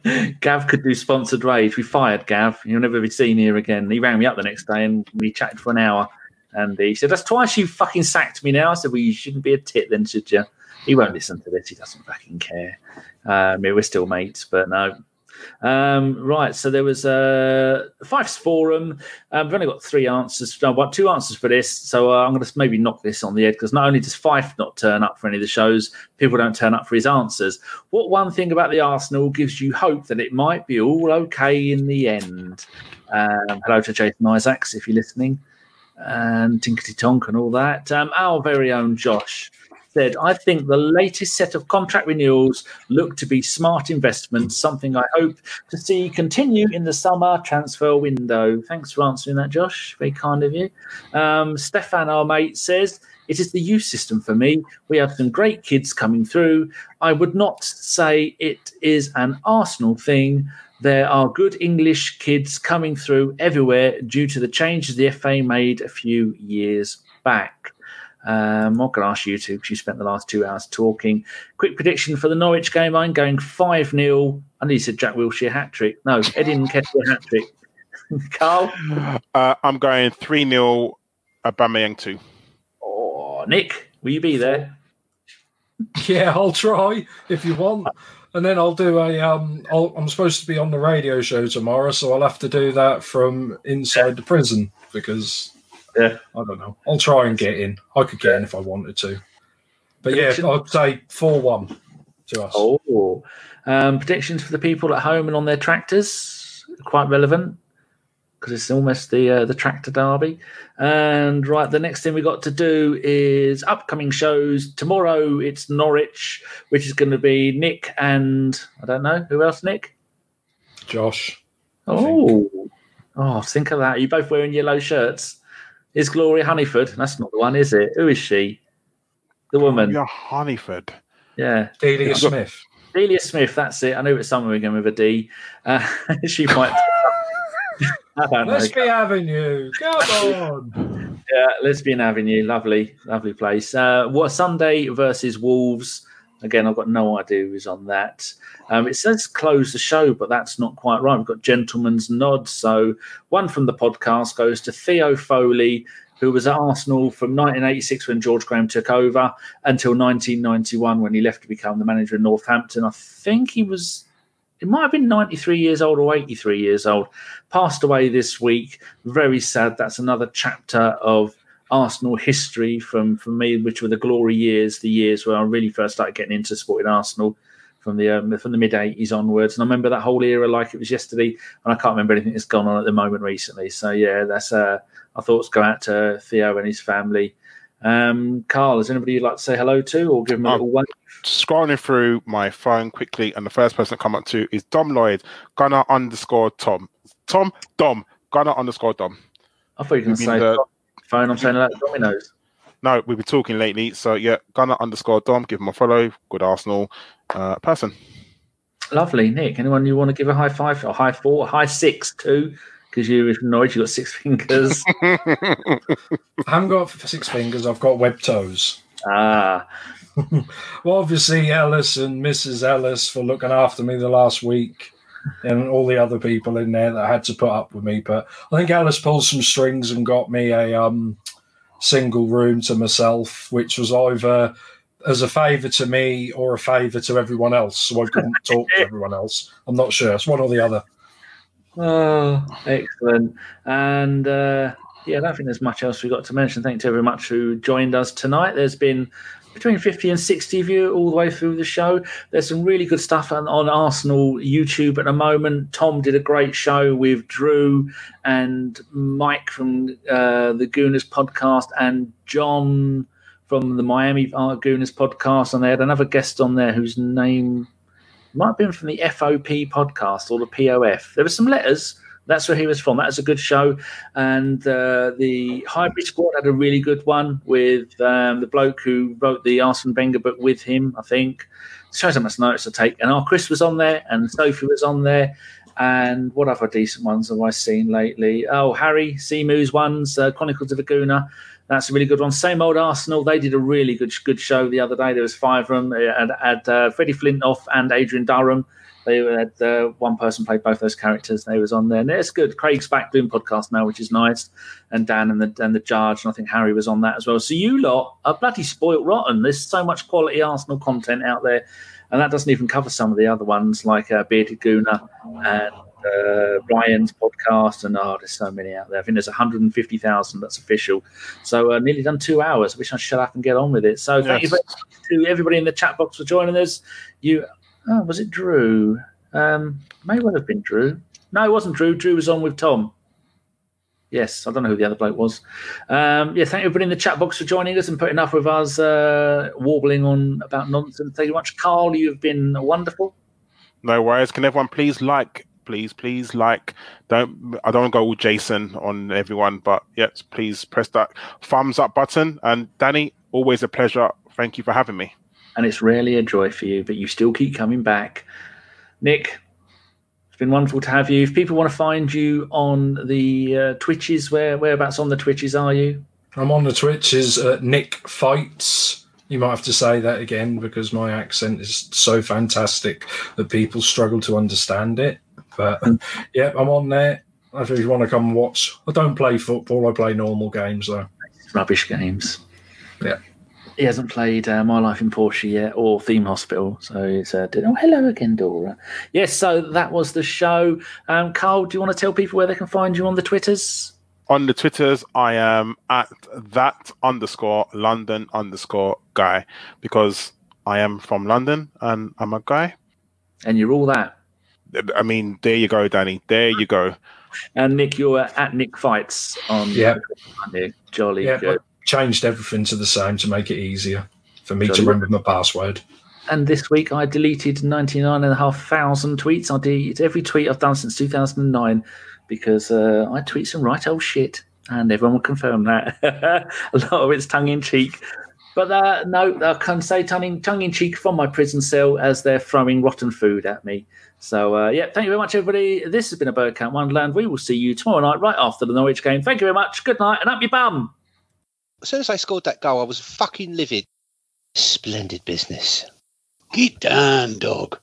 rage. We fired Gav. He'll never be seen here again. He rang me up the next day and we chatted for an hour. And he said, "That's twice you fucking sacked me now." I said, "Well, you shouldn't be a tit then, should you?" He won't listen to this. He doesn't fucking care. We're still mates, but no. Right, so there was Fife's Forum. We've only got 3 answers. No, but 2 answers for this, so I'm going to maybe knock this on the head, because not only does Fife not turn up for any of the shows, people don't turn up for his answers. What one thing about the Arsenal gives you hope that it might be all okay in the end? Hello to Jason Isaacs, if you're listening, and Tinkety Tonk and all that. Our very own Josh said, I think the latest set of contract renewals look to be smart investments, something I hope to see continue in the summer transfer window. Thanks for answering that, Josh. Very kind of you. Stefan, our mate, says, it is the youth system for me. We have some great kids coming through. I would not say it is an Arsenal thing, There are good English kids coming through everywhere due to the changes the FA made a few years back. I'm not going to ask you to because you spent the last 2 hours talking. Quick prediction for the Norwich game. I'm going 5-0. I nearly said Jack Wilshere hat-trick. No, Eddie Nketiah hat-trick. Carl? I'm going 3-0, Aubameyang 2. Oh, Nick, will you be there? Yeah, I'll try if you want. And then I'll do a... I'm supposed to be on the radio show tomorrow, so I'll have to do that from inside the prison because... Yeah, I don't know. I'll try and get in. I could get in if I wanted to. But prediction? Yeah, I'd say 4-1 to us. Oh, predictions for the people at home and on their tractors. Quite relevant because it's almost the tractor derby. And right, the next thing we got to do is upcoming shows. Tomorrow it's Norwich, which is going to be Nick and I don't know who else. Nick, Josh. Oh, think of that. Are you both wearing yellow shirts? Is Gloria Honeyford? That's not the one, is it? Who is she? The woman. Gloria Honeyford. Yeah. Delia Smith. Delia Smith, that's it. I knew it was someone again with a D. She might... I don't know. Lesbian Avenue. Come on. Yeah, Lesbian Avenue. Lovely, lovely place. Sunday versus Wolves. Again, I've got no idea who's on that. It says close the show, but that's not quite right. We've got Gentleman's Nod. So one from the podcast goes to Theo Foley, who was at Arsenal from 1986 when George Graham took over until 1991 when he left to become the manager of Northampton. I think it might have been 93 years old or 83 years old. Passed away this week. Very sad. That's another chapter of Arsenal history from me, which were the glory years, the years where I really first started getting into supporting Arsenal from the mid-'80s onwards. And I remember that whole era like it was yesterday, and I can't remember anything that's gone on at the moment recently. So, yeah, that's our thoughts go out to Theo and his family. Carl, is anybody you'd like to say hello to or give them a little wave? Scrolling through my phone quickly, and the first person to come up to is Dom Lloyd, Gunner_Tom. Dom, Gunner_Dom. I thought you were going to say Tom. Phone, I'm saying that Dominoes. No, we've been talking lately, so yeah, Gunner_Dom, give him a follow. Good Arsenal person. Lovely, Nick. Anyone you want to give a high five or high four, high six too? Because you're from Norwich, you got 6 fingers. I haven't got 6 fingers. I've got web toes. Well, obviously Ellis and Mrs. Ellis for looking after me the last week. And all the other people in there that had to put up with me. But I think Alice pulled some strings and got me a single room to myself, which was either as a favour to me or a favour to everyone else. So I couldn't talk to everyone else. I'm not sure. It's one or the other. Oh, excellent. And, I don't think there's much else we got to mention. Thank you very much who joined us tonight. There's been between 50 and 60 of you all the way through the show. There's some really good stuff on Arsenal YouTube at the moment. Tom did a great show with Drew and Mike from the Gooners podcast and John from the Miami Gooners podcast. And they had another guest on there whose name might have been from the FOP podcast or the POF. There were some letters. That's where he was from. That was a good show. And the Hybrid Squad had a really good one with the bloke who wrote the Arsene Wenger book with him, I think. Shows how much notice I take. And our Chris was on there and Sophie was on there. And what other decent ones have I seen lately? Oh, Harry Seamoo's ones, Chronicles of a Gooner. That's a really good one. Same Old Arsenal. They did a really good show the other day. There was 5 of them. It had Freddie Flintoff and Adrian Durham. They had one person played both those characters. They was on there. And it's good. Craig's back doing podcast now, which is nice. And Dan and the judge, and I think Harry was on that as well. So you lot are bloody spoilt rotten. There's so much quality Arsenal content out there, and that doesn't even cover some of the other ones like Bearded Gooner and Brian's podcast. And there's so many out there. I think there's 150,000 that's official. So nearly done 2 hours. I wish I'd shut up and get on with it. So thank you very much to everybody in the chat box for joining us. Oh, was it Drew? May well have been Drew. No, it wasn't Drew. Drew was on with Tom. Yes, I don't know who the other bloke was. Thank you everybody in the chat box for joining us and putting up with us warbling on about nonsense. Thank you very much. Carl, you've been wonderful. No worries. Can everyone please like? Please like. I don't want to go all Jason on everyone, but yes, please press that thumbs up button. And Danny, always a pleasure. Thank you for having me. And it's rarely a joy for you, but you still keep coming back. Nick? It's been wonderful to have you. If people want to find you on the Twitches, whereabouts on the Twitches are you? I'm on the Twitches at Nick Fights. You might have to say that again because my accent is so fantastic that people struggle to understand it. But yeah, I'm on there. If you want to come and watch, I don't play football. I play normal games though. Rubbish games. Yeah. He hasn't played My Life in Porsche yet or Theme Hospital. So it's oh, hello again, Dora. Yes, so that was the show. Carl, do you want to tell people where they can find you on the Twitters? On the Twitters, I am at that_London_guy because I am from London and I'm a guy. And you're all that. I mean, there you go, Danny. There you go. And Nick, you're at Nick Fights on Twitter. Jolly good. Changed everything to the same to make it easier for me to remember my password. And this week I deleted 99,500 tweets. I delete every tweet I've done since 2009 because I tweet some right old shit and everyone will confirm that. A lot of it's tongue-in-cheek. But no, I can say tongue-in-cheek from my prison cell as they're throwing rotten food at me. So, yeah, thank you very much, everybody. This has been a Bird Count Wonderland. We will see you tomorrow night right after the Norwich game. Thank you very much. Good night and up your bum. As soon as I scored that goal, I was fucking livid. Splendid business. Get down, dog.